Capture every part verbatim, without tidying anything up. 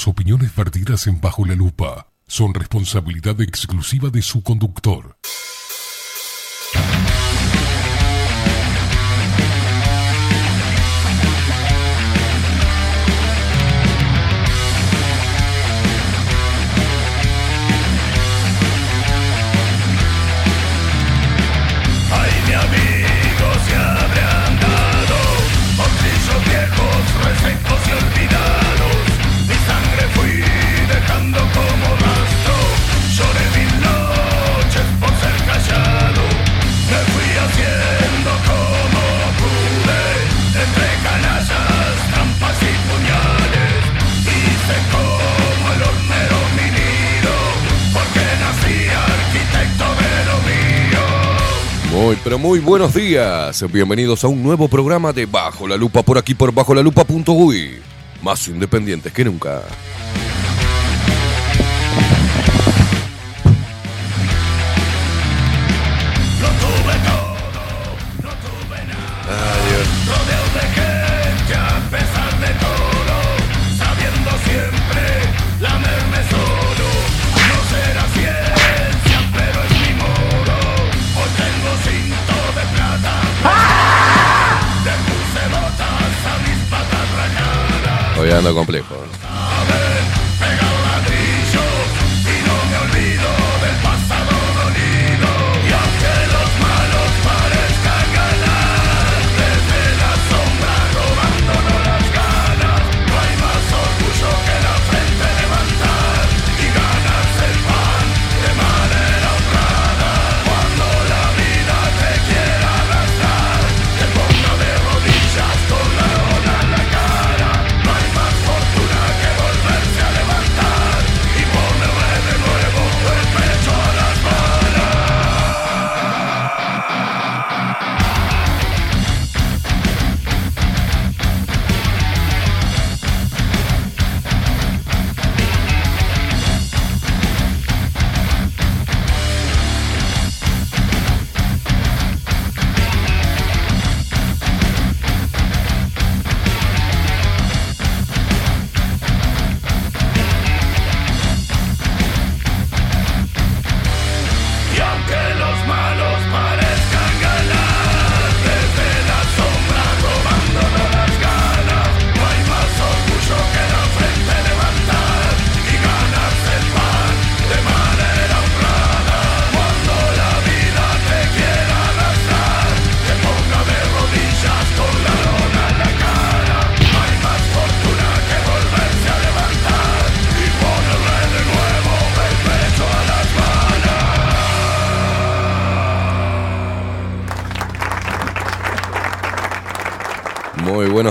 Las opiniones vertidas en Bajo la Lupa son responsabilidad exclusiva de su conductor. Muy, pero muy buenos días. Bienvenidos a un nuevo programa de Bajo la Lupa, por aquí por bajo la lupa punto u i. Más independientes que nunca. Lo tuve todo, no tuve nada. Ay, Dios. Rodeo de gente a pesar de todo, sabiendo siempre lamerme solo. No será ciencia, pero es mi modo. Hoy tengo cinto de plata. ¡Ah! Le puse botas a mis patas rayadas. Hoy ando complejo.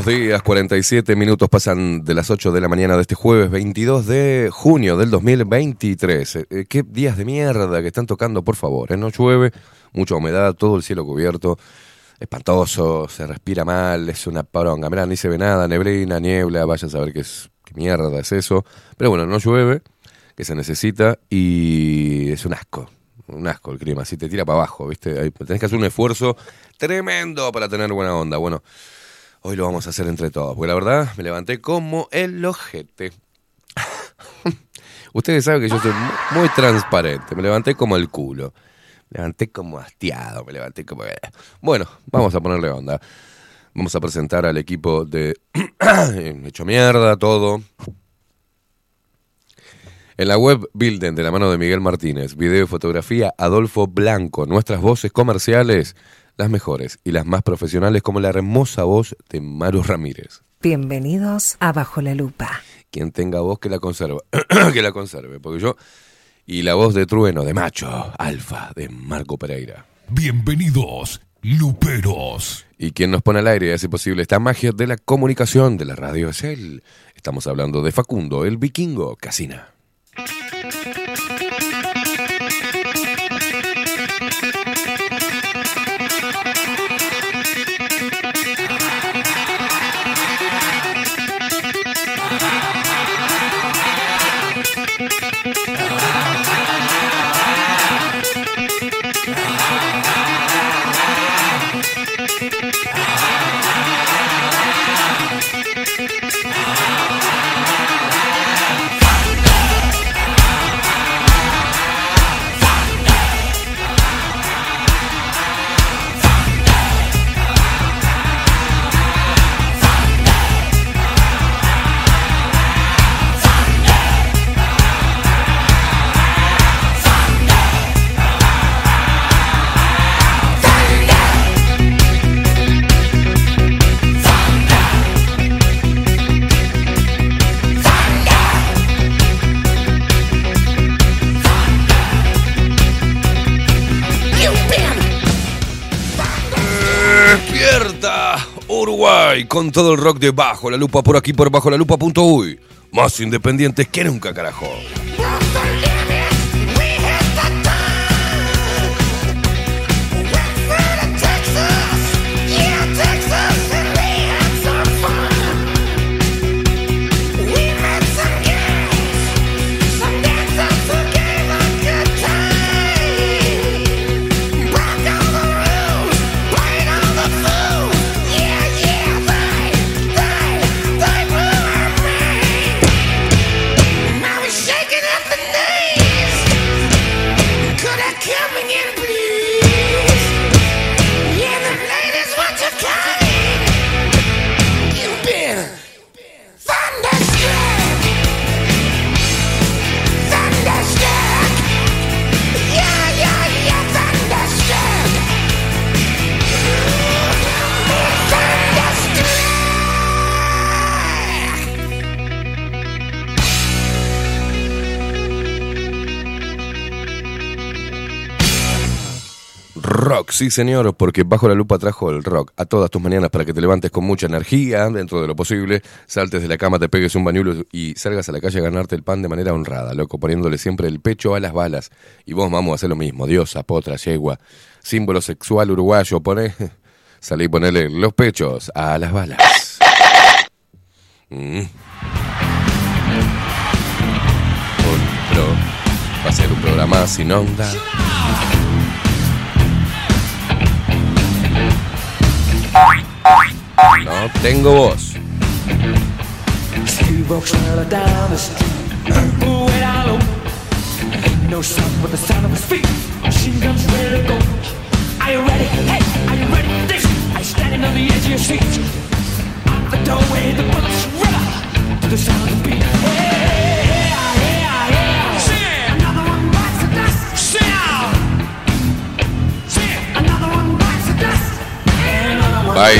Días, cuarenta y siete minutos pasan de las ocho de la mañana de este jueves veintidós de junio del dos mil veintitrés. Eh, qué días de mierda que están tocando, por favor. Eh, no llueve, mucha humedad, todo el cielo cubierto, espantoso, se respira mal, es una paronga. Mirá, ni se ve nada, neblina, niebla, vaya a saber qué, es, qué mierda es eso. Pero bueno, no llueve, que se necesita y es un asco. Un asco el clima, si te tira para abajo, ¿viste? Ahí tenés que hacer un esfuerzo tremendo para tener buena onda. Bueno, hoy lo vamos a hacer entre todos, porque la verdad me levanté como el ojete. Ustedes saben que yo soy muy transparente, me levanté como el culo. Me levanté como hastiado, me levanté como... Bueno, vamos a ponerle onda. Vamos a presentar al equipo de... Hecho mierda, todo. En la web Builden, de la mano de Miguel Martínez. Video y fotografía, Adolfo Blanco. Nuestras voces comerciales... las mejores y las más profesionales, como la hermosa voz de Maru Ramírez. Bienvenidos a Bajo la Lupa. Quien tenga voz que la conserve, que la conserve, porque yo... Y la voz de trueno, de macho, alfa, de Marco Pereira. Bienvenidos, luperos. Y quien nos pone al aire, si posible, esta magia de la comunicación de la radio es él. Estamos hablando de Facundo, el vikingo Casina. Uruguay, con todo el rock de Bajo la Lupa, por aquí por bajo la lupa punto uy. Más independientes que nunca, carajo. Rock, sí señor, porque Bajo la Lupa trajo el rock a todas tus mañanas para que te levantes con mucha energía, dentro de lo posible, saltes de la cama, te pegues un bañuelo y salgas a la calle a ganarte el pan de manera honrada, loco, poniéndole siempre el pecho a las balas. Y vos, vamos a hacer lo mismo, diosa, potra, yegua, símbolo sexual uruguayo, poné, salí y ponele los pechos a las balas. Mm. Otro, va a ser un programa sin onda. No tengo voz.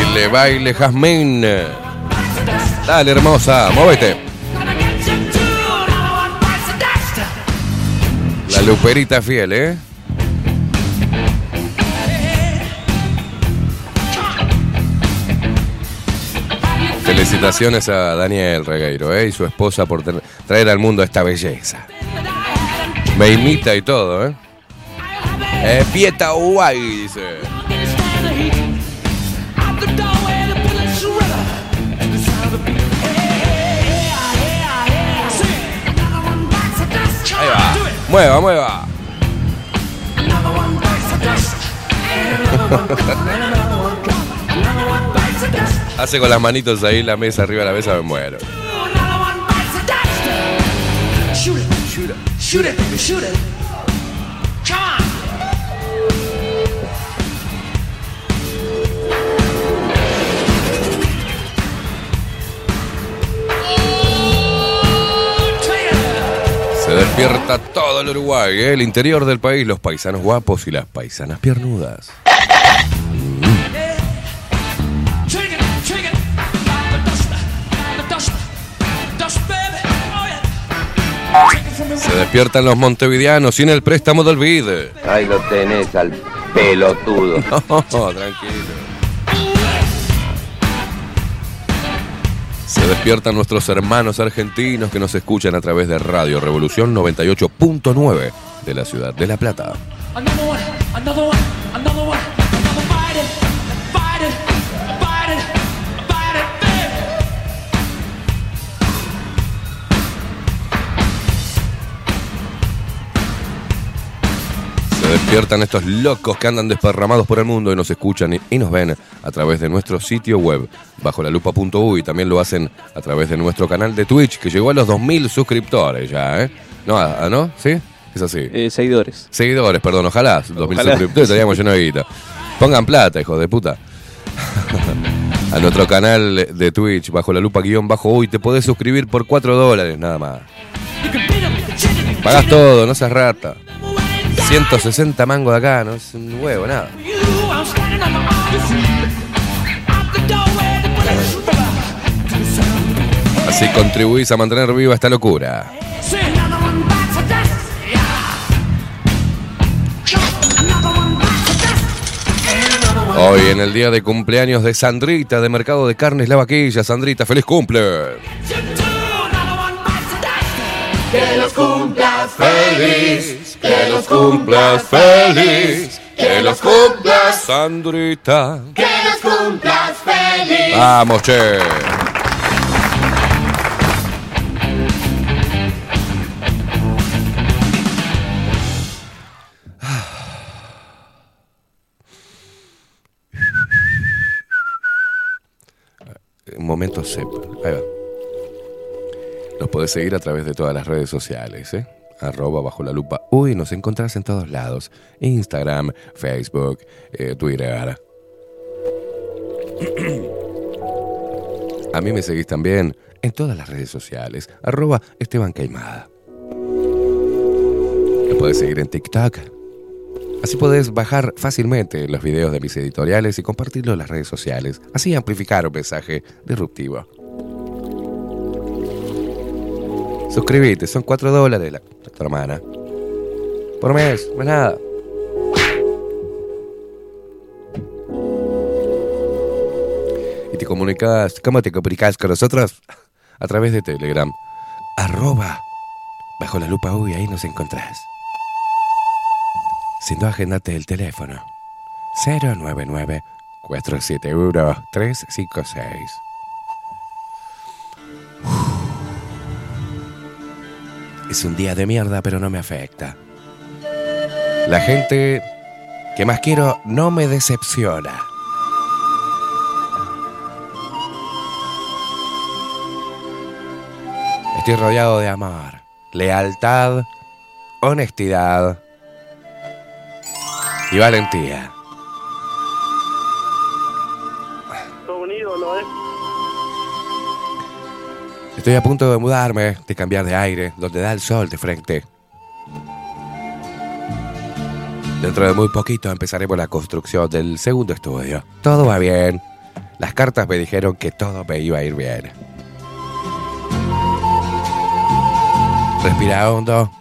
Baile, baile, Jazmín. Dale, hermosa, móvete. La luperita fiel, ¿eh? Felicitaciones a Daniel Regueiro, ¿eh? Y su esposa por traer al mundo esta belleza. Me imita y todo, ¿eh? Eh, Pieta Uruguay, dice. Mueva, mueva. Hace con las manitos ahí la mesa, arriba de la mesa, me muero. Se despierta todo el Uruguay, ¿eh? El interior del país, los paisanos guapos y las paisanas piernudas. Mm. Se despiertan los montevideanos sin el préstamo del B I D. Ahí lo tenés al pelotudo. No, tranquilo. Se despiertan nuestros hermanos argentinos que nos escuchan a través de Radio Revolución noventa y ocho punto nueve de la ciudad de La Plata. Se despiertan estos locos que andan desparramados por el mundo y nos escuchan y, y nos ven a través de nuestro sitio web bajo la lupa punto uy. También lo hacen a través de nuestro canal de Twitch, que llegó a los dos mil suscriptores ya, ¿eh? ¿No? ¿Ah, no? ¿Sí? Es así. Eh, seguidores. Seguidores, perdón, ojalá. dos mil suscriptores, estaríamos llenos de guita. Pongan plata, hijos de puta. A nuestro canal de Twitch, Bajo la Lupa guión bajo uy, te podés suscribir por cuatro dólares nada más. Pagás todo, no seas rata. ciento sesenta mangos de acá, no es un huevo, nada. Así contribuís a mantener viva esta locura. Hoy en el día de cumpleaños de Sandrita, de Mercado de Carnes La Vaquilla. Sandrita, feliz cumple. Que los cumplas feliz, que los cumplas feliz, que los cumplas, Sandrita, que los cumplas feliz. Vamos, che. Un momento, sepa. Ahí va. Los podés seguir a través de todas las redes sociales, ¿eh? Arroba bajo la lupa. Uy, nos encontrás en todos lados. Instagram, Facebook, eh, Twitter. A mí me seguís también en todas las redes sociales. Arroba Esteban Caimada. Los podés seguir en TikTok. Así podés bajar fácilmente los videos de mis editoriales y compartirlos en las redes sociales. Así amplificar un mensaje disruptivo. Suscríbete, son cuatro dólares la, la hermana. Por mes, no es nada. Y te comunicas, ¿cómo te comunicas con nosotros? A través de Telegram. Arroba bajo la lupa, uy, ahí nos encontrás. Sin duda, agendate el teléfono. cero nueve nueve, cuatro siete uno, tres cinco seis. Es un día de mierda, pero no me afecta. La gente que más quiero no me decepciona. Estoy rodeado de amor, lealtad, honestidad y valentía. Estoy a punto de mudarme, de cambiar de aire, donde da el sol de frente. Dentro de muy poquito empezaremos la construcción del segundo estudio. Todo va bien. Las cartas me dijeron que todo me iba a ir bien. Respira hondo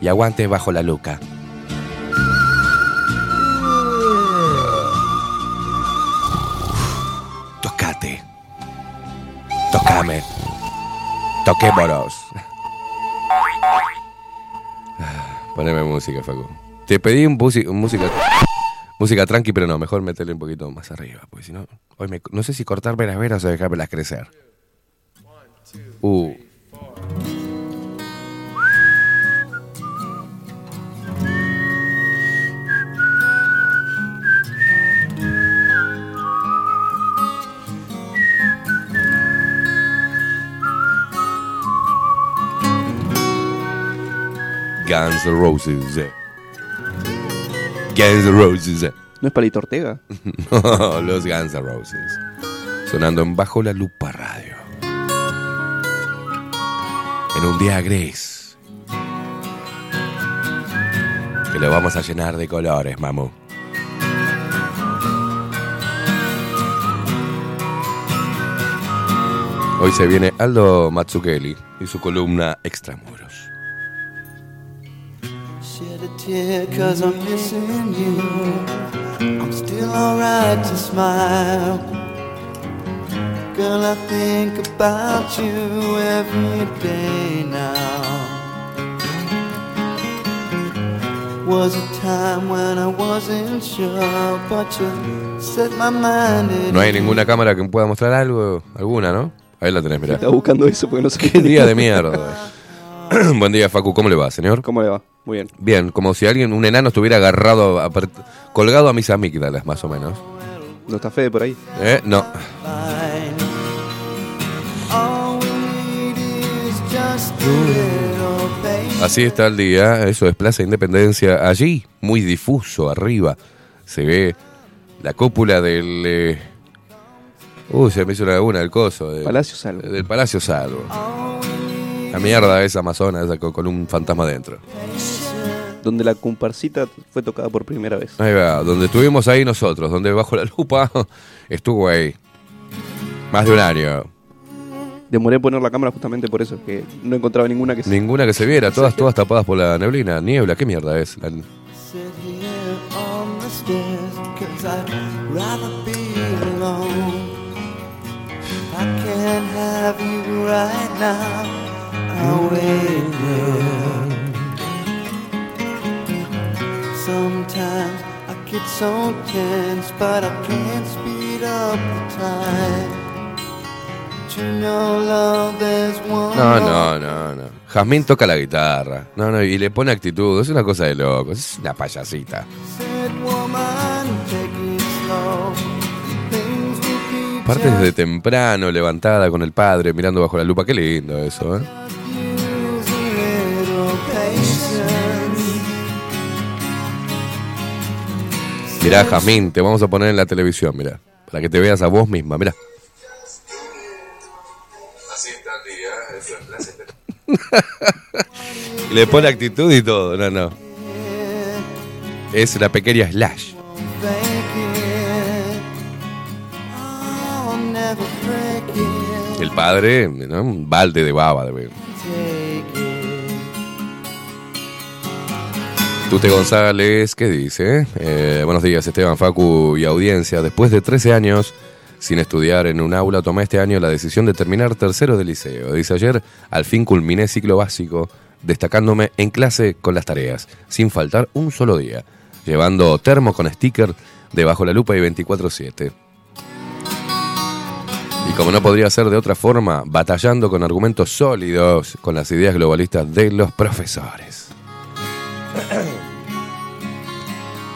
y aguante bajo la lupa. Tócate. Tócame. Toquémonos. Poneme música, Facu. Te pedí un, busi, un música música tranqui, pero no, mejor meterle un poquito más arriba, porque si no, hoy me, no sé si cortarme las venas o dejármelas crecer. Uh. Guns N' Roses. Guns N' Roses. ¿No es Palito Ortega? No, los Guns N' Roses. Sonando en Bajo la Lupa Radio. En un día gris. Que lo vamos a llenar de colores, mamu. Hoy se viene Aldo Mazzucchelli y su columna Extramuros. Cause I'm missing you, I'm still alright to smile. Girl, I think about you every day now. Was a time when I wasn't sure, but you set my mind at ease. No hay ninguna cámara que pueda mostrar algo, alguna, ¿no? Ahí la tenés, mirá. Estaba buscando eso porque no sé qué día de mierda. Buen día, Facu. ¿Cómo le va, señor? ¿Cómo le va? Muy bien. Bien, como si alguien, un enano, estuviera agarrado, apart- colgado a mis amígdalas, más o menos. ¿No está Fede por ahí? Eh, no. Así está el día. Eso es Plaza Independencia. Allí, muy difuso, arriba, se ve la cúpula del... Eh... Uy, se me hizo una laguna el coso. Del Palacio Salvo. Del Palacio Salvo. La mierda es Amazonas, esa con un fantasma dentro. Donde la comparsita fue tocada por primera vez. Ahí va, donde estuvimos ahí nosotros, donde bajo la lupa estuvo ahí. Más de un año. Demoré en poner la cámara justamente por eso, que no encontraba ninguna que se viera. Ninguna que se viera, todas, todas tapadas por la neblina. Niebla, ¿qué mierda es? La... have you right now. I wait. Sometimes I get so tense, but I can't speed up the time. But you know, love, there's one. No, no, no, no. Jazmín toca la guitarra. No, no, y le pone actitud. Es una cosa de loco. Es una payasita. Aparte desde temprano, levantada con el padre, mirando bajo la lupa. Qué lindo eso, ¿eh? Mirá, Jazmín, te vamos a poner en la televisión, mirá. Para que te veas a vos misma, mirá. Y le pone actitud y todo, no, no. Es una pequeña Slash. El padre, ¿no? Un balde de baba. De... Tute González, ¿qué dice? Eh, buenos días, Esteban, Facu y audiencia. Después de trece años sin estudiar en un aula, tomé este año la decisión de terminar tercero de liceo. Dice, ayer al fin culminé ciclo básico, destacándome en clase con las tareas, sin faltar un solo día, llevando termos con sticker de Bajo la Lupa y veinticuatro siete. Y como no podría ser de otra forma, batallando con argumentos sólidos con las ideas globalistas de los profesores.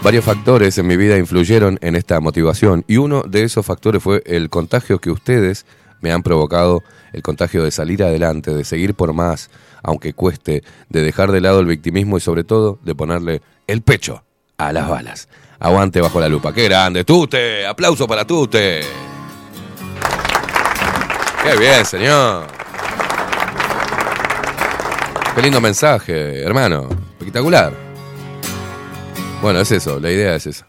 Varios factores en mi vida influyeron en esta motivación, y uno de esos factores fue el contagio que ustedes me han provocado, el contagio de salir adelante, de seguir por más, aunque cueste, de dejar de lado el victimismo y sobre todo de ponerle el pecho a las balas. Aguante Bajo la Lupa. ¡Qué grande! ¡Tute! ¡Aplauso para Tute! ¡Qué bien, señor! ¡Qué lindo mensaje, hermano! ¡Espectacular! Bueno, es eso, la idea es esa.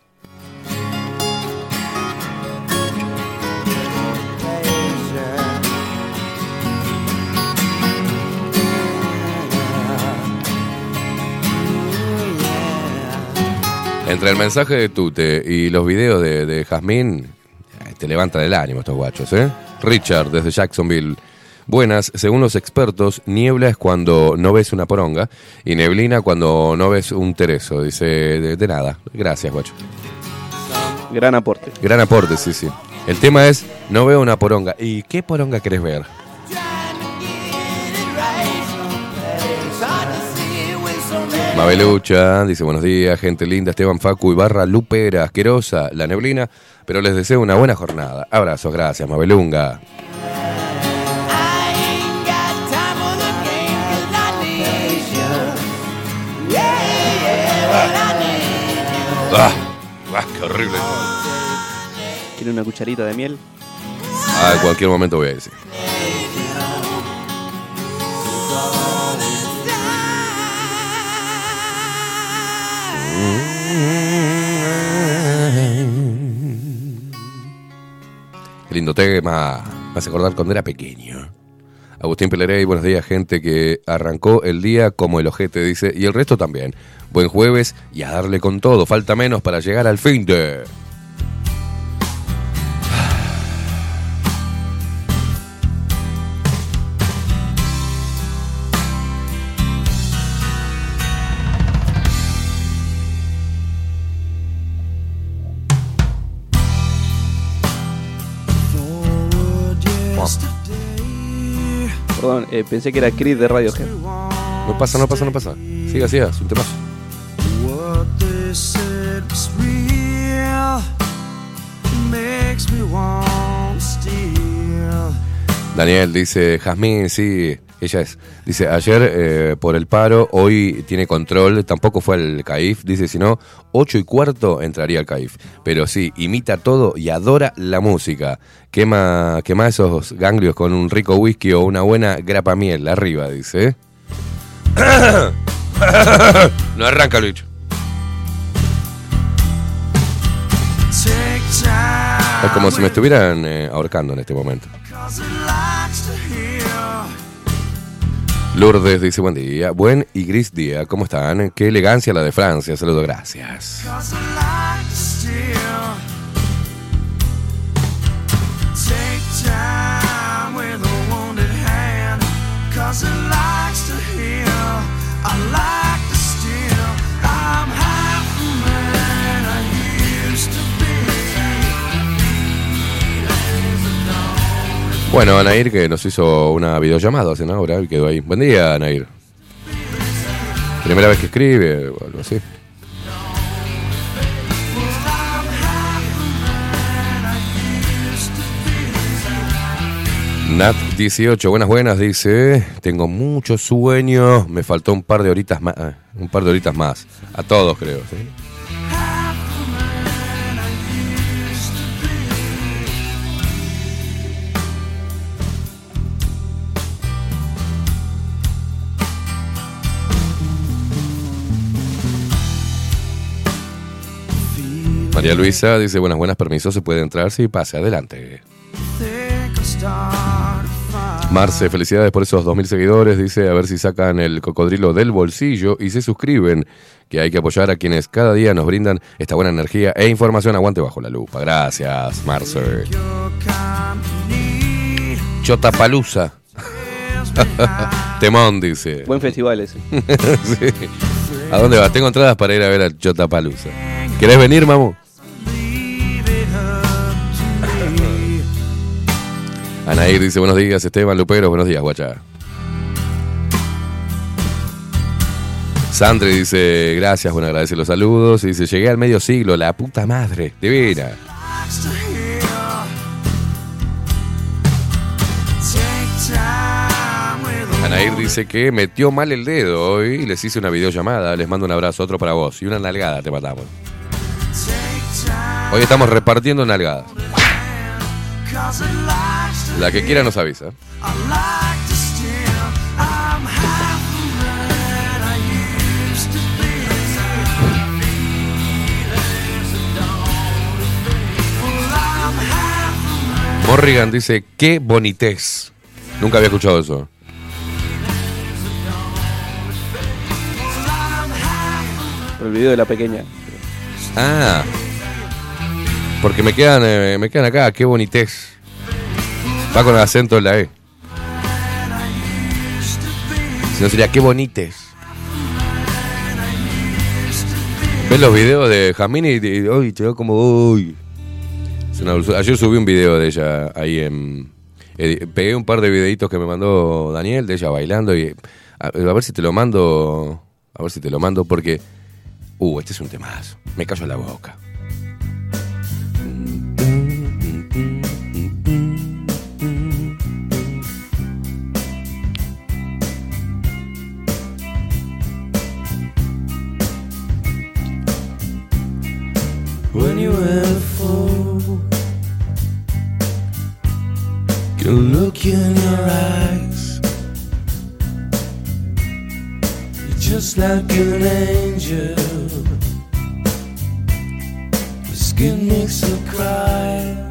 Entre el mensaje de Tute y los videos de, de Jazmín, te levantan el ánimo estos guachos, ¿eh? Richard, desde Jacksonville. Buenas, según los expertos, niebla es cuando no ves una poronga y neblina cuando no ves un tereso. Dice, de, de nada. Gracias, guacho. Gran aporte. Gran aporte, sí, sí. El tema es, no veo una poronga. ¿Y qué poronga querés ver? Mabelucha dice, buenos días, gente linda, Esteban, Facu y Barra Lupera, asquerosa la neblina, pero les deseo una buena jornada. Abrazos, gracias, Mabelunga. Ah, ah, qué horrible. ¿Quiere una cucharita de miel? Ah, en cualquier momento voy a decir. Qué lindo tema. Me hace acordar cuando era pequeño. Agustín Pelerey, buenos días, gente que arrancó el día como el ojete, dice. Y el resto también. Buen jueves y a darle con todo. Falta menos para llegar al fin de... Perdón, eh, pensé que era Creed de Radiohead. No pasa, no pasa, no pasa. Siga, siga, es un temazo. Daniel dice, Jazmín, sí, ella es. Dice, ayer eh, por el paro, hoy tiene control, tampoco fue al CAIF. Dice, si no, ocho y cuarto entraría al CAIF. Pero sí, imita todo y adora la música. Quema, quema esos ganglios con un rico whisky o una buena grapamiel arriba, dice. No arranca, Lucho. Es como si me estuvieran eh, ahorcando en este momento. Lourdes dice, buen día, buen y gris día, ¿cómo están? Qué elegancia la de Francia, saludo, gracias. Bueno, Anair, que nos hizo una videollamada hace una hora y quedó ahí. Buen día, Anair. Primera vez que escribe o algo así. Nat dieciocho, buenas, buenas, dice. Tengo mucho sueño, me faltó un par de horitas más. Un par de horitas más. A todos, creo, ¿sí? María Luisa dice, buenas, buenas, permiso, se puede entrar, sí, pase, adelante. Marce, felicidades por esos dos mil seguidores, dice, a ver si sacan el cocodrilo del bolsillo y se suscriben, que hay que apoyar a quienes cada día nos brindan esta buena energía e información, aguante bajo la lupa. Gracias, Marce. Chotapalusa. Temón, dice. Buen festival ese. Sí. ¿A dónde vas? Tengo entradas para ir a ver a Chotapalusa. ¿Querés venir, mamu? Anair dice, buenos días, Esteban Lupero, buenos días, guacha. Sandri dice, gracias, bueno, agradece los saludos. Y dice, llegué al medio siglo, la puta madre, divina. Anair dice que metió mal el dedo hoy y les hice una videollamada, les mando un abrazo, otro para vos. Y una nalgada te matamos. Hoy estamos repartiendo nalgadas. La que quiera nos avisa. Morrigan dice, qué bonitez. Nunca había escuchado eso. El video de la pequeña. Ah. Porque me quedan, eh, me quedan acá, qué bonitez. Va con el acento en la E. Si no sería, qué bonites. ¿Ves los videos de Jamini? Y hoy te veo como hoy. Ayer subí un video de ella ahí en... Eh, pegué un par de videitos que me mandó Daniel de ella bailando y... A, a ver si te lo mando... A ver si te lo mando porque... Uh, este es un temazo. Me callo la boca. When you ever fall, can look in your eyes, you're just like an angel, the skin makes you cry,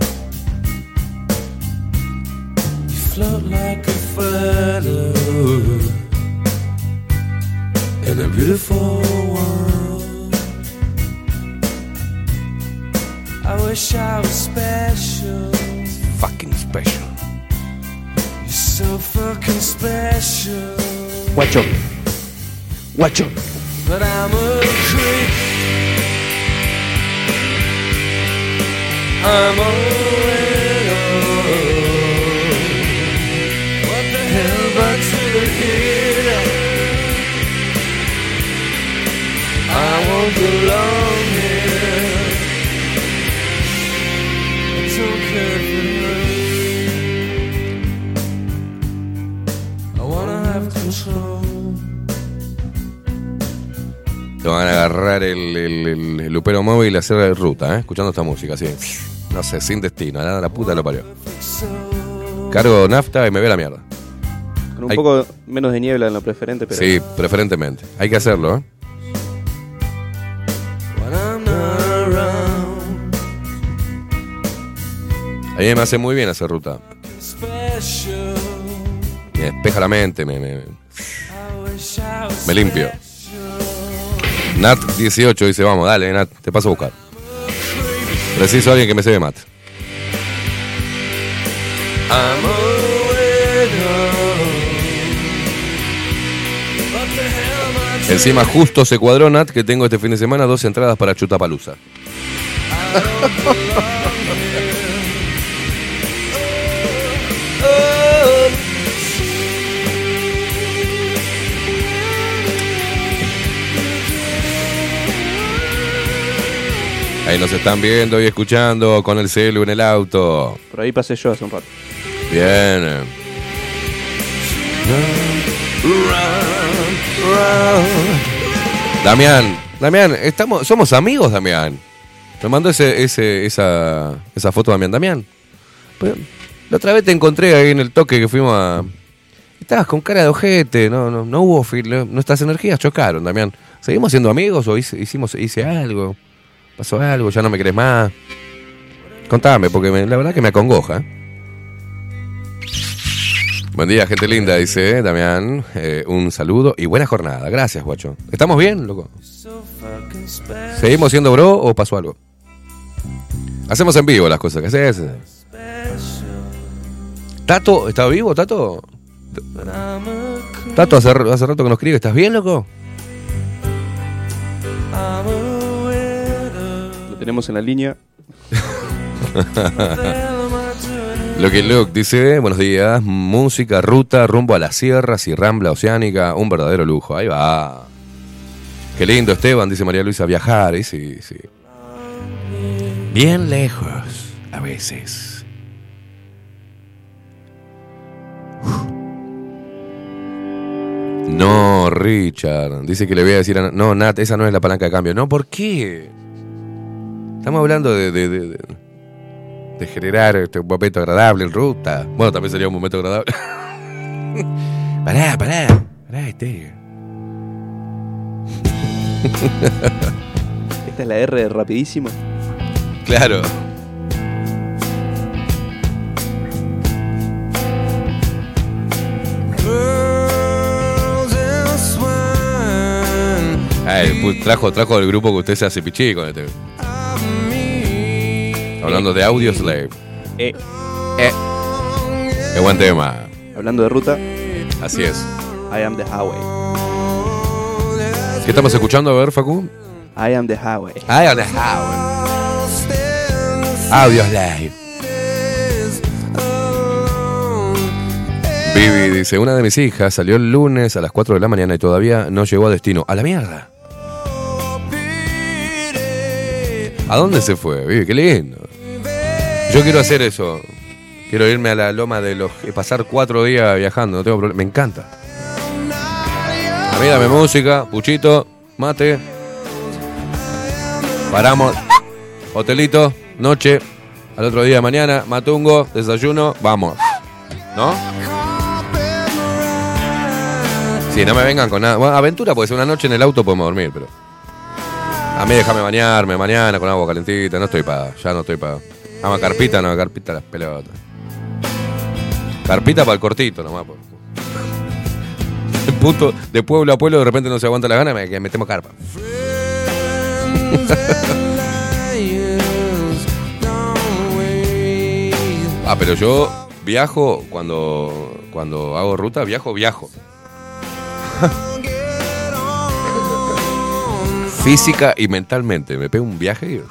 you float like a feather, in a beautiful world. I wish I was special. Fucking special. You're so fucking special. Watch out. Watch out. But I'm a creep. I'm a widow. What the hell but you're here? I won't belong here. Te van a agarrar el, el, el, el lupero móvil y hacer ruta, ¿eh? Escuchando esta música, así. No sé, sin destino, a la, la puta lo parió. Cargo nafta y me ve la mierda. Con un Hay... poco menos de niebla en lo preferente, pero... Sí, preferentemente. Hay que hacerlo, ¿eh? A mí me hace muy bien hacer ruta. Me despeja la mente, me, me, me limpio. Nat dieciocho dice, vamos, dale, Nat, te paso a buscar. Preciso a alguien que me sebe mate. I'm a widow. Encima justo se cuadró, Nat, que tengo este fin de semana dos entradas para Chotapalusa. Ahí nos están viendo y escuchando con el celu en el auto. Por ahí pasé yo hace un rato. Bien. Damián, Damián, estamos, somos amigos, Damián. Me mandó ese, ese, esa, esa foto, Damián. Damián, pero la otra vez te encontré ahí en el toque que fuimos a... Estabas con cara de ojete, no, no, no hubo filo, nuestras energías chocaron, Damián. ¿Seguimos siendo amigos o hicimos, hice algo? ¿Pasó algo? ¿Ya no me querés más? Contame, porque me, la verdad que me acongoja. Buen día, gente linda, dice eh, Damián. Eh, un saludo y buena jornada. Gracias, guacho. ¿Estamos bien, loco? ¿Seguimos siendo bro o pasó algo? Hacemos en vivo las cosas que haces. ¿Tato? ¿Está vivo, Tato? Tato, hace, hace rato que nos escribe. ¿Estás bien, loco? Tenemos en la línea. Lucky Luke dice, buenos días, música, ruta, rumbo a las sierras y rambla oceánica, un verdadero lujo. Ahí va. Qué lindo, Esteban, dice María Luisa, viajar. Y sí, sí. Bien lejos, a veces. Uf. No, Richard. Dice que le voy a decir a... No, Nat, esa no es la palanca de cambio. No, ¿por qué? Estamos hablando de, de, de, de, de generar este, un momento agradable en ruta. Bueno, también sería un momento agradable. Pará, pará. Pará, este. Esta es la R rapidísimo. Claro. Ay, trajo, trajo el grupo que usted se hace pichí con este. Hablando de Audio Slave. Eh. Eh. Qué buen tema. Hablando de ruta. Así es. I am the highway. ¿Qué estamos escuchando? A ver, Facu. I am the highway. I am the highway. Audio Slave. Vivi dice, una de mis hijas salió el lunes a las cuatro de la mañana y todavía no llegó a destino. A la mierda. ¿A dónde se fue? Vivi, qué lindo. Yo quiero hacer eso. Quiero irme a la loma de los... Pasar cuatro días viajando, no tengo problema. Me encanta. A mí dame música, puchito, mate. Paramos. Hotelito, noche. Al otro día de mañana, matungo, desayuno, vamos. ¿No? Sí, no me vengan con nada. Bueno, aventura puede ser una noche en el auto, podemos dormir, pero... A mí déjame bañarme mañana con agua calentita. No estoy para... Ya no estoy para... Ama carpita, no, carpita las pelotas. Carpita para el cortito nomás. Por... Puto, de pueblo a pueblo de repente no se aguanta la gana, me, que metemos carpa. Ah, pero yo viajo cuando, cuando hago ruta, viajo, viajo. Física y mentalmente. Me pego un viaje y...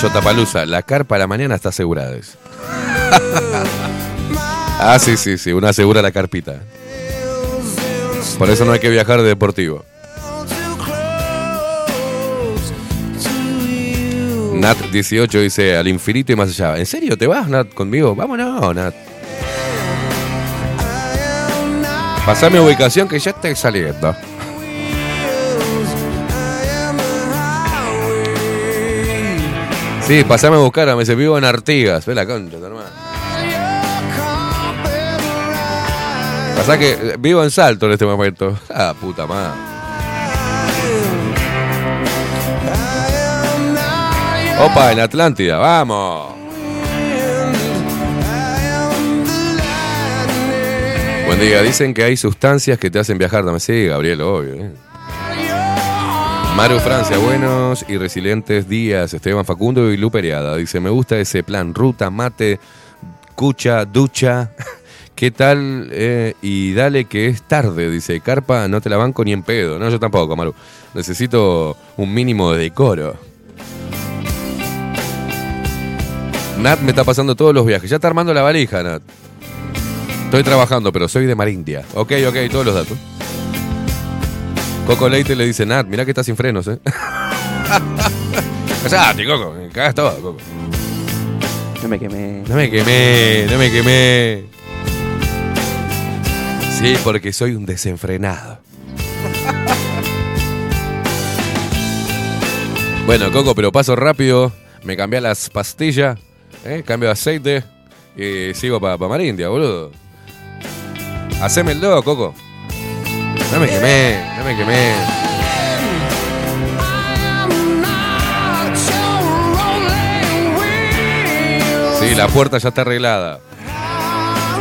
Chotapalusa, la carpa a la mañana está asegurada. Ah, sí, sí, sí, una asegura la carpita. Por eso no hay que viajar de deportivo. Nat dieciocho dice, al infinito y más allá. ¿En serio te vas, Nat, conmigo? Vámonos, Nat. Pasame ubicación que ya estoy saliendo. Sí, pasame a buscar, me dice, vivo en Artigas. Ve la concha, hermano. Pasa que vivo en Salto en este momento. Ah, puta madre. Opa, en Atlántida, vamos. Buen día, dicen que hay sustancias que te hacen viajar. Dame, sí, Gabriel, obvio, ¿eh? Maru Francia, buenos y resilientes días. Esteban, Facundo y Lupereada. Dice, me gusta ese plan, ruta, mate, escucha, ducha. ¿Qué tal? Eh, y dale que es tarde, dice. Carpa, no te la banco ni en pedo. No, yo tampoco, Maru. Necesito un mínimo de decoro. Nat me está pasando todos los viajes. Ya está armando la valija, Nat. Estoy trabajando, pero soy de Marindia. Ok, ok, todos los datos. Coco Leite le dice, Nat, mirá que está sin frenos, eh. Callate, Coco. Me cagás todo, Coco. No me quemé. No me quemé, no me quemé. Sí, porque soy un desenfrenado. Bueno, Coco, pero paso rápido. Me cambié las pastillas, ¿eh? Cambio de aceite y sigo para pa Marindia, boludo. Haceme el loco, Coco. No me quemé, no me quemé. Sí, la puerta ya está arreglada.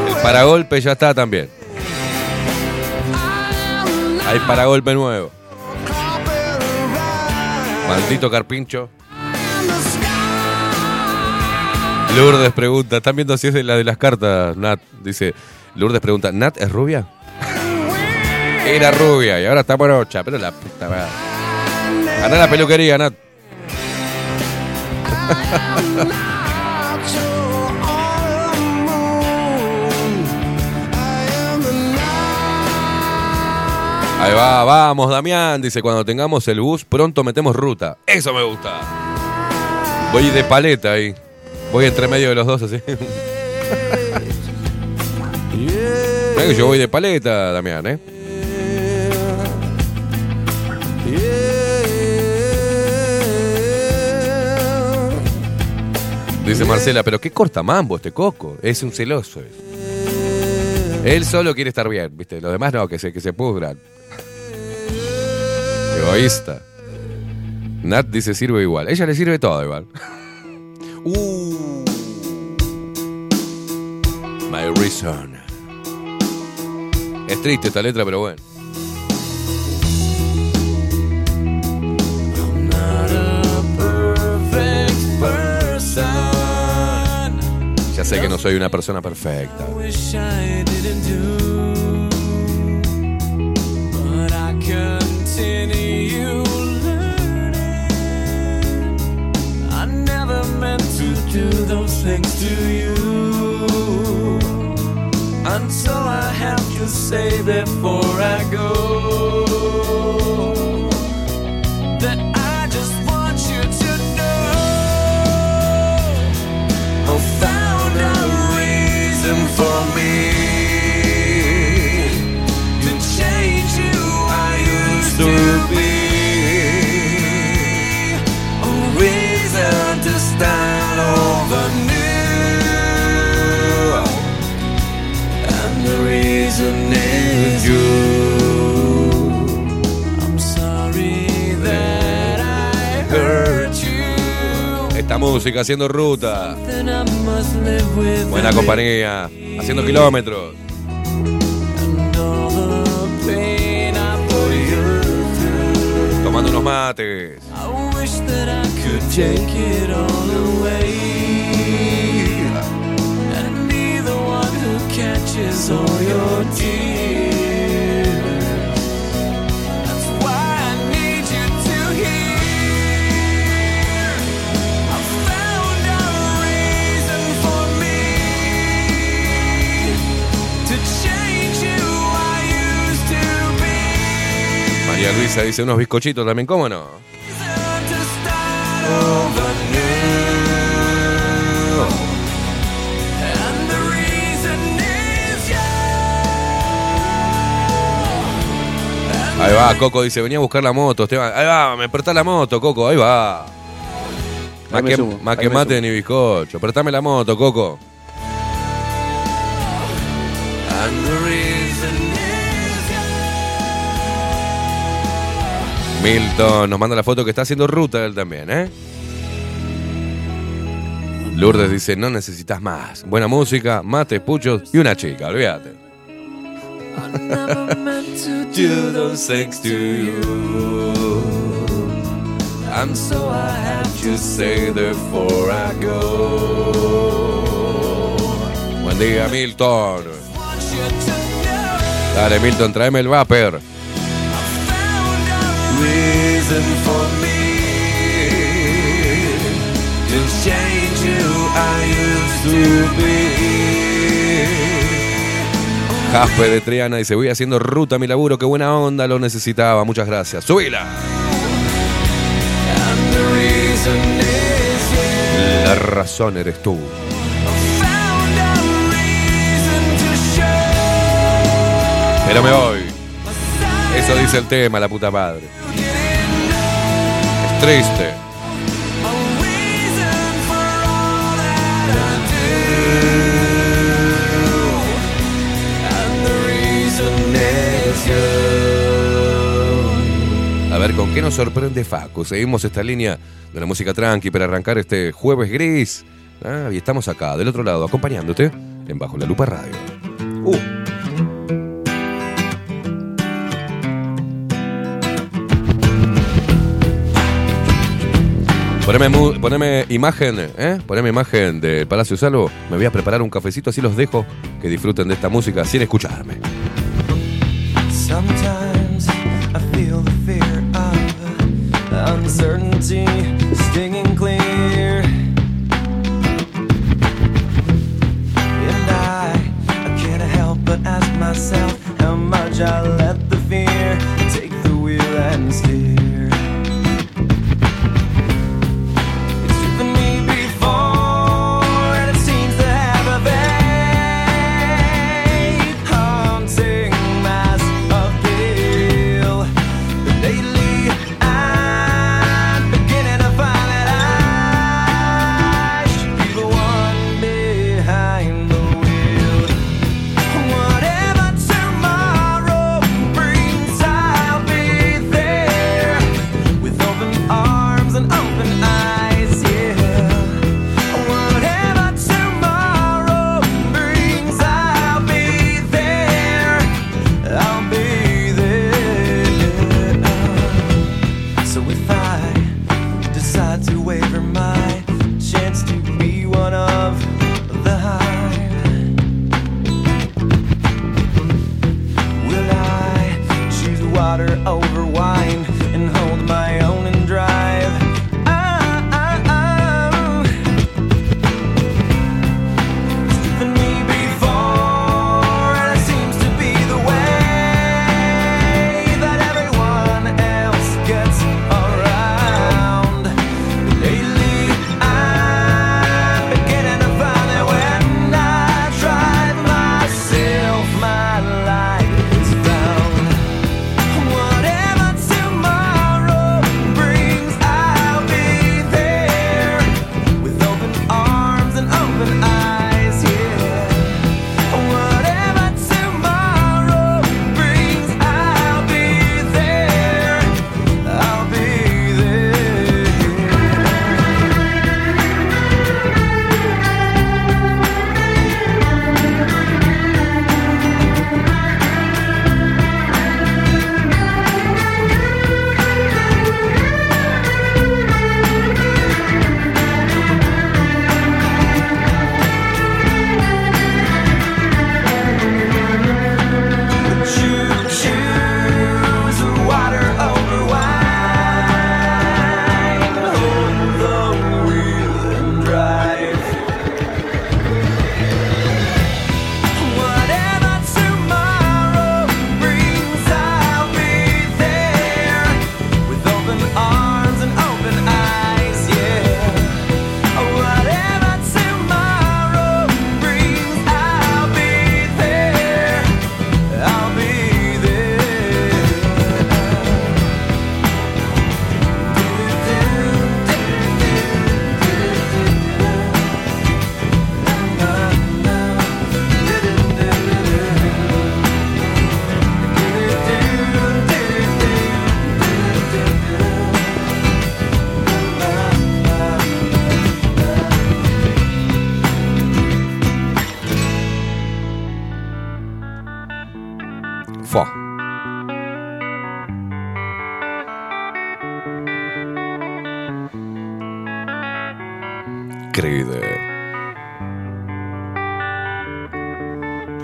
El paragolpe ya está también. Hay paragolpe nuevo. Maldito carpincho. Lourdes pregunta, ¿están viendo si es de la de las cartas, Nat? Dice, Lourdes pregunta, ¿Nat es rubia? Era rubia y ahora está morocha, pero la puta madre. Andá a la peluquería, Nat. Ahí va, vamos, Damián. Dice, cuando tengamos el bus, pronto metemos ruta. Eso me gusta. Voy de paleta ahí. Voy entre medio de los dos, así. Yo voy de paleta, Damián, ¿eh? Dice Marcela, pero qué corta mambo este Coco. Es un celoso. Él solo quiere estar bien, ¿viste? Los demás no, que se, que se pudran. Egoísta. Nat dice sirve igual. Ella le sirve todo igual. Uh. My reason. Es triste esta letra, pero bueno. I'm not a perfect person. Ya sé que no soy una persona perfecta. I wish I didn't do, but I could. Música haciendo ruta, buena compañía, haciendo kilómetros. Tomando unos mates. María Luisa dice unos bizcochitos también, ¿cómo no? Ahí va, Coco dice, venía a buscar la moto, Esteban. Ahí va, me prestá la moto, Coco, ahí va. Más que, sumo, más que mate ni bizcocho. Prestame la moto, Coco. Milton nos manda la foto que está haciendo ruta él también, ¿eh? Lourdes dice, no necesitas más. Buena música, mates, puchos y una chica, olvídate. Buen día, Milton. Dale, Milton, tráeme el vapor. Jasper de Triana dice: voy haciendo ruta a mi laburo, qué buena onda, lo necesitaba, muchas gracias. ¡Subila! La razón eres tú. Pero me voy. Eso dice el tema, la puta madre. Es triste. A ver, ¿con qué nos sorprende Facu? Seguimos esta línea de la música tranqui para arrancar este jueves gris. Ah, y estamos acá, del otro lado, acompañándote en Bajo la Lupa Radio. Uh. Poneme, mu- poneme imagen, ¿eh? Poneme imagen de Palacio Salvo. Me voy a preparar un cafecito, así los dejo que disfruten de esta música sin escucharme. Sometimes I feel the fear of the uncertainty stinging clear, and I, I can't help but ask myself how much I let the fear take the wheel and steer. It's driven me before.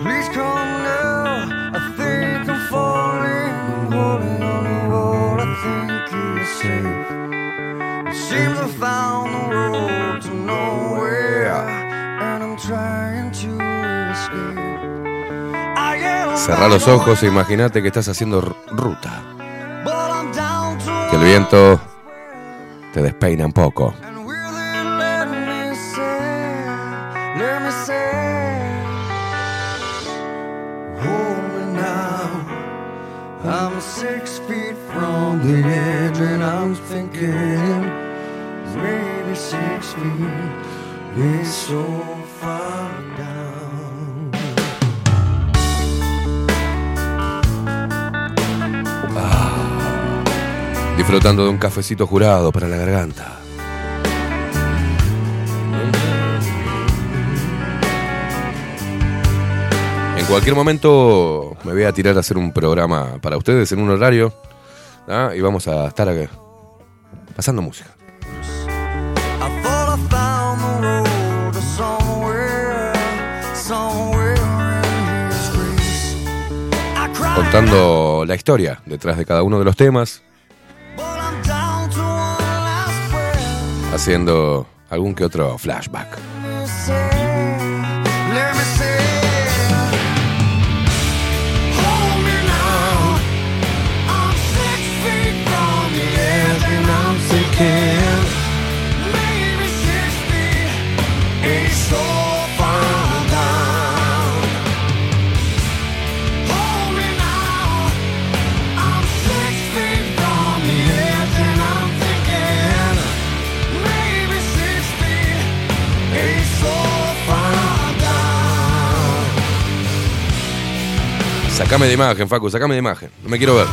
Please come now. I think I'm falling. I'm holding on to what I think is safe. It seems I found the road to nowhere, and I'm trying to escape. Cerrá los ojos e imaginate que estás haciendo ruta, que el viento te despeina un poco. Ah, disfrutando de un cafecito jurado para la garganta. En cualquier momento me voy a tirar a hacer un programa para ustedes en un horario, ¿ah? Y vamos a estar acá, pasando música. Contando la historia detrás de cada uno de los temas, haciendo algún que otro flashback. Sacame de imagen, Facu, sacame de imagen. No me quiero ver.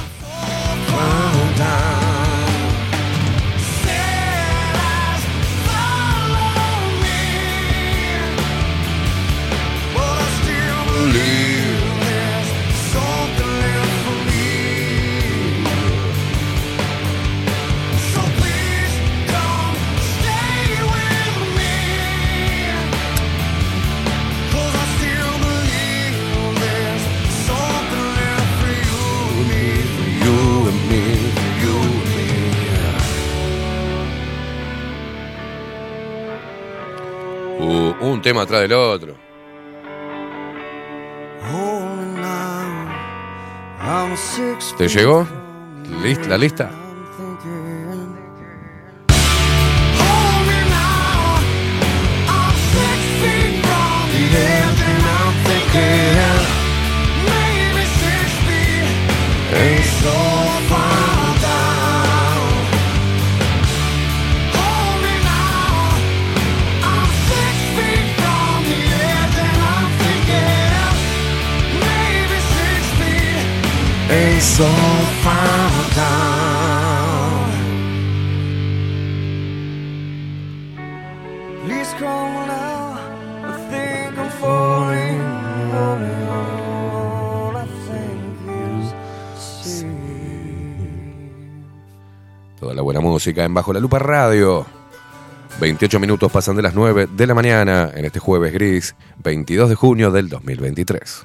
Un tema atrás del otro. ¿Te llegó? ¿List- ¿La lista? ¿Eh? So far down. Please come now. I think I'm falling. All I think is safe. Toda la buena música en Bajo la Lupa Radio. veintiocho minutos pasan de las nueve de la mañana en este jueves gris, veintidós de junio del dos mil veintitrés.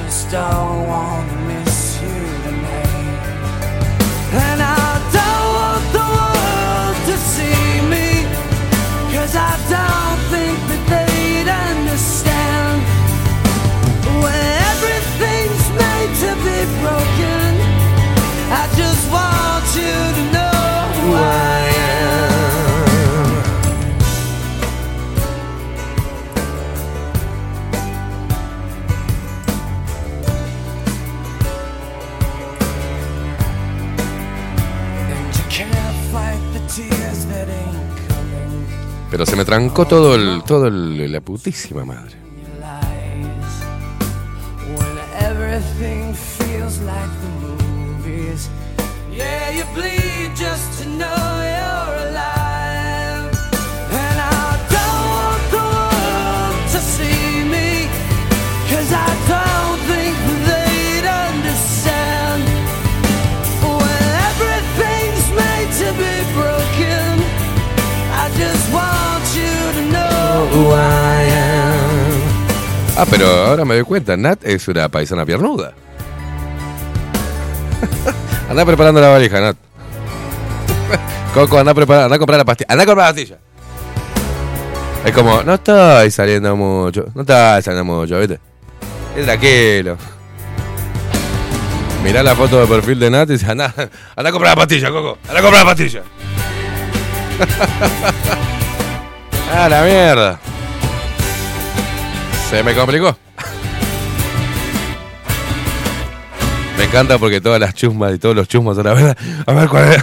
just don't want to miss you tonight, and I don't want the world to see me, 'cause I don't think that they'd understand when everything's made to be broken. I just want you to know who I am. Tears that ain't coming. Pero se me trancó todo el, todo el, la putísima madre. Ah, pero ahora me doy cuenta, Nat es una paisana piernuda. Andá preparando la valija, Nat. Coco, andá preparando, andá a comprar la pastilla. Andá a comprar la pastilla. Es como, no estoy saliendo mucho. No estoy saliendo mucho, ¿viste? Es tranquilo. Mirá la foto de perfil de Nat y dice, andá, andá a comprar la pastilla, Coco. Andá a comprar la pastilla. Ah, la mierda. Se me complicó. Me encanta porque todas las chusmas y todos los chusmas son la verdad. A ver cuál es.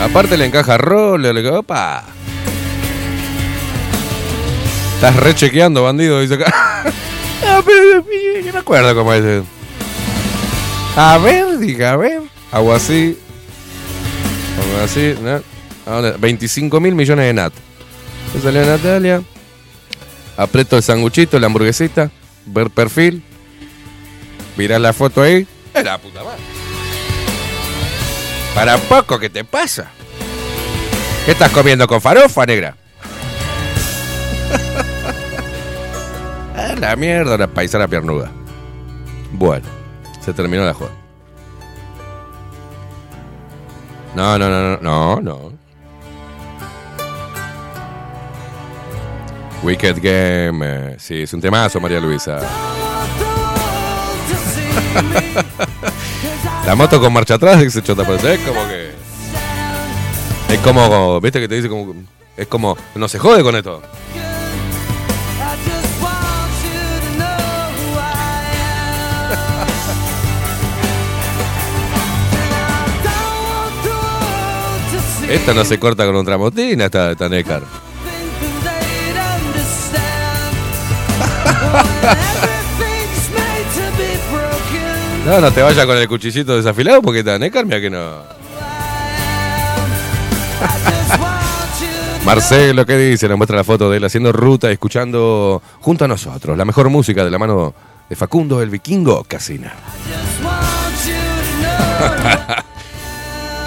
Aparte le encaja rolo, le digo, opa. Estás rechequeando, bandido, dice acá. A ver, yo me acuerdo cómo es. A ver, diga, a ver. Hago así. Hago así, ¿no? veinticinco mil millones de Nat. Me salió Natalia. Aprieto el sanguchito, la hamburguesita. Ver perfil. Mirá la foto ahí. Es la puta madre. Para poco, ¿qué te pasa? ¿Qué estás comiendo con farofa, negra? A la mierda, la paisana piernuda. Bueno, se terminó la joda. No, no, no, no, no, no. Wicked Game. Sí, es un temazo, María Luisa. La moto con marcha atrás, dice Chotapalusa. Es como que... Es como, como... ¿Viste que te dice como... Es como... No se jode con esto. Esta no se corta con un tramotina, esta, esta Necar. No, no te vayas con el cuchillito desafilado porque está Necar, mira que no. Marcelo, ¿qué dice? Nos muestra la foto de él haciendo ruta, escuchando junto a nosotros la mejor música de la mano de Facundo, el vikingo, Casina.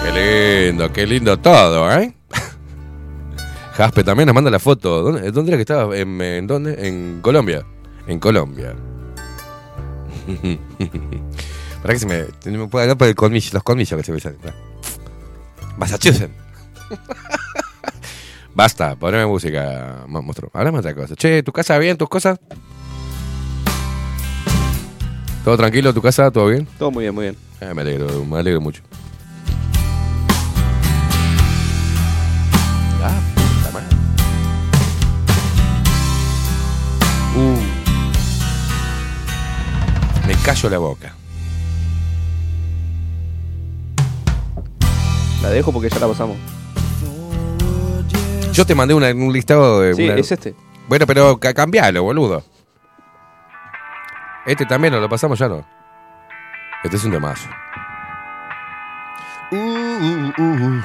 Qué lindo, qué lindo todo, ¿eh? Jaspe también nos manda la foto. ¿Dónde, dónde era que estaba? ¿En, en dónde? En Colombia. En Colombia. Para que se me... me pueda hablar por el colmillo, los colmillos que se me salen. Massachusetts. Basta, poneme música, monstruo. Hablamos de otra cosa. Che, ¿tu casa bien? ¿Tus cosas? ¿Todo tranquilo? ¿Tu casa? ¿Todo bien? Todo muy bien, muy bien. Eh, me alegro, me alegro mucho. Uh. Me callo la boca. La dejo porque ya la pasamos. Yo te mandé una, un listado de... Sí, una... es este. Bueno, pero cambialo, boludo. Este también no lo pasamos, ya no. Este es un temazo. Uh, uh, uh, uh.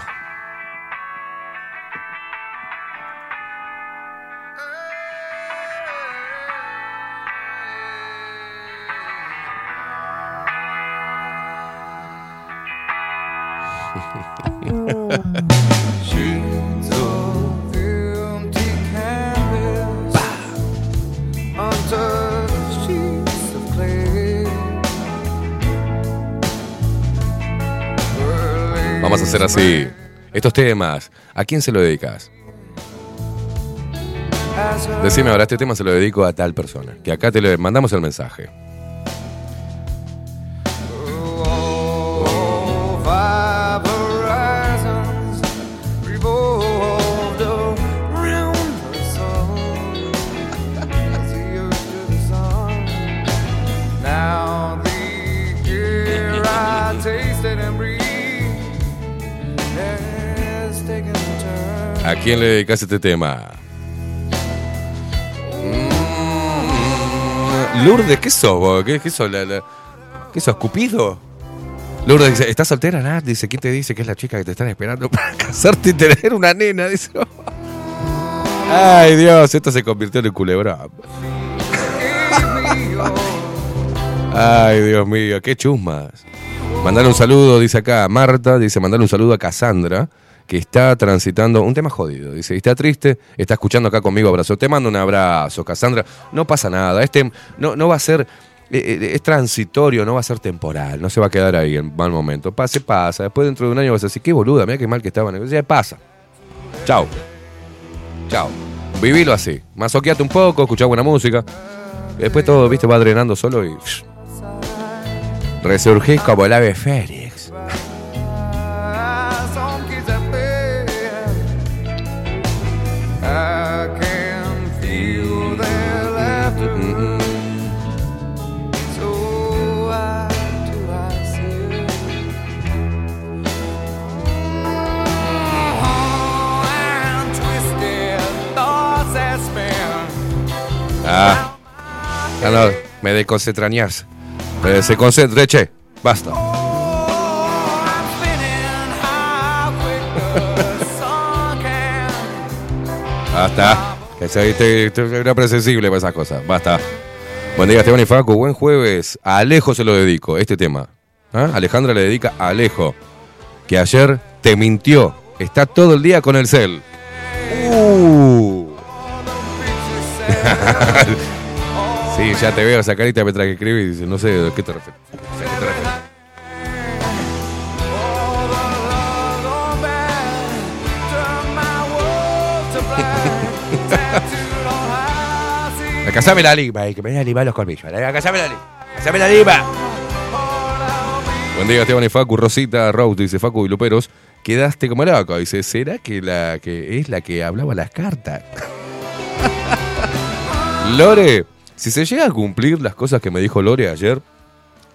Vamos a hacer así. Estos temas, ¿a quién se lo dedicas? Decime ahora, este tema se lo dedico a tal persona. Que acá te le mandamos el mensaje. ¿A quién le dedicas este tema? Lourdes, ¿qué sos vos? ¿Qué, qué sos? La, la... ¿Qué sos? ¿Cupido? Lourdes dice, ¿estás soltera, Nat? Dice, ¿quién te dice que es la chica que te están esperando para casarte y tener una nena? Dice, oh. Ay, Dios, esto se convirtió en el culebrón. Ay, Dios mío, qué chusmas. Mandale un saludo, dice acá, Marta, dice, mandale un saludo a Cassandra, que está transitando un tema jodido. Dice, está triste, está escuchando acá conmigo, abrazo. Te mando un abrazo, Cassandra. No pasa nada, este no, no va a ser, es transitorio, no va a ser temporal, no se va a quedar ahí en mal momento. Pase, pasa. Después dentro de un año vas a decir, qué boluda, mirá qué mal que estaban. Ya pasa. Chao. Chao. Vivilo así. Masoqueate un poco, escuchá buena música. Después todo, viste, va drenando solo y... resurgís como el ave fénix. Ah, ah, no, me desconcentrañás. Me desconcentré, che, basta. Basta. Que soy era presensible para esas cosas. Basta. Buen día, Esteban y Facu. Buen jueves. A Alejo se lo dedico, este tema. ¿Ah? Alejandra le dedica a Alejo, que ayer te mintió. Está todo el día con el cel. Uh. Sí, ya te veo esa carita mientras que escribís y dices, no sé de qué te refieres. Acasame la lima, eh, que me animan los colmillos. Acasame la lima, acasame la lima. Buen día, Esteban y Facu. Rosita Rose dice, Facu y Luperos, quedaste como la vaca. Dice, ¿será que la que es la que hablaba las cartas? Lore, si se llega a cumplir las cosas que me dijo Lore ayer,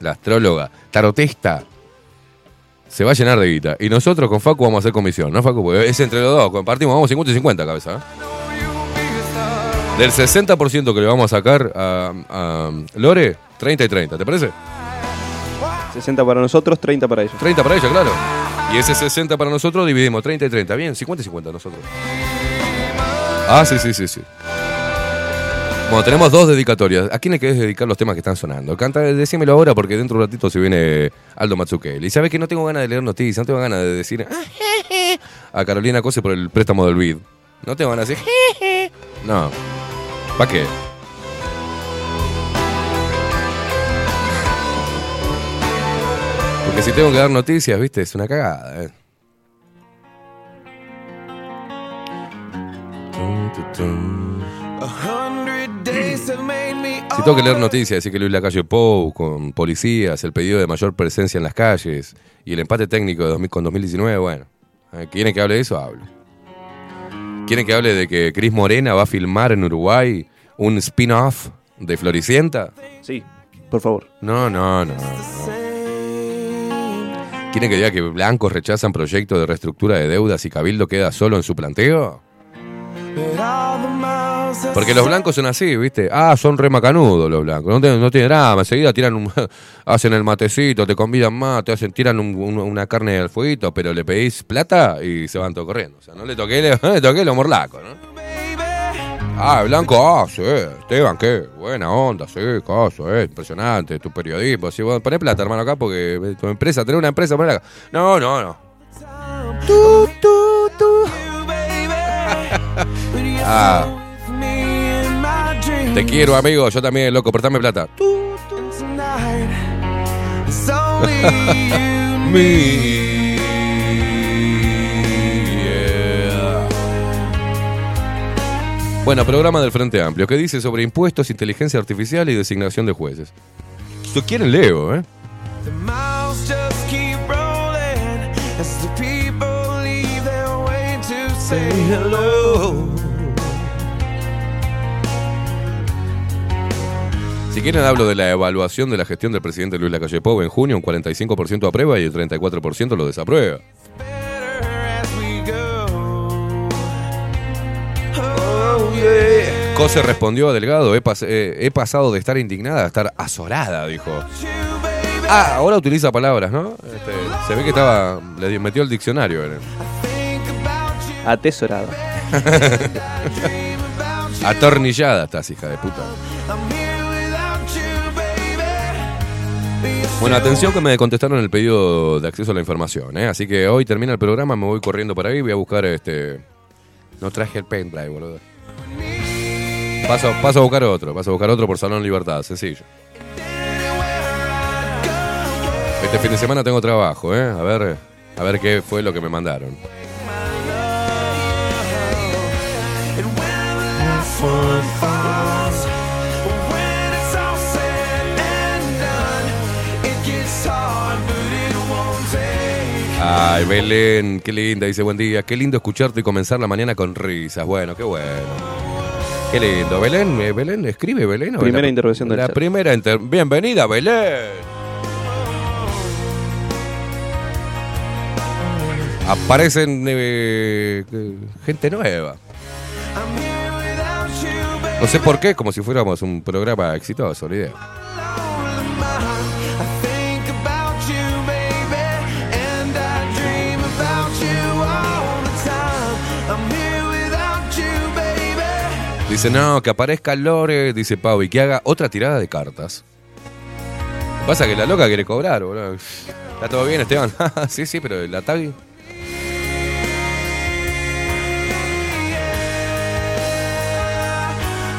la astróloga, tarotista, se va a llenar de guita. Y nosotros con Facu vamos a hacer comisión, ¿no, Facu? Porque es entre los dos, compartimos, vamos cincuenta y cincuenta, cabeza. ¿Eh? Del sesenta por ciento que le vamos a sacar a, a Lore, treinta y treinta, ¿te parece? sesenta para nosotros, treinta para ellos. treinta para ellos, claro. Y ese sesenta para nosotros dividimos treinta y treinta, bien, cincuenta y cincuenta nosotros. Ah, sí, sí, sí, sí. Bueno, tenemos dos dedicatorias. ¿A quién le querés dedicar los temas que están sonando? Canta, decímelo ahora porque dentro de un ratito se viene Aldo Mazzucchelli. Y sabes que no tengo ganas de leer noticias, no tengo ganas de decir a Carolina Cose por el préstamo del B I D. No tengo ganas de decir no. ¿Para qué? Porque si tengo que dar noticias, viste, es una cagada, eh. Si tengo que leer noticias, decir que Luis Lacalle Pou con policías, el pedido de mayor presencia en las calles y el empate técnico de dos mil, con dos mil diecinueve, bueno, ¿quieren que hable de eso? Hablo. ¿Quieren que hable de que Cris Morena va a filmar en Uruguay un spin-off de Floricienta? Sí, por favor. No, no, no, no. ¿Quieren que diga que blancos rechazan proyectos de reestructura de deudas y Cabildo queda solo en su planteo? Porque los blancos son así, ¿viste? Ah, son re macanudos los blancos. No tienen, no tienen drama. Enseguida tiran un, hacen el matecito, te convidan más, te hacen, tiran un, un, una carne al fueguito, pero le pedís plata y se van todos corriendo. O sea, no le toqué, le, le toqué los morlacos, ¿no? Ah, el blanco, ah, sí, Esteban, qué buena onda, sí, caso, eh, impresionante, tu periodismo. Sí, bueno, poné plata, hermano, acá, porque tu empresa, tenés una empresa, poné acá. No, no, no. Tú, tú, tú. Ah. Te quiero, amigo, yo también, loco, portame plata. Me, yeah. Bueno, programa del Frente Amplio. ¿Qué dice sobre impuestos, inteligencia artificial y designación de jueces? ¿Tú quieren leo, eh? Say hello. Si quieren hablo de la evaluación de la gestión del presidente Luis Lacalle Pou en junio, un cuarenta y cinco por ciento aprueba y el treinta y cuatro por ciento lo desaprueba. yeah. Cose respondió a Delgado, he, pas eh, he pasado de estar indignada a estar azorada, dijo. Ah, ahora utiliza palabras, ¿no? Este, se ve que estaba, le metió el diccionario. ¿Verdad? Atesorada. Atornillada estás, hija de puta. Bueno, atención que me contestaron el pedido de acceso a la información, ¿eh? Así que hoy termina el programa, me voy corriendo para ahí, voy a buscar este... No traje el pendrive, boludo. Paso, paso a buscar otro, paso a buscar otro por Salón Libertad, sencillo. Este fin de semana tengo trabajo, ¿eh? A ver, a ver qué fue lo que me mandaron. Ay, Belén, qué linda, dice buen día. Qué lindo escucharte y comenzar la mañana con risas. Bueno, qué bueno. Qué lindo. Belén, eh, Belén, escribe Belén. ¿O primera la, intervención del la chat? Primera inter... Bienvenida, Belén. Aparecen eh, gente nueva. No sé por qué, como si fuéramos un programa exitoso, la idea. Dice, no, que aparezca Lore, dice Pau, y que haga otra tirada de cartas. Pasa que la loca quiere cobrar, boludo. ¿Está todo bien, Esteban? Sí, sí, pero la tag...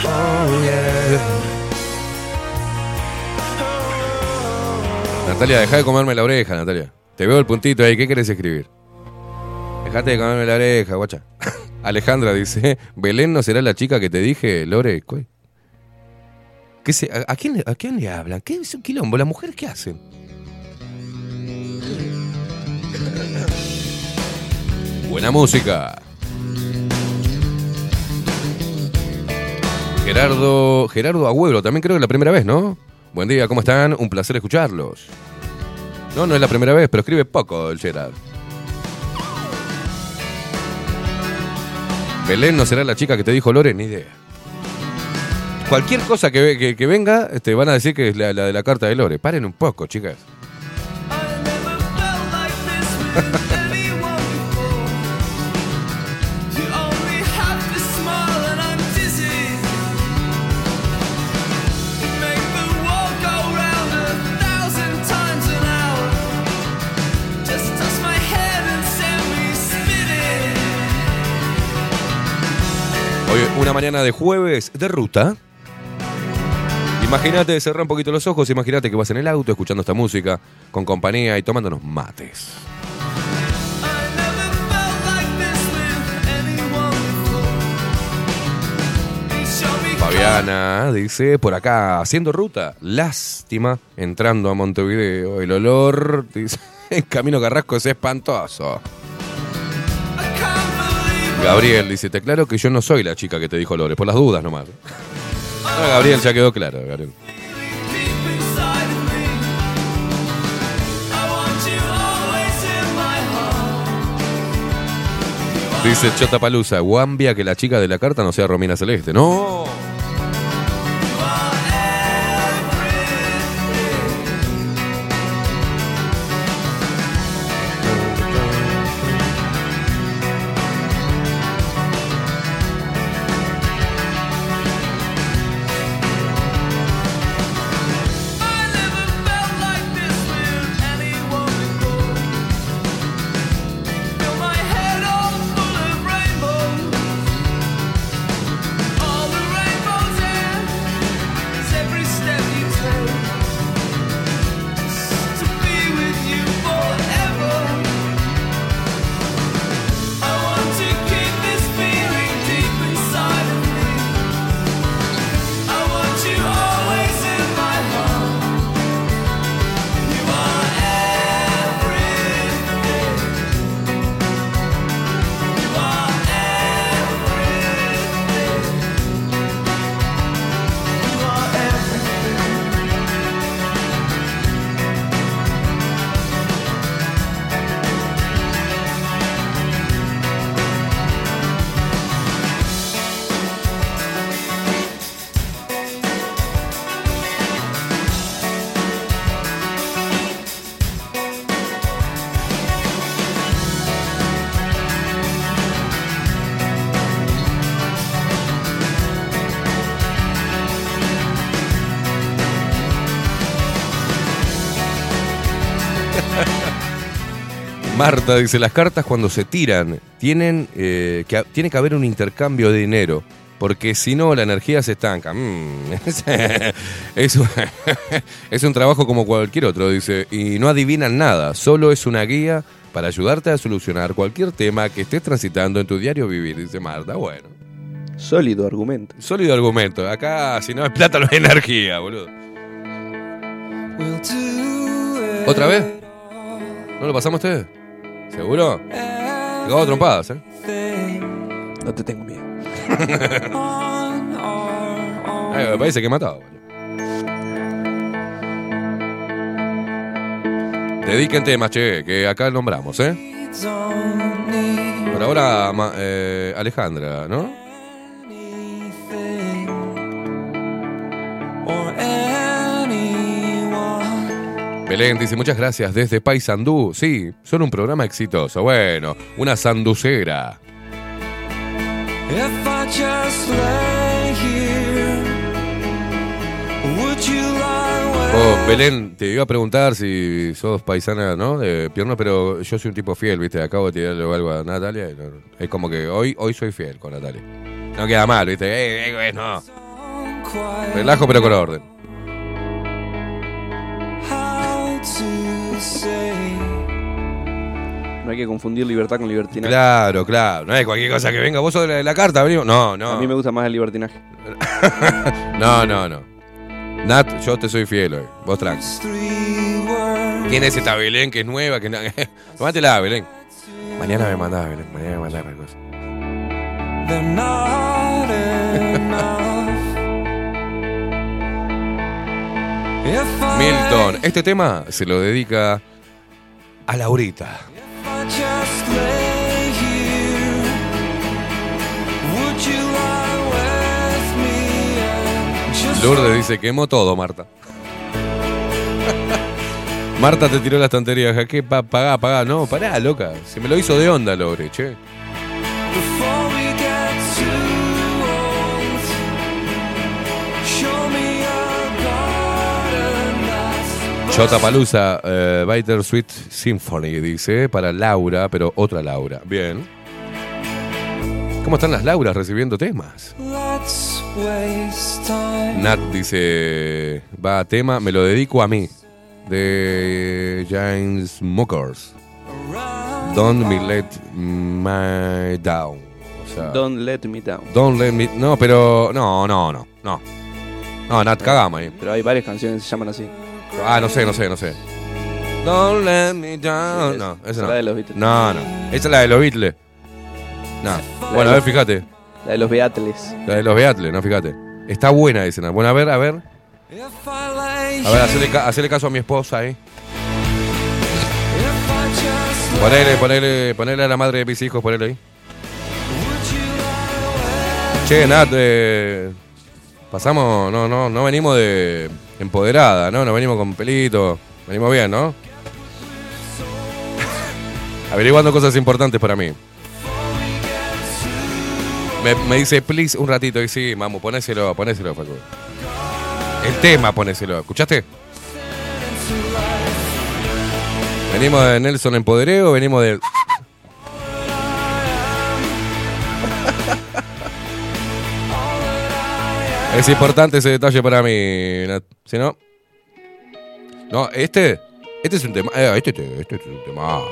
Oh, yeah. Natalia, dejá de comerme la oreja, Natalia. Te veo el puntito ahí, ¿qué querés escribir? Dejate de comerme la oreja, guacha. Alejandra dice, Belén no será la chica que te dije, Lore. ¿Qué se, a, a, quién, ¿A quién le hablan? ¿Qué es un quilombo? ¿Las mujeres qué hacen? Buena música. Gerardo, Gerardo Agüero, también creo que es la primera vez, ¿no? Buen día, ¿cómo están? Un placer escucharlos. No, no es la primera vez, pero escribe poco el Gerard. Belén no será la chica que te dijo Lore, ni idea. Cualquier cosa que, que, que venga, te van a decir que es la, la de la carta de Lore. Paren un poco, chicas. Una mañana de jueves de ruta. Imagínate, cerrar un poquito los ojos, imagínate que vas en el auto escuchando esta música, con compañía y tomándonos mates. Fabiana dice, por acá, haciendo ruta. Lástima, entrando a Montevideo, el olor, dice, en Camino Carrasco es espantoso. Gabriel dice, te aclaro que yo no soy la chica que te dijo Lore, por las dudas nomás. Ahora Gabriel, ya quedó claro, Gabriel. Dice Chotapalusa, guambia que la chica de la carta no sea Romina Celeste. ¡No! Marta dice, las cartas cuando se tiran tienen eh, que, tiene que haber un intercambio de dinero, porque si no la energía se estanca. Mm, es, es, un, es un trabajo como cualquier otro, dice, y no adivinan nada, solo es una guía para ayudarte a solucionar cualquier tema que estés transitando en tu diario vivir, dice Marta. Bueno. Sólido argumento. Sólido argumento. Acá, si no es plata, no es energía, boludo. ¿Otra vez? ¿No lo pasamos ustedes? ¿Seguro? Te cago trompadas, ¿eh? No te tengo miedo. Ay, me parece que he matado, boludo. Dediquen temas, che, que acá nombramos, ¿eh? Por ahora, ma, eh, Alejandra, ¿no? Belén dice, muchas gracias, desde Paysandú. Sí, son un programa exitoso. Bueno, una sanducera. Oh, Belén, te iba a preguntar si sos paisana, ¿no? De Pierno, pero yo soy un tipo fiel, ¿viste? Acabo de tirarle algo a Natalia. Es como que hoy, hoy soy fiel con Natalia. No queda mal, ¿viste? Eh, eh, no. Relajo, pero con orden. No hay que confundir libertad con libertinaje. Claro, claro. No es cualquier cosa que venga. ¿Vos sos de la, de la carta? ¿Venimos? No, no. A mí me gusta más el libertinaje. No, no, no. Nat, yo te soy fiel hoy. Vos tranqui. ¿Quién es esta Belén que es nueva? Que... Tómatela, Belén. Mañana me mandás, Belén. Mañana me mandás cosas. Milton, este tema se lo dedica a Laurita. Lourdes dice, quemó todo, Marta. Marta te tiró la estantería. ¿Qué? Pagá, pagá. No, pará, loca. Se me lo hizo de onda, Lourdes, che. Chotapalusa, eh, Bittersweet Symphony, dice, para Laura, pero otra Laura. Bien. ¿Cómo están las Lauras recibiendo temas? Nat dice, va, tema, me lo dedico a mí, de James Mockers. Don't me let me down. O sea, don't let me down. Don't let me... No, pero... No, no, no. No, no Nat, cagamos ahí. Pero hay varias canciones que se llaman así. Ah, no sé, no sé, no sé. Don't let me down. Sí, no, esa, esa no. La de los Beatles. No, no. Esa es la de los Beatles. No. La bueno, a ver, los, fíjate. La de los Beatles. La de los Beatles, no, fíjate. Está buena, dicen. No. Bueno, a ver, a ver. A ver, hacerle, ca- hacerle caso a mi esposa ahí. ¿Eh? Ponele, ponele, ponele a la madre de mis hijos, ponele ahí. Che, Nat, eh, pasamos, no, no, no venimos de... Empoderada, ¿no? Nos venimos con pelito. Venimos bien, ¿no? Averiguando cosas importantes para mí. Me, me dice, please, un ratito. Y sí, mamu, ponéselo, ponéselo, Facu. El tema, ponéselo. ¿Escuchaste? Venimos de Nelson Empodereo, venimos de... Es importante ese detalle para mí, Nat. Si no... No, este... Este es un tema... Eh, este, este, este es un temazo.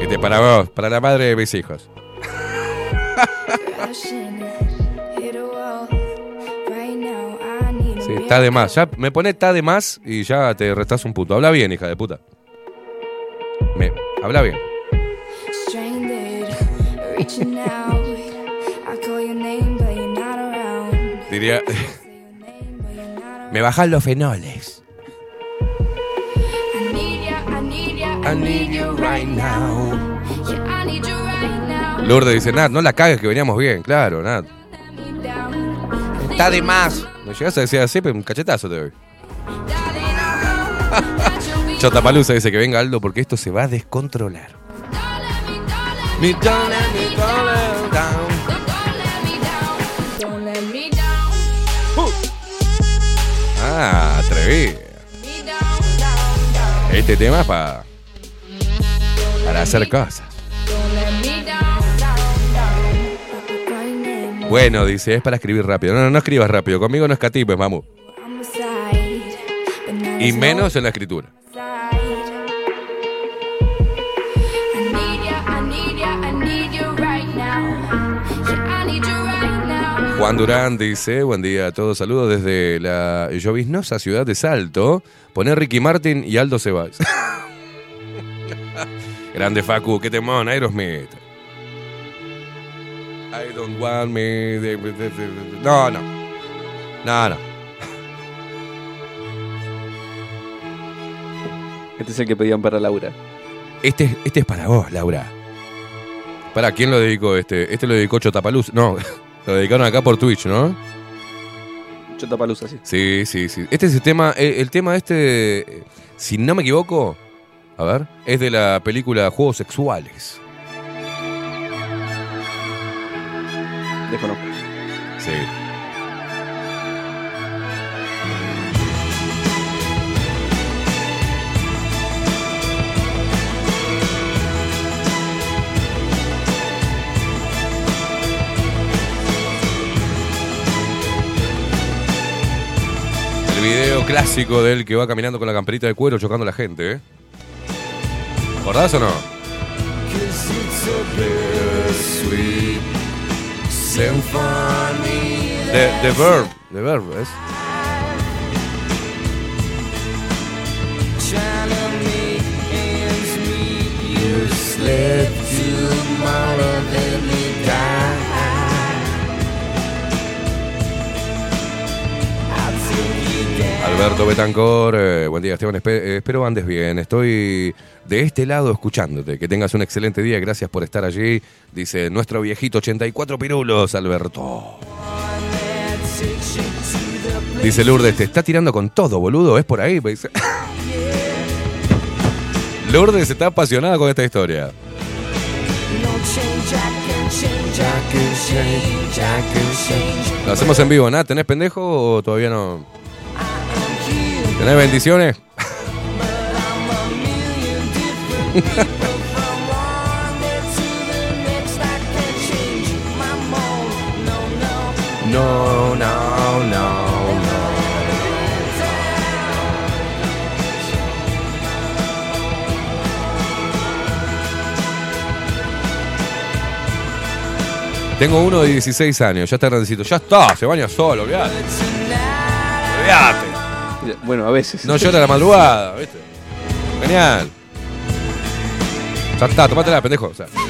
Este es para vos, para la madre de mis hijos. Sí, está de más. Ya me pone está de más y ya te restás un puto. Habla bien, hija de puta. Me... Habla bien. Diría, me bajan los fenoles. Lourdes dice, Nat, no la cagues que veníamos bien. Claro, Nat. Está de más. Me llegas a decir así, pero un cachetazo te doy. Chotapalusa dice que venga Aldo porque esto se va a descontrolar. Mi dona, mi dona, ah, atrevida. este tema para para hacer cosas. Bueno, dice, es para escribir rápido. No, no, no escribas rápido. Conmigo no escatipes, mamu. Y menos en la escritura. Juan Durán dice, buen día a todos, saludos desde la lloviznosa ciudad de Salto. Poner Ricky Martin y Aldo Ceballos. Grande Facu, qué temón, Aerosmith. I don't want me... No, no. No, no. Este es el que pedían para Laura. Este, este es para vos, Laura. ¿Para quién lo dedicó este? Este lo dedicó Chotapalusa. No... Lo dedicaron acá por Twitch, ¿no? Chotapalusa, sí. Sí, sí, sí. Este es el tema, el, el tema este, si no me equivoco, a ver, es de la película Juegos Sexuales. Desconozco. Sí. Video clásico del que va caminando con la camperita de cuero chocando a la gente, ¿eh? ¿Acordás o no? The, the Verb, The Verb, ¿ves? Alberto Betancor, eh, buen día Esteban, espe- espero andes bien, estoy de este lado escuchándote, que tengas un excelente día, gracias por estar allí, dice nuestro viejito ochenta y cuatro pirulos, Alberto. Dice Lourdes, te está tirando con todo, boludo, es por ahí, me dice. Lourdes está apasionada con esta historia. Lo hacemos en vivo, ¿no? ¿Tenés pendejo o todavía no? ¿Tenés bendiciones? No, no, no, no. Tengo uno de dieciséis años, ya está grandecito. Ya está, se baña solo, olvídate. Olvídate. Bueno, a veces. No llora la madrugada, ¿viste? Genial. Ya está, tomátela, pendejo. O sea. Tomá,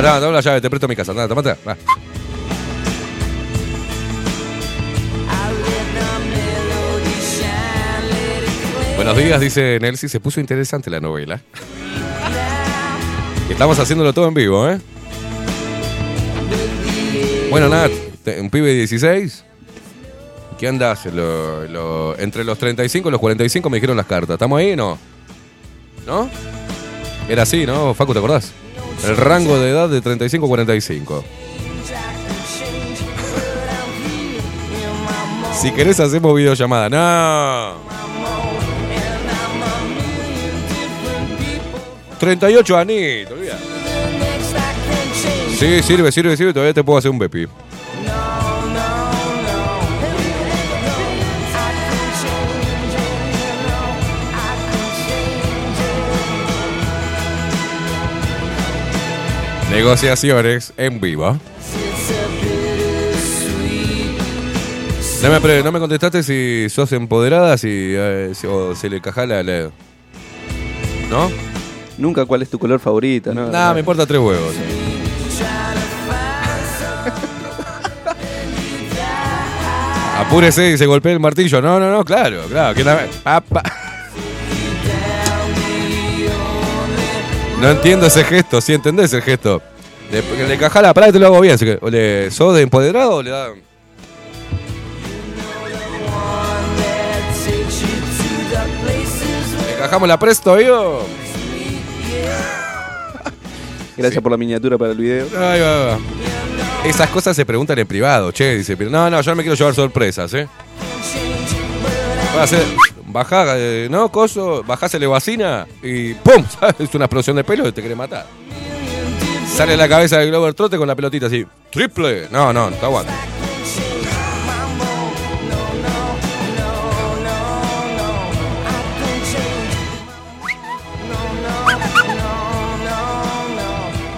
tomá, tomá la llave, te presto mi casa. Nada, tomátela. Va. Buenos días, dice Nelsi. Se puso interesante la novela. Estamos haciéndolo todo en vivo, ¿eh? Bueno, Nat, un pibe de dieciséis. ¿Qué andás? Lo, lo, entre los treinta y cinco y los cuarenta y cinco me dijeron las cartas. ¿Estamos ahí o no? ¿No? Era así, ¿no? Facu, ¿te acordás? El rango de edad de treinta y cinco a cuarenta y cinco. Si querés hacemos videollamada. ¡No! treinta y ocho anitos, olvidá. Sí, sirve, sirve, sirve. Todavía te puedo hacer un bepi. Negociaciones en vivo. No me, pre- no me contestaste si sos empoderada si, eh, si, o se le cajá la... la... ¿No? Nunca cuál es tu color favorito. No, nah, me importa tres huevos. Apúrese y se golpea el martillo. No, no, no, claro, claro. Que la... No entiendo ese gesto, si ¿sí entendés el gesto? Le, le cajá la parada y te lo hago bien. O le sos de empoderado o le da... Le cajamos la presto, amigo. Gracias sí. Por la miniatura para el video. Ahí va, va. Esas cosas se preguntan en privado, che, dice, pero no, no, yo no me quiero llevar sorpresas, ¿eh? Sí. Va a hacer, bajá, eh, ¿no? Coso, bajásele vacina y ¡pum! Es una explosión de pelo y te quiere matar. Sale la cabeza de Glover Trotter con la pelotita así. ¡Triple! No, no, no te aguanto.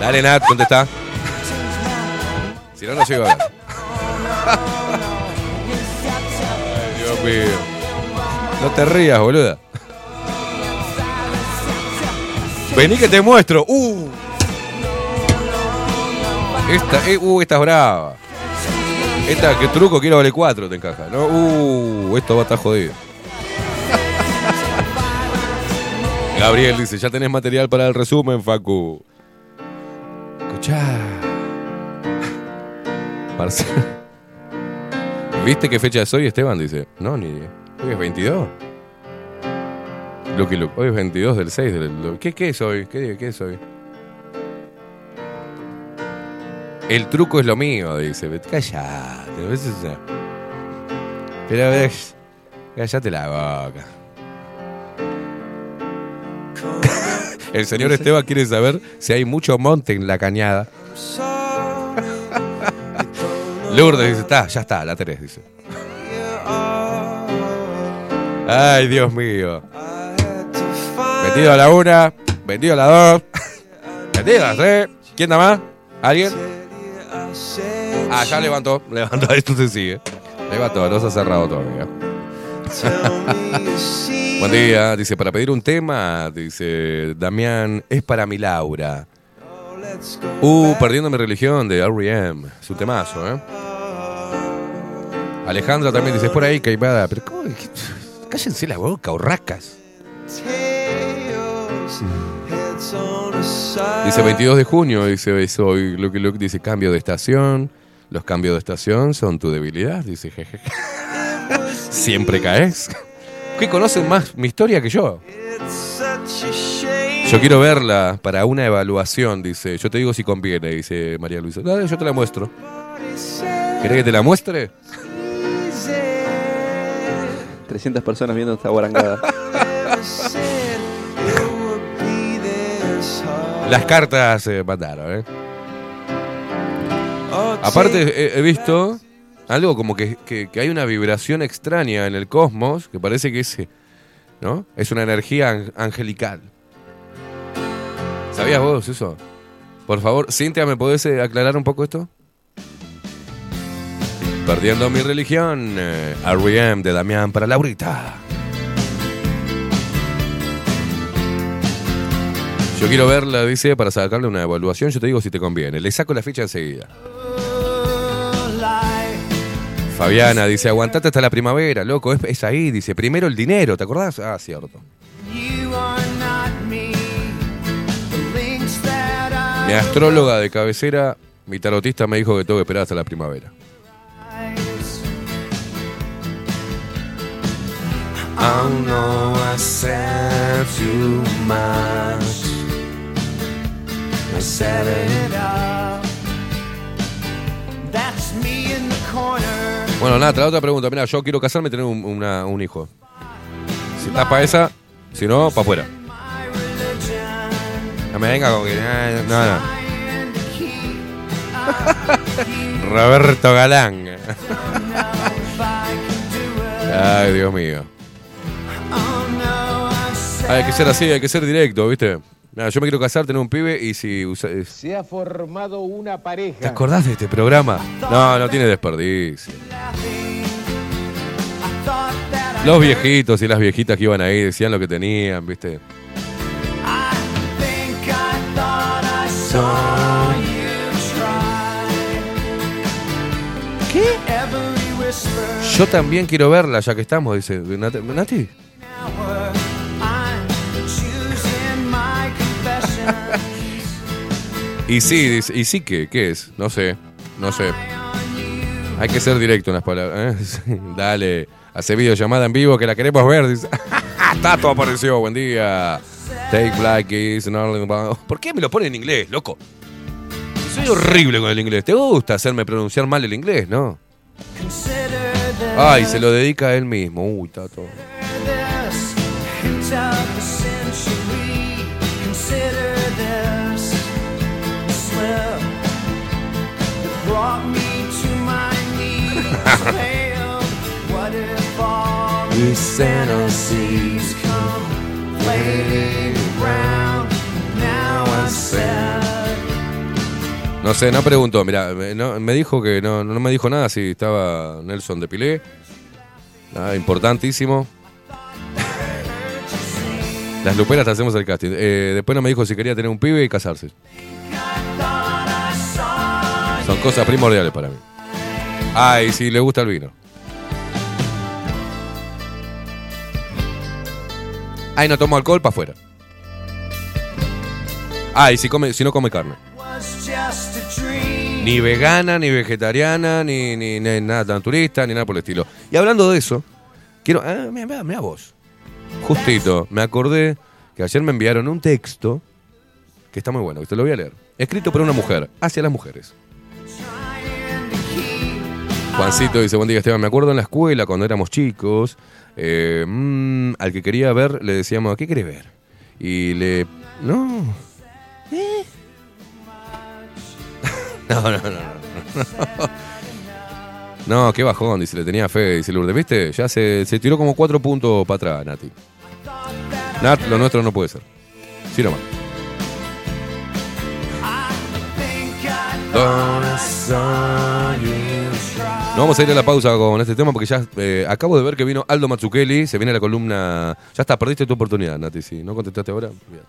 Dale, Nat, contestá. Si no, no llego a ver. Dios mío. No te rías, boluda. Vení que te muestro. Uh. Esta, eh, uh, esta es brava. Esta, que truco, quiero vale cuatro, te encaja, ¿no? Uh, esto va a estar jodido. Gabriel dice, ya tenés material para el resumen, Facu. Marcelo. ¿Viste qué fecha es hoy, Esteban? Dice. No, ni idea. Hoy es veintidós. Lucky Luke. Hoy es veintidós del seis. Del... ¿Qué, ¿Qué es hoy? ¿Qué, ¿Qué es hoy? El truco es lo mío, dice. Callate. ¿Ves eso? Pero ves. Callate la boca. El señor Esteban quiere saber si hay mucho monte en la cañada. Lourdes dice, está, ya está, la tres, dice. Ay, Dios mío. Metido a la una, metido a la dos, metido a la tres. ¿Quién da más? ¿Alguien? Ah, ya levantó, levantó, esto se sigue. Levantó, no se ha cerrado todavía. Buen día, dice, para pedir un tema, dice Damián, es para mi Laura. Uh, Perdiendo mi religión de R E M Es un temazo, ¿eh? Alejandra también dice, es por ahí, Caimada. Pero ¿cómo? Cállense la boca, horracas. Dice veintidós de junio, dice soy Lucky Luke, dice cambio de estación. Los cambios de estación son tu debilidad, dice jejeje. Siempre caes. Que conocen más mi historia que yo. Yo quiero verla para una evaluación, dice. Yo te digo si conviene, dice María Luisa. No, yo te la muestro. ¿Querés que te la muestre? trescientas personas viendo esta guarangada. Las cartas se eh, mandaron, ¿eh? Aparte, he, he visto... Algo como que, que, que hay una vibración extraña en el cosmos que parece que es, ¿no? Es una energía angelical. ¿Sabías vos eso? Por favor, Cintia, ¿me podés aclarar un poco esto? Perdiendo mi religión, eh, R E M de Damián para Laurita. Yo quiero verla, dice, para sacarle una evaluación. Yo te digo si te conviene. Le saco la ficha enseguida. Fabiana dice, aguantate hasta la primavera, loco, es, es ahí, dice, primero el dinero, ¿te acordás? Ah, cierto. Mi astróloga de cabecera, mi tarotista me dijo que tengo que esperar hasta la primavera. Oh, no, I said too much. I said it up. That's me in the corner. Bueno, nada, la otra pregunta. Mira, yo quiero casarme y tener un, una, un hijo. Si está para esa, si no, para afuera. No me venga con que... No, no. Roberto Galán. Ay, Dios mío. Ay, hay que ser así, hay que ser directo, ¿viste? Nah, yo me quiero casar, tener un pibe y si... Usa... Se ha formado una pareja. ¿Te acordás de este programa? No, no tiene desperdicio. Los viejitos y las viejitas que iban ahí decían lo que tenían, ¿viste? ¿Qué? Yo también quiero verla, ya que estamos, dice Nati. Y sí, y sí que, ¿qué es? No sé, no sé. Hay que ser directo en las palabras, ¿eh? Dale, hace videollamada en vivo que la queremos ver, dice. Tato apareció, buen día. Take black is not... ¿Por qué me lo pone en inglés, loco? Soy horrible con el inglés. ¿Te gusta hacerme pronunciar mal el inglés, no? Ay, se lo dedica a él mismo. Uy, está todo. No sé, no preguntó. Mirá, no, me dijo que no, no me dijo nada si estaba Nelson de Pilé. Nada, importantísimo. Las luperas hacemos el casting. Eh, después no me dijo si quería tener un pibe y casarse. Son cosas primordiales para mí. Ah, y si le gusta el vino. Ay, no tomo alcohol, para afuera. Ay, ah, si come, si no come carne. Ni vegana, ni vegetariana, ni, ni, ni nada tan turista, ni nada por el estilo. Y hablando de eso, quiero... Ah, mirá, mirá vos. Justito, me acordé que ayer me enviaron un texto que está muy bueno, que te lo voy a leer. Escrito por una mujer, hacia las mujeres. Juancito dice, buen día Esteban, me acuerdo en la escuela cuando éramos chicos, eh, mmm, al que quería ver le decíamos, ¿qué querés ver? Y le... No. ¿Eh? no, no, no, no. No, qué bajón, dice, le tenía fe, dice Lourdes, ¿viste? Ya se, se tiró como cuatro puntos para atrás, Nati. Nat, lo nuestro no puede ser. Sí, nomás. Nos vamos a ir a la pausa con este tema porque ya eh, acabo de ver que vino Aldo Mazzucchelli. Se viene la columna. Ya está, perdiste tu oportunidad, Nati. Si no contestaste ahora, fíjate.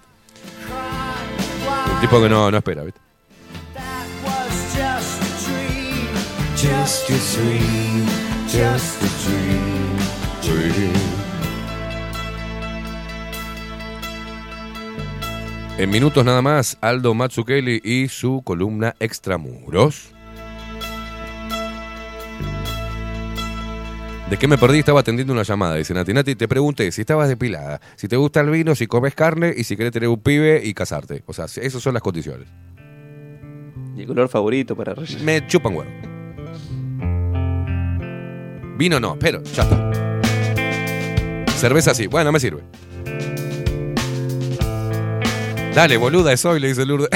Un tipo que no, no espera, ¿viste? Just a dream, just a dream, dream. En minutos nada más, Aldo Mazzucchelli y su columna Extramuros. ¿De qué me perdí? Estaba atendiendo una llamada. Dice Nati, Nati, te pregunté si estabas depilada, si te gusta el vino, si comes carne y si querés tener un pibe y casarte. O sea, esas son las condiciones. ¿Y el color favorito para Reyes? Me chupan huevo. Vino no, pero ya está. Cerveza sí, bueno, me sirve. Dale, boluda, es hoy, le dice Lourdes.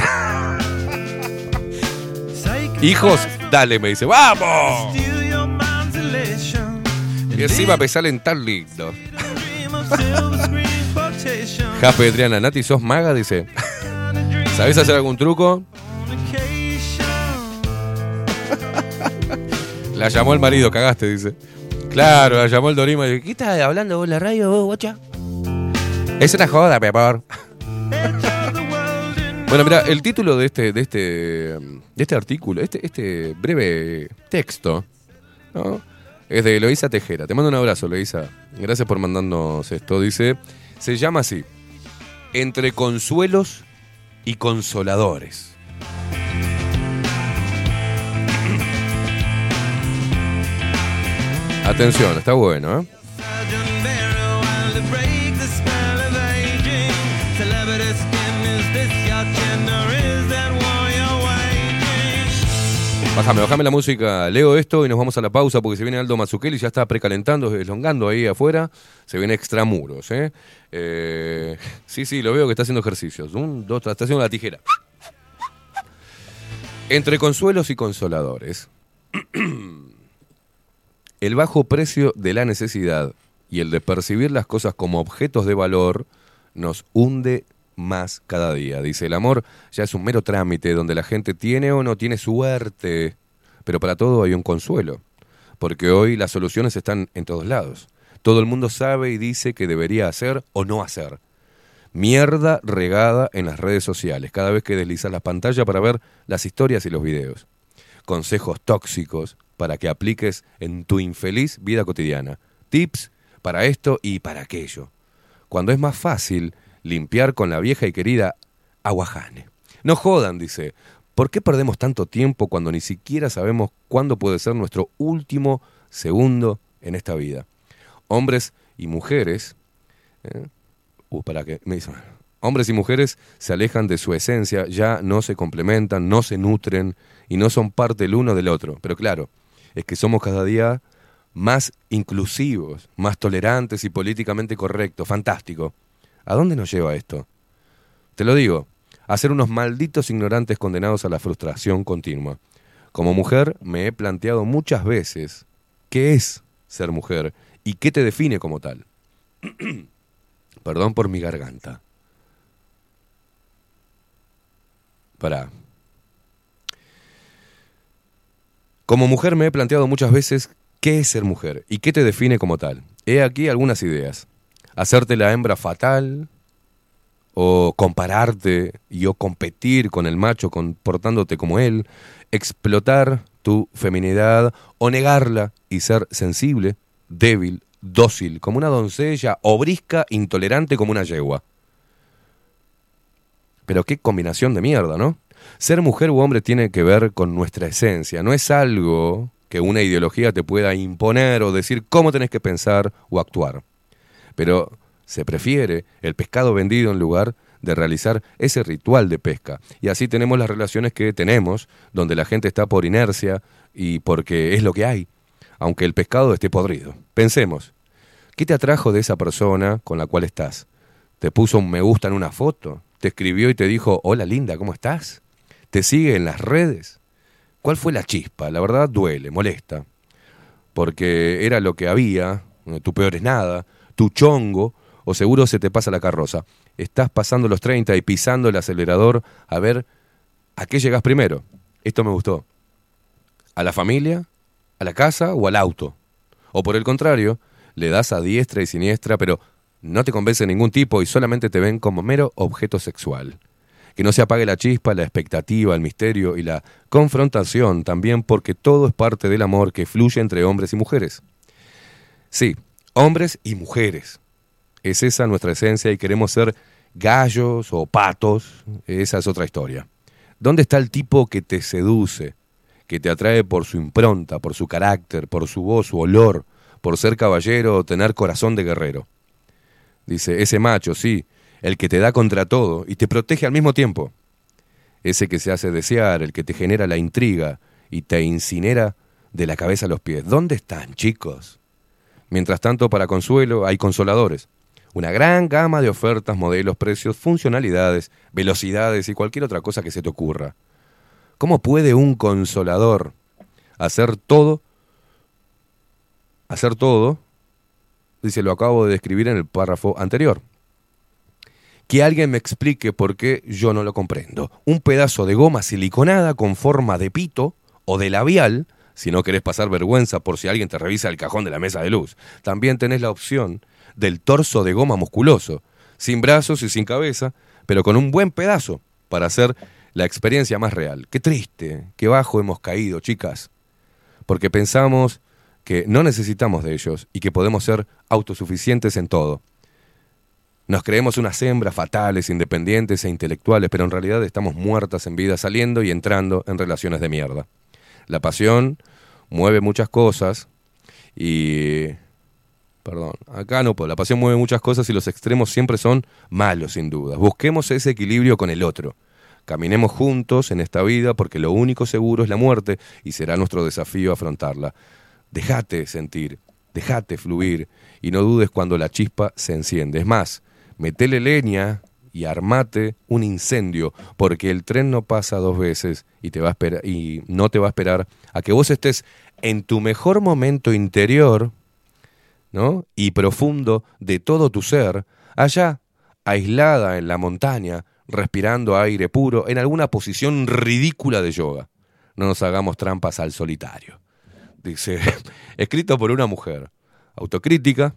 Hijos, dale, me dice, ¡vamos! Y encima me salen tan lindos. Jape, Adriana, Nati, ¿sos maga? Dice. ¿Sabés hacer algún truco? La llamó el marido, cagaste, dice. Claro, la llamó el Dorima y dice, ¿qué estás hablando vos en la radio, vos, guacha? Es una joda, por favor. Bueno, mira, el título de este, de este, de este artículo, este, este breve texto, ¿no? Es de Eloisa Tejera. Te mando un abrazo, Eloisa. Gracias por mandarnos esto. Dice, se llama así, entre consuelos y consoladores. Atención, está bueno, ¿eh? Bájame, bájame la música, leo esto y nos vamos a la pausa porque se viene Aldo Mazzucchelli, ya está precalentando, deslongando ahí afuera, se viene Extramuros, ¿eh? Eh, sí, sí, lo veo que está haciendo ejercicios, un, dos, tres, está haciendo la tijera. Entre consuelos y consoladores, el bajo precio de la necesidad y el de percibir las cosas como objetos de valor nos hunde más cada día. Dice, el amor ya es un mero trámite donde la gente tiene o no tiene suerte, pero para todo hay un consuelo, porque hoy las soluciones están en todos lados. Todo el mundo sabe y dice que debería hacer o no hacer. Mierda regada en las redes sociales, cada vez que deslizas la pantalla para ver las historias y los videos. Consejos tóxicos para que apliques en tu infeliz vida cotidiana. Tips para esto y para aquello. Cuando es más fácil limpiar con la vieja y querida aguajane. No jodan, dice. ¿Por qué perdemos tanto tiempo cuando ni siquiera sabemos cuándo puede ser nuestro último segundo en esta vida? Hombres y mujeres... ¿eh? Uh, para que me dicen... Hombres y mujeres se alejan de su esencia, ya no se complementan, no se nutren y no son parte el uno del otro. Pero claro, es que somos cada día más inclusivos, más tolerantes y políticamente correctos. Fantástico. ¿A dónde nos lleva esto? Te lo digo, a ser unos malditos ignorantes condenados a la frustración continua. Como mujer me he planteado muchas veces qué es ser mujer y qué te define como tal. Perdón por mi garganta. Pará. Como mujer me he planteado muchas veces qué es ser mujer y qué te define como tal. He aquí algunas ideas. Hacerte la hembra fatal o compararte y o competir con el macho comportándote como él, explotar tu feminidad o negarla y ser sensible, débil, dócil como una doncella o brisca, intolerante como una yegua. Pero qué combinación de mierda, ¿no? Ser mujer u hombre tiene que ver con nuestra esencia. No es algo que una ideología te pueda imponer o decir cómo tenés que pensar o actuar. Pero se prefiere el pescado vendido en lugar de realizar ese ritual de pesca. Y así tenemos las relaciones que tenemos, donde la gente está por inercia y porque es lo que hay, aunque el pescado esté podrido. Pensemos, ¿qué te atrajo de esa persona con la cual estás? ¿Te puso un me gusta en una foto? ¿Te escribió y te dijo, hola linda, ¿cómo estás? ¿Te sigue en las redes? ¿Cuál fue la chispa? La verdad duele, molesta. Porque era lo que había, tu peor es nada, tu chongo, o seguro se te pasa la carroza. Estás pasando los treinta y pisando el acelerador a ver a qué llegás primero. Esto me gustó. ¿A la familia? ¿A la casa o al auto? O por el contrario, le das a diestra y siniestra, pero no te convence ningún tipo y solamente te ven como mero objeto sexual. Que no se apague la chispa, la expectativa, el misterio y la confrontación también, porque todo es parte del amor que fluye entre hombres y mujeres. Sí, hombres y mujeres. Es esa nuestra esencia y queremos ser gallos o patos. Esa es otra historia. ¿Dónde está el tipo que te seduce, que te atrae por su impronta, por su carácter, por su voz, su olor, por ser caballero o tener corazón de guerrero? Dice, ese macho, sí, el que te da contra todo y te protege al mismo tiempo. Ese que se hace desear, el que te genera la intriga y te incinera de la cabeza a los pies. ¿Dónde están, chicos? Mientras tanto, para consuelo, hay consoladores. Una gran gama de ofertas, modelos, precios, funcionalidades, velocidades y cualquier otra cosa que se te ocurra. ¿Cómo puede un consolador hacer todo? Hacer todo, dice, lo acabo de describir en el párrafo anterior. Que alguien me explique por qué yo no lo comprendo. Un pedazo de goma siliconada con forma de pito o de labial, si no querés pasar vergüenza por si alguien te revisa el cajón de la mesa de luz. También tenés la opción del torso de goma musculoso, sin brazos y sin cabeza, pero con un buen pedazo para hacer la experiencia más real. Qué triste, qué bajo hemos caído, chicas. Porque pensamos que no necesitamos de ellos y que podemos ser autosuficientes en todo. Nos creemos unas hembras fatales, independientes e intelectuales, pero en realidad estamos muertas en vida, saliendo y entrando en relaciones de mierda. La pasión mueve muchas cosas y... Perdón, acá no puedo. La pasión mueve muchas cosas y los extremos siempre son malos, sin duda. Busquemos ese equilibrio con el otro. Caminemos juntos en esta vida porque lo único seguro es la muerte y será nuestro desafío afrontarla. Déjate sentir, déjate fluir y no dudes cuando la chispa se enciende. Es más, metele leña y armate un incendio, porque el tren no pasa dos veces y, te va a esperar, y no te va a esperar a que vos estés en tu mejor momento interior, ¿no? Y profundo de todo tu ser, allá, aislada en la montaña, respirando aire puro, en alguna posición ridícula de yoga. No nos hagamos trampas al solitario. Dice, escrito por una mujer. Autocrítica.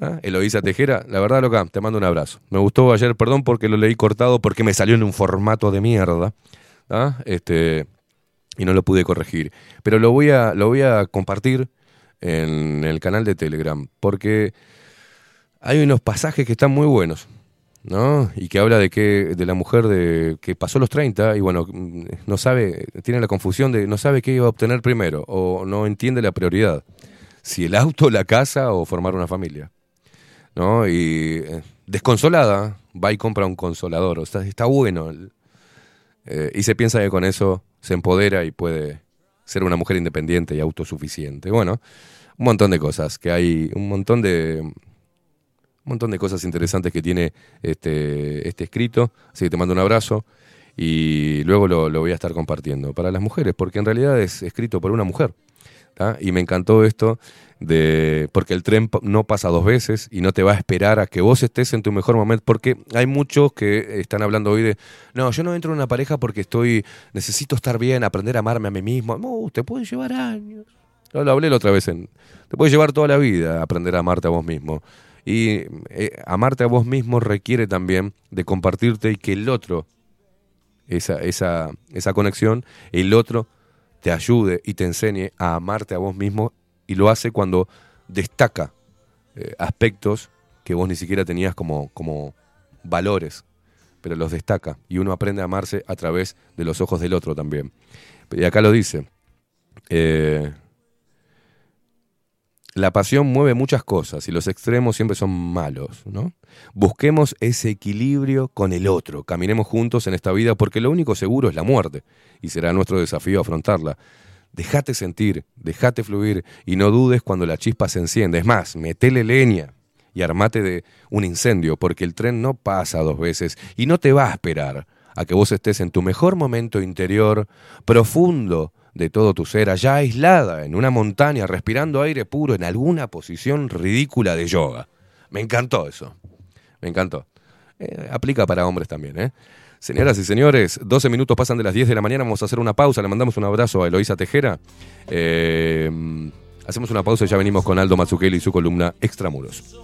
¿Ah? Eloisa Tejera, la verdad, loca, te mando un abrazo. Me gustó ayer, perdón porque lo leí cortado, porque me salió en un formato de mierda. ¿Ah? Este, y no lo pude corregir. Pero lo voy a, lo voy a compartir en el canal de Telegram, porque hay unos pasajes que están muy buenos, ¿no? Y que habla de que de la mujer de que pasó los treinta y bueno, no sabe, tiene la confusión de no sabe qué iba a obtener primero o no entiende la prioridad, si el auto, la casa o formar una familia, ¿no? Y desconsolada va y compra un consolador, o sea, está bueno, eh, y se piensa que con eso se empodera y puede ser una mujer independiente y autosuficiente. Bueno, un montón de cosas, que hay un montón de, un montón de cosas interesantes que tiene este, este escrito. Así que te mando un abrazo y luego lo, lo voy a estar compartiendo. Para las mujeres, porque en realidad es escrito por una mujer. ¿Ah? Y me encantó esto de porque el tren no pasa dos veces y no te va a esperar a que vos estés en tu mejor momento, porque hay muchos que están hablando hoy de no, yo no entro en una pareja porque estoy necesito estar bien, aprender a amarme a mí mismo. No, te puede llevar años. Yo lo hablé la otra vez, en, te puede llevar toda la vida aprender a amarte a vos mismo. Y eh, amarte a vos mismo requiere también de compartirte y que el otro, esa, esa, esa conexión, el otro te ayude y te enseñe a amarte a vos mismo, y lo hace cuando destaca eh, aspectos que vos ni siquiera tenías como, como valores, pero los destaca y uno aprende a amarse a través de los ojos del otro también. Y acá lo dice, eh, la pasión mueve muchas cosas y los extremos siempre son malos, ¿no? Busquemos ese equilibrio con el otro, caminemos juntos en esta vida porque lo único seguro es la muerte y será nuestro desafío afrontarla. Dejate sentir, dejate fluir y no dudes cuando la chispa se enciende. Es más, metele leña y armate de un incendio porque el tren no pasa dos veces y no te va a esperar a que vos estés en tu mejor momento interior, profundo, de todo tu ser, allá aislada, en una montaña, respirando aire puro, en alguna posición ridícula de yoga. Me encantó eso. Me encantó. Eh, aplica para hombres también, ¿eh? Señoras y señores, doce minutos pasan de las diez de la mañana, vamos a hacer una pausa, le mandamos un abrazo a Eloisa Tejera. Eh, hacemos una pausa y ya venimos con Aldo Mazzucchelli y su columna Extramuros.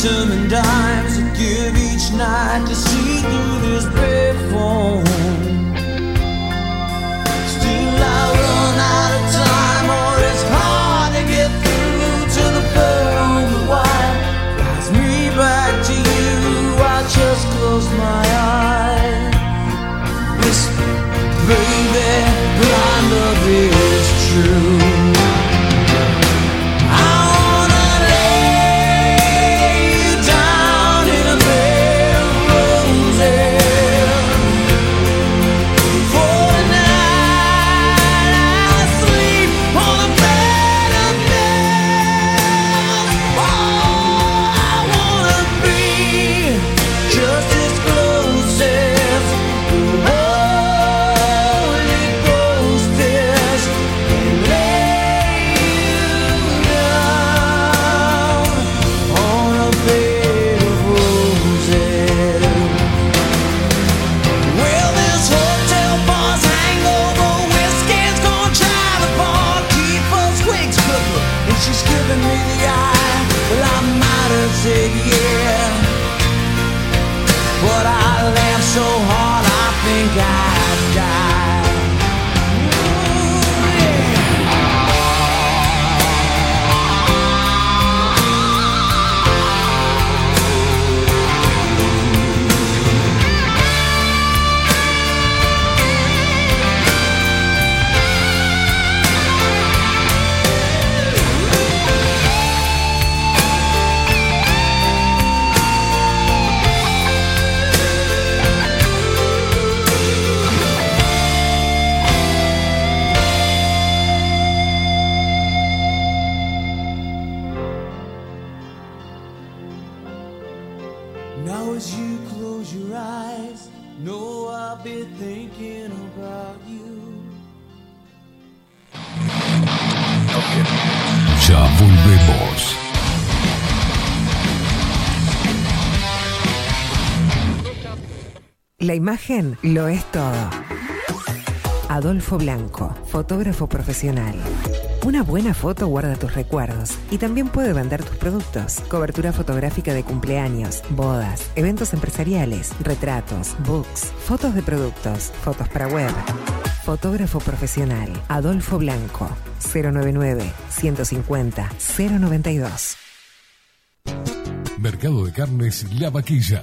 And dimes to give each night to see through this platform. Still I run out of time, or it's hard to get through to the pearl and the white. Flies me back to you, I just close my eyes. Whisper, baby, blind love is true. Yeah. Now as you close your eyes, know I'll be thinking about you. Okay. Ya volvemos. La imagen lo es todo. Adolfo Blanco, fotógrafo profesional. Una buena foto guarda tus recuerdos y también puede vender tus productos. Cobertura fotográfica de cumpleaños, bodas, eventos empresariales, retratos, books, fotos de productos, fotos para web. Fotógrafo profesional, Adolfo Blanco, cero noventa y nueve, ciento cincuenta, cero noventa y dos. Mercado de Carnes La Vaquilla.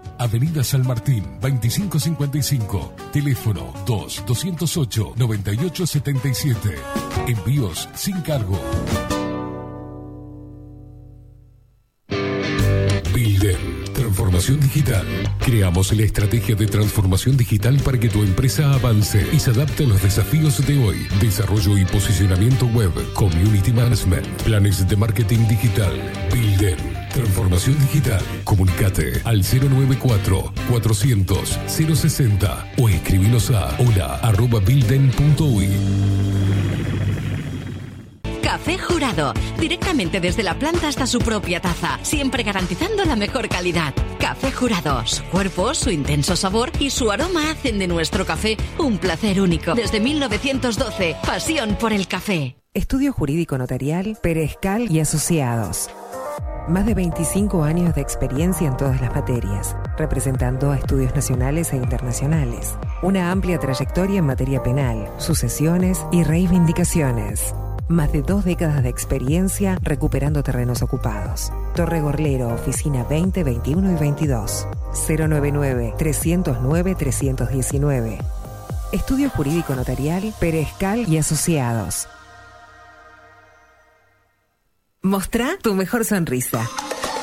Avenida San Martín, veinticinco cincuenta y cinco, teléfono dos, doscientos ocho, noventa y ocho, setenta y siete. Envíos sin cargo. Builder, transformación digital. Creamos la estrategia de transformación digital para que tu empresa avance y se adapte a los desafíos de hoy. Desarrollo y posicionamiento web, community management, planes de marketing digital. Builder. Transformación digital. Comunicate al cero noventa y cuatro, cuatrocientos, cero sesenta o escribinos a hola arroba builden punto u i. Café Jurado. Directamente desde la planta hasta su propia taza. Siempre garantizando la mejor calidad. Café Jurado. Su cuerpo, su intenso sabor y su aroma hacen de nuestro café un placer único. Desde mil novecientos doce. Pasión por el café. Estudio Jurídico Notarial, Perezcal y Asociados. Más de veinticinco años de experiencia en todas las materias, representando a estudios nacionales e internacionales. Una amplia trayectoria en materia penal, sucesiones y reivindicaciones. Más de dos décadas de experiencia recuperando terrenos ocupados. Torre Gorlero, Oficina veinte, veintiuno y veintidós. cero noventa y nueve, trescientos nueve, trescientos diecinueve. Estudio Jurídico Notarial, Perezcal y Asociados. Mostrá tu mejor sonrisa.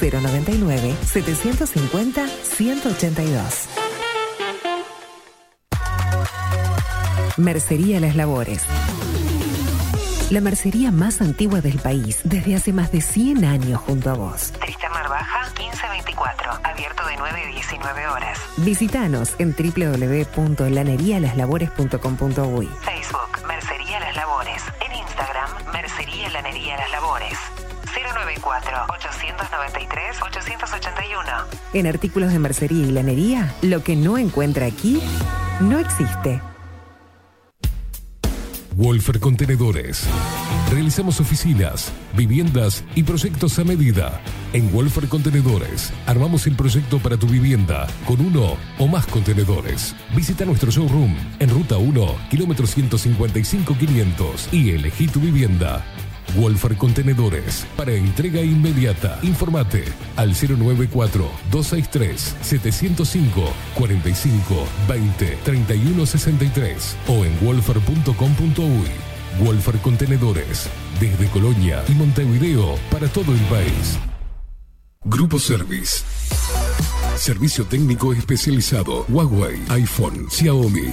cero noventa y nueve, setecientos cincuenta, ciento ochenta y dos. Mercería Las Labores. La mercería más antigua del país, desde hace más de cien años junto a vos. Tristamar Baja, quince veinticuatro, abierto de nueve a diecinueve horas. Visítanos en doble u doble u doble u punto lanería las labores punto com punto u i. Facebook, Mercería Las Labores. En Instagram, Mercería Lanería Las Labores. cero noventa y cuatro, ochocientos noventa y tres, ochocientos ochenta y uno. En artículos de mercería y lanería, lo que no encuentra aquí, no existe. WOLFER Contenedores. Realizamos oficinas, viviendas y proyectos a medida. En WOLFER Contenedores, armamos el proyecto para tu vivienda con uno o más contenedores. Visita nuestro showroom en Ruta uno, kilómetro ciento cincuenta y cinco, quinientos y elegí tu vivienda. WOLFER Contenedores, para entrega inmediata. Informate al cero noventa y cuatro, doscientos sesenta y tres, setecientos cinco, cuarenta y cinco, veinte, treinta y uno sesenta y tres o en wolfer punto com punto u i. WOLFER Contenedores, desde Colonia y Montevideo para todo el país. Grupo Service. Servicio técnico especializado. Huawei, iPhone, Xiaomi.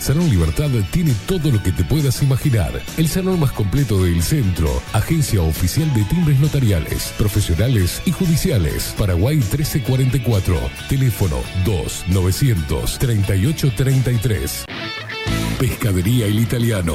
Salón Libertad tiene todo lo que te puedas imaginar. El salón más completo del centro. Agencia oficial de timbres notariales, profesionales y judiciales. Paraguay mil trescientos cuarenta y cuatro. Teléfono dos novecientos treinta y ocho treinta y tres. Pescadería El Italiano.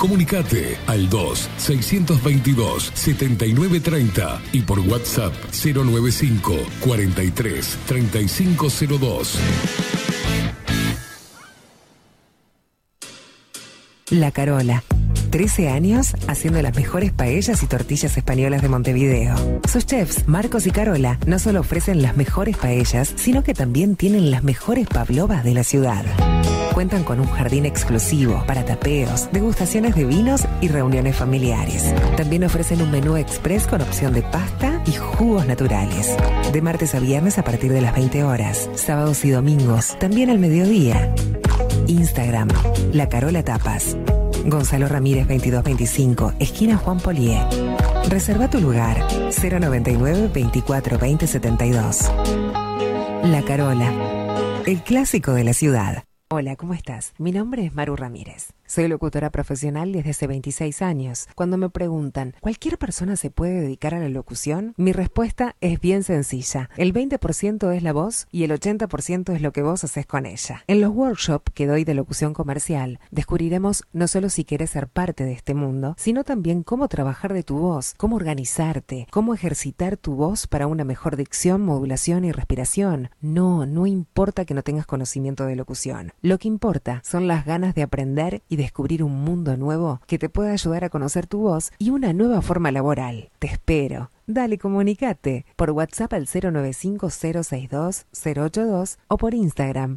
Comunicate al dos seiscientos veintidós setenta y nueve treinta y por WhatsApp cero noventa y cinco cuarenta y tres treinta y cinco cero dos. La Carola. trece años haciendo las mejores paellas y tortillas españolas de Montevideo. Sus chefs, Marcos y Carola, no solo ofrecen las mejores paellas, sino que también tienen las mejores pavlovas de la ciudad. Cuentan con un jardín exclusivo para tapeos, degustaciones de vinos y reuniones familiares. También ofrecen un menú express con opción de pasta y jugos naturales. De martes a viernes a partir de las veinte horas, sábados y domingos, también al mediodía. Instagram, La Carola Tapas. Gonzalo Ramírez veintidós veinticinco, esquina Juan Polié. Reserva tu lugar, cero noventa y nueve veinticuatro veinte setenta y dos. La Carola, el clásico de la ciudad. Hola, ¿cómo estás? Mi nombre es Maru Ramírez. Soy locutora profesional desde hace veintiséis años. Cuando me preguntan, ¿cualquier persona se puede dedicar a la locución? Mi respuesta es bien sencilla. El veinte por ciento es la voz y el ochenta por ciento es lo que vos haces con ella. En los workshops que doy de locución comercial, descubriremos no solo si querés ser parte de este mundo, sino también cómo trabajar de tu voz, cómo organizarte, cómo ejercitar tu voz para una mejor dicción, modulación y respiración. No, no importa que no tengas conocimiento de locución. Lo que importa son las ganas de aprender y descubrir un mundo nuevo que te pueda ayudar a conocer tu voz y una nueva forma laboral. Te espero. Dale, comunicate por WhatsApp al cero noventa y cinco cero seiscientos veintidós cero ochenta y dos o por Instagram,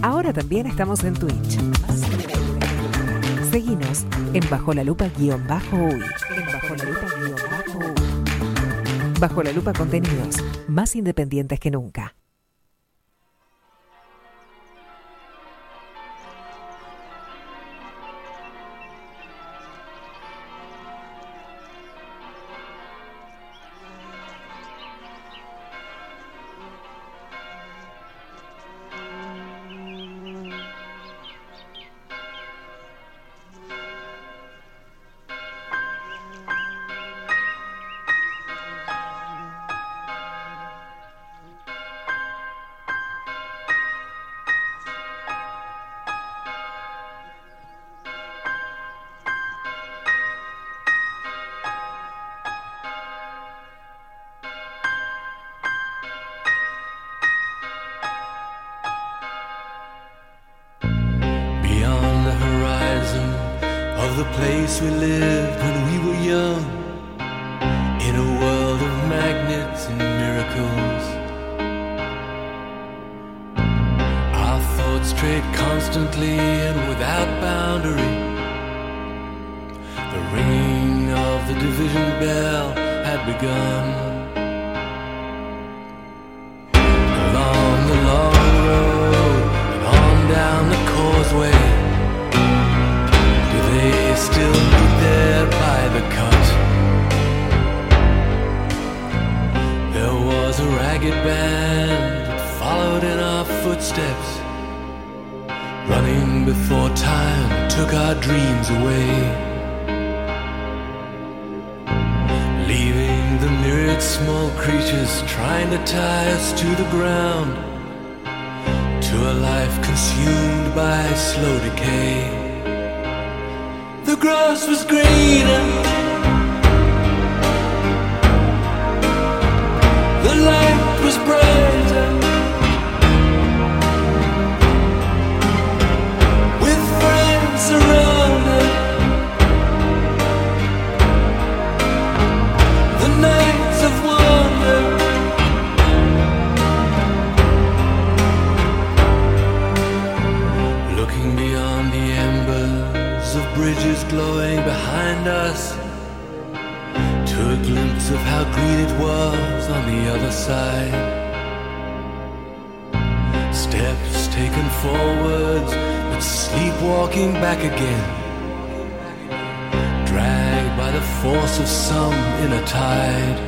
Ahora también estamos en Twitch. Seguinos en Bajo la Lupa guión bajo uy. Bajo la Lupa Contenidos, más independientes que nunca. The grass was greener was glowing behind us, to a glimpse of how green it was on the other side. Steps taken forwards, but sleepwalking back again, dragged by the force of some inner tide.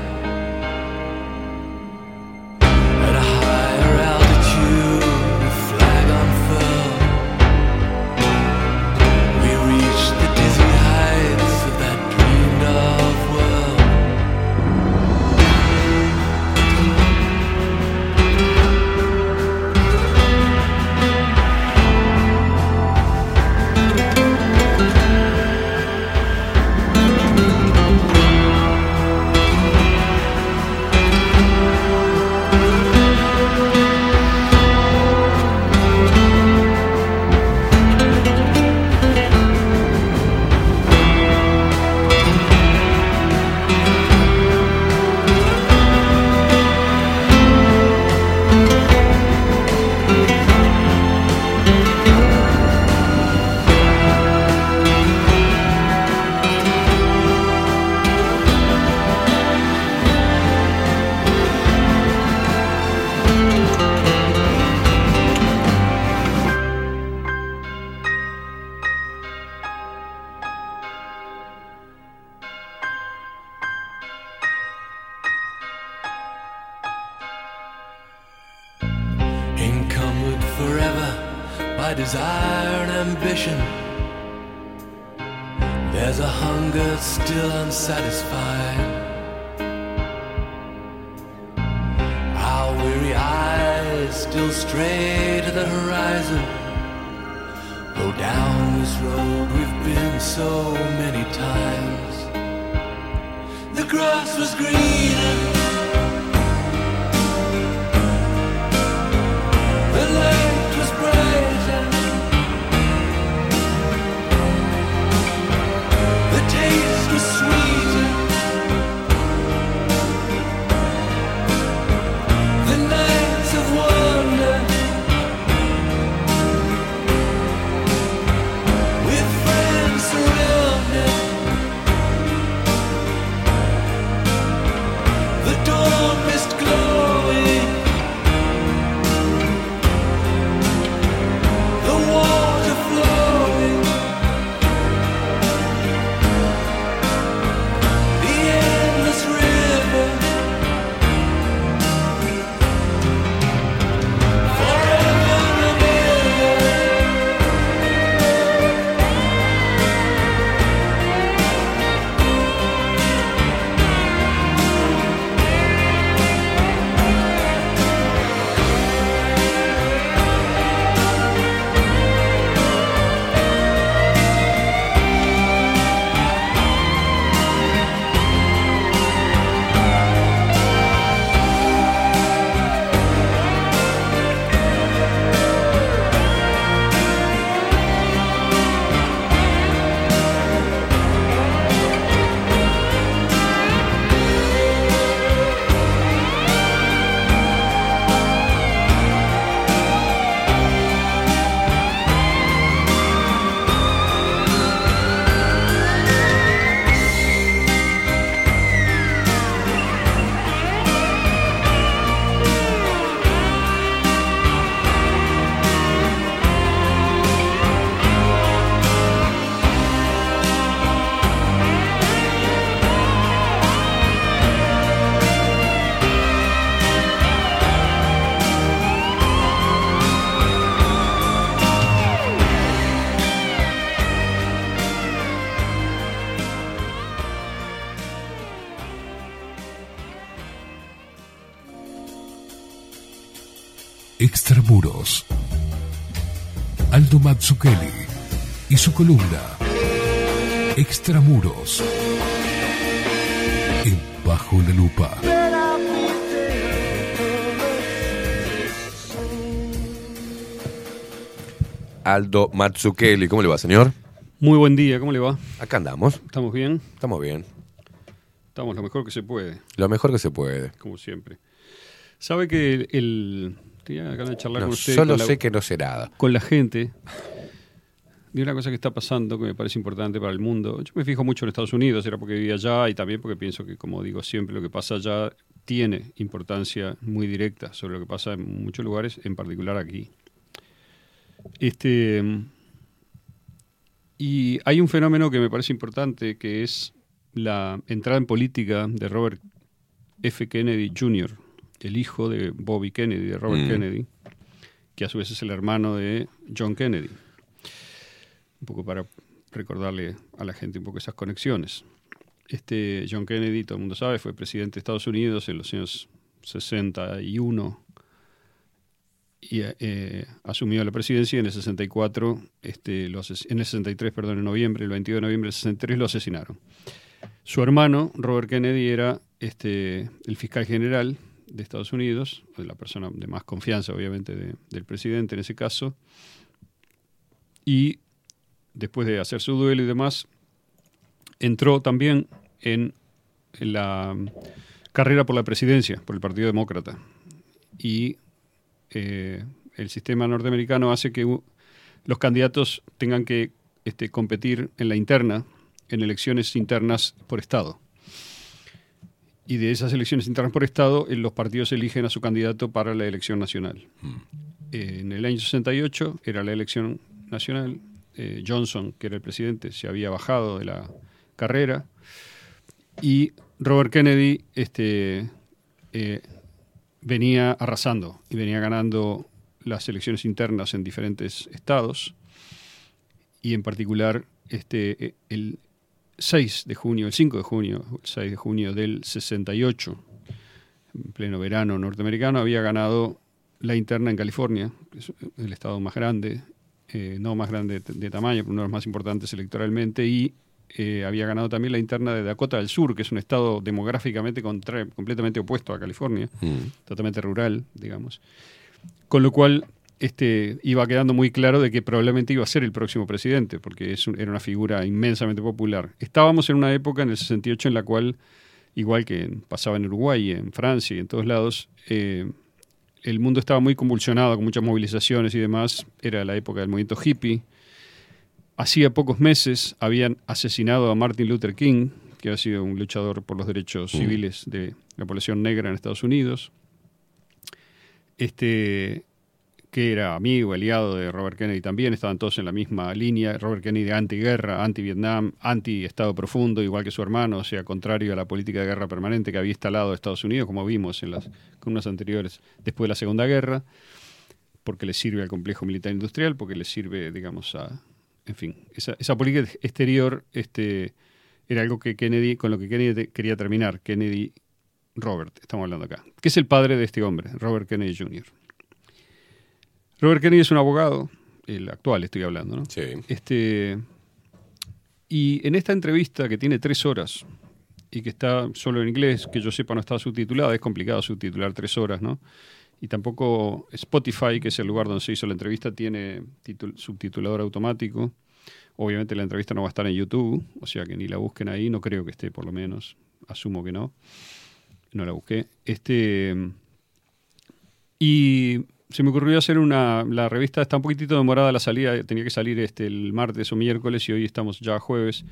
Extramuros. Aldo Mazzucchelli y su columna Extramuros en Bajo la Lupa. Aldo Mazzucchelli, ¿cómo le va, señor? Muy buen día, ¿cómo le va? Acá andamos. ¿Estamos bien? Estamos bien. Estamos lo mejor que se puede. Lo mejor que se puede. Como siempre. ¿Sabe que el... el... Acá de charlar no, con usted, solo con la, sé que no sé nada. Con la gente Y una cosa que está pasando que me parece importante para el mundo, yo me fijo mucho en Estados Unidos, era porque vivía allá y también porque pienso que, como digo siempre, lo que pasa allá tiene importancia muy directa sobre lo que pasa en muchos lugares, en particular aquí. Este, y hay un fenómeno que me parece importante, que es la entrada en política de Robert F. Kennedy junior, el hijo de Bobby Kennedy, de Robert mm. Kennedy, que a su vez es el hermano de John Kennedy. Un poco para recordarle a la gente un poco esas conexiones. Este John Kennedy, todo el mundo sabe, fue presidente de Estados Unidos en los años sesenta y uno y eh, asumió la presidencia y en el sesenta y cuatro, este, lo ases- en el sesenta y tres, perdón, en noviembre, el veintidós de noviembre del sesenta y tres lo asesinaron. Su hermano, Robert Kennedy, era este, el fiscal general de Estados Unidos, la persona de más confianza, obviamente, de, del presidente en ese caso, y después de hacer su duelo y demás, entró también en la carrera por la presidencia, por el Partido Demócrata. Y eh, el sistema norteamericano hace que uh, los candidatos tengan que este, competir en la interna, en elecciones internas por estado. Y de esas elecciones internas por estado, los partidos eligen a su candidato para la elección nacional. Mm. Eh, en el año sesenta y ocho era la elección nacional. Eh, Johnson, que era el presidente, se había bajado de la carrera y Robert Kennedy este, eh, venía arrasando y venía ganando las elecciones internas en diferentes estados y en particular este, el seis de junio, el cinco de junio, el seis de junio del sesenta y ocho, en pleno verano norteamericano, había ganado la interna en California, que es el estado más grande. Eh, no más grande de, de tamaño, pero uno de los más importantes electoralmente, y eh, había ganado también la interna de Dakota del Sur, que es un estado demográficamente contra, completamente opuesto a California, mm. totalmente rural, digamos. Con lo cual este, iba quedando muy claro de que probablemente iba a ser el próximo presidente, porque es un, era una figura inmensamente popular. Estábamos en una época, en el sesenta y ocho, en la cual, igual que pasaba en Uruguay, en Francia y en todos lados, eh, el mundo estaba muy convulsionado, con muchas movilizaciones y demás. Era la época del movimiento hippie. Hacía pocos meses habían asesinado a Martin Luther King, que había sido un luchador por los derechos civiles de la población negra en Estados Unidos, este, que era amigo, aliado de Robert Kennedy también. Estaban todos en la misma línea. Robert Kennedy antiguerra, anti-Vietnam, anti-Estado profundo, igual que su hermano, o sea, contrario a la política de guerra permanente que había instalado Estados Unidos, como vimos en las columnas anteriores, después de la Segunda Guerra, porque le sirve al complejo militar industrial, porque le sirve, digamos, a... En fin, esa, esa política exterior este, era algo que Kennedy, con lo que Kennedy quería terminar. Kennedy, Robert, estamos hablando acá, que es el padre de este hombre, Robert Kennedy junior Robert Kennedy es un abogado, el actual estoy hablando, ¿no? Sí. Este, y en esta entrevista, que tiene tres horas y que está solo en inglés, que yo sepa no está subtitulada, es complicado subtitular tres horas, ¿no? Y tampoco Spotify, que es el lugar donde se hizo la entrevista, tiene titul- subtitulador automático. Obviamente la entrevista no va a estar en YouTube, o sea que ni la busquen ahí, no creo que esté por lo menos, asumo que no, no la busqué. Este, y... se me ocurrió hacer una... La revista está un poquitito demorada la salida. Tenía que salir este, el martes o miércoles y hoy estamos ya jueves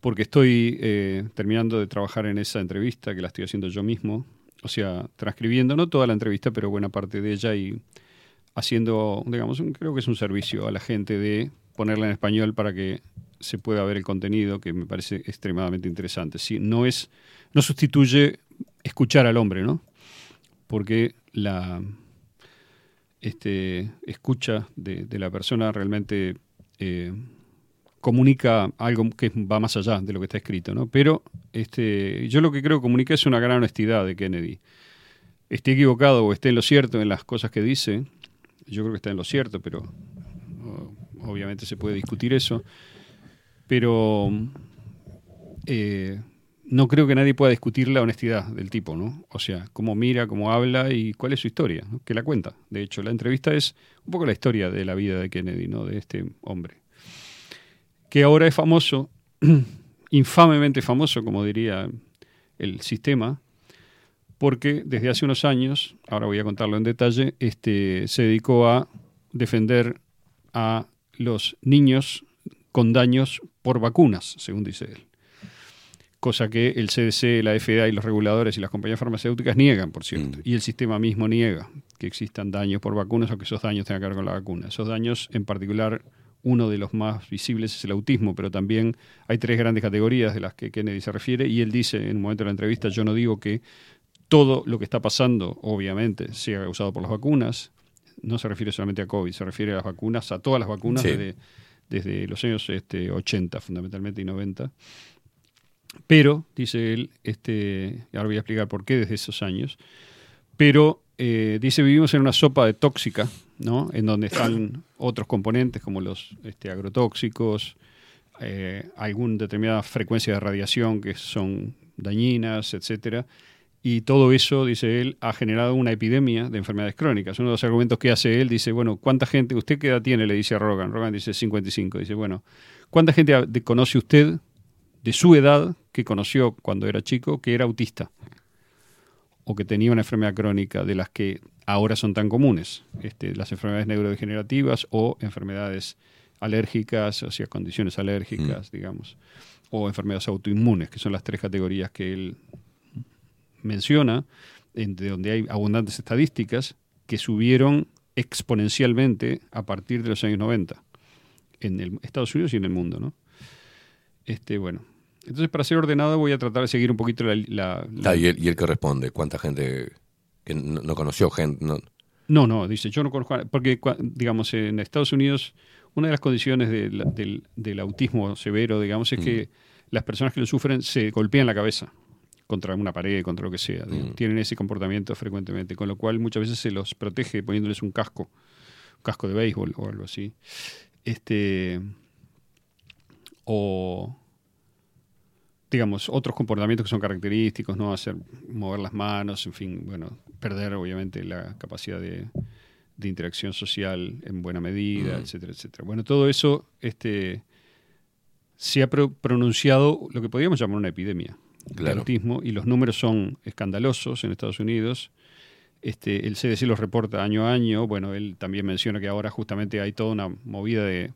porque estoy eh, terminando de trabajar en esa entrevista que la estoy haciendo yo mismo. O sea, transcribiendo, no toda la entrevista, pero buena parte de ella y haciendo, digamos, un, creo que es un servicio a la gente de ponerla en español para que se pueda ver el contenido, que me parece extremadamente interesante. Sí, no es, no sustituye escuchar al hombre, ¿no? Porque la... Este, escucha de, de la persona realmente eh, comunica algo que va más allá de lo que está escrito, ¿no? Pero este, yo lo que creo que comunica es una gran honestidad de Kennedy. Esté equivocado o esté en lo cierto en las cosas que dice, yo creo que está en lo cierto, pero o, obviamente se puede discutir eso, pero eh, no creo que nadie pueda discutir la honestidad del tipo, ¿no? O sea, cómo mira, cómo habla y cuál es su historia, ¿no? Que la cuenta. De hecho, la entrevista es un poco la historia de la vida de Kennedy, ¿no? De este hombre. Que ahora es famoso, infamemente famoso, como diría el sistema, porque desde hace unos años, ahora voy a contarlo en detalle, este, se dedicó a defender a los niños con daños por vacunas, según dice él. Cosa que el C D C, la F D A y los reguladores y las compañías farmacéuticas niegan, por cierto. Mm. Y el sistema mismo niega que existan daños por vacunas o que esos daños tengan que ver con la vacuna. Esos daños, en particular, uno de los más visibles es el autismo, pero también hay tres grandes categorías de las que Kennedy se refiere. Y él dice, en un momento de la entrevista, yo no digo que todo lo que está pasando, obviamente, sea causado por las vacunas. No se refiere solamente a COVID, se refiere a las vacunas, a todas las vacunas, sí. desde, desde los años este, ochenta, fundamentalmente, y noventa. Pero, dice él, este, ahora voy a explicar por qué desde esos años, pero eh, dice, vivimos en una sopa de tóxica, ¿no? En donde están otros componentes como los este, agrotóxicos, eh, alguna determinada frecuencia de radiación que son dañinas, etcétera. Y todo eso, dice él, ha generado una epidemia de enfermedades crónicas. Uno de los argumentos que hace él, dice, bueno, ¿cuánta gente, usted qué edad tiene? Le dice a Rogan. Rogan dice cincuenta y cinco. Dice, bueno, ¿cuánta gente conoce usted de su edad que conoció cuando era chico que era autista o que tenía una enfermedad crónica de las que ahora son tan comunes? Este, las enfermedades neurodegenerativas o enfermedades alérgicas, o sea, condiciones alérgicas, mm. digamos, o enfermedades autoinmunes, que son las tres categorías que él menciona, en donde hay abundantes estadísticas que subieron exponencialmente a partir de los años noventa en el Estados Unidos y en el mundo, ¿no? Este, bueno, entonces para ser ordenado voy a tratar de seguir un poquito la... la, la... Ah, y, el, y el que responde, ¿cuánta gente que no, no conoció gente? No... no, no, dice, yo no conozco... Porque, digamos, en Estados Unidos una de las condiciones de la, del, del autismo severo, digamos, es mm. que las personas que lo sufren se golpean la cabeza contra una pared, contra lo que sea. Mm. Tienen ese comportamiento frecuentemente, con lo cual muchas veces se los protege poniéndoles un casco, un casco de béisbol o algo así. Este... o, digamos, otros comportamientos que son característicos, ¿no? Hacer mover las manos, en fin, bueno, perder obviamente la capacidad de, de interacción social en buena medida, mm. etcétera, etcétera. Bueno, todo eso este, se ha pro- pronunciado lo que podríamos llamar una epidemia, claro, de autismo, y los números son escandalosos en Estados Unidos. Este, el C D C los reporta año a año. Bueno, él también menciona que ahora justamente hay toda una movida de...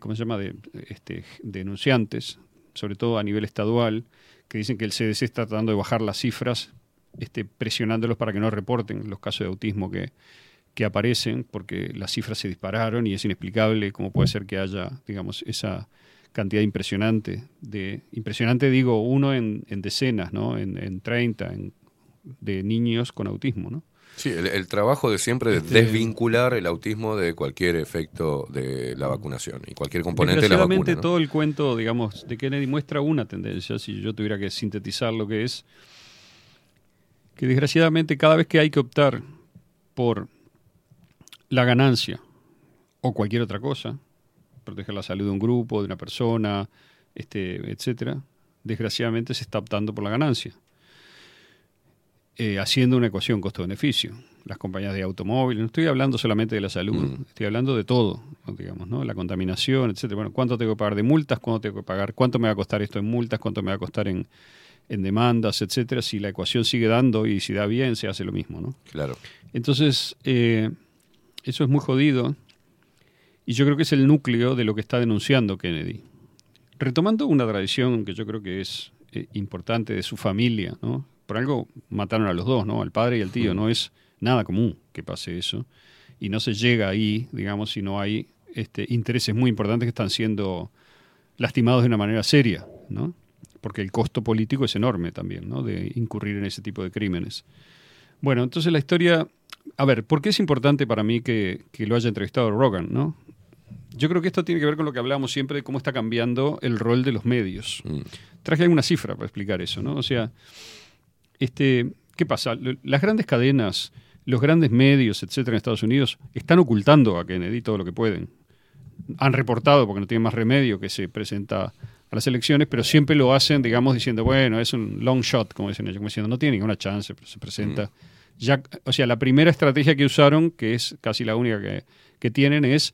¿cómo se llama?, de este, denunciantes, sobre todo a nivel estadual, que dicen que el C D C está tratando de bajar las cifras, este, presionándolos para que no reporten los casos de autismo que, que aparecen, porque las cifras se dispararon y es inexplicable cómo puede ser que haya, digamos, esa cantidad impresionante. de Impresionante, digo, uno en, en decenas, ¿no?, en, en treinta, en, de niños con autismo, ¿no? Sí, el, el trabajo de siempre es este, desvincular el autismo de cualquier efecto de la vacunación y cualquier componente de la vacuna. Desgraciadamente, todo, ¿no?, el cuento, digamos, de Kennedy muestra una tendencia, si yo tuviera que sintetizar lo que es, que desgraciadamente cada vez que hay que optar por la ganancia o cualquier otra cosa, proteger la salud de un grupo, de una persona, este, etcétera, desgraciadamente se está optando por la ganancia. Eh, haciendo una ecuación costo-beneficio. Las compañías de automóviles, no estoy hablando solamente de la salud, mm. estoy hablando de todo, digamos, ¿no? La contaminación, etcétera. Bueno, ¿cuánto tengo que pagar de multas? ¿Cuánto tengo que pagar? ¿Cuánto me va a costar esto en multas? ¿Cuánto me va a costar en, en demandas, etcétera? Si la ecuación sigue dando y si da bien, se hace lo mismo, ¿no? Claro. Entonces, eh, eso es muy jodido y yo creo que es el núcleo de lo que está denunciando Kennedy. Retomando una tradición que yo creo que es eh, importante de su familia, ¿no? Por algo mataron a los dos, ¿no? Al padre y al tío. No es nada común que pase eso. Y no se llega ahí, digamos, si no hay este, intereses muy importantes que están siendo lastimados de una manera seria, ¿no? Porque el costo político es enorme también, ¿no?, de incurrir en ese tipo de crímenes. Bueno, entonces la historia... A ver, ¿por qué es importante para mí que, que lo haya entrevistado Rogan, ¿no? Yo creo que esto tiene que ver con lo que hablábamos siempre de cómo está cambiando el rol de los medios. Mm. Traje alguna cifra para explicar eso, ¿no? O sea... Este, ¿qué pasa? Las grandes cadenas, los grandes medios, etcétera, en Estados Unidos están ocultando a Kennedy todo lo que pueden. Han reportado, porque no tienen más remedio, que se presenta a las elecciones, pero siempre lo hacen, digamos, diciendo, bueno, es un long shot, como dicen ellos, como diciendo, no tiene ninguna chance, pero se presenta. Mm. Ya, o sea, la primera estrategia que usaron, que es casi la única que, que tienen, es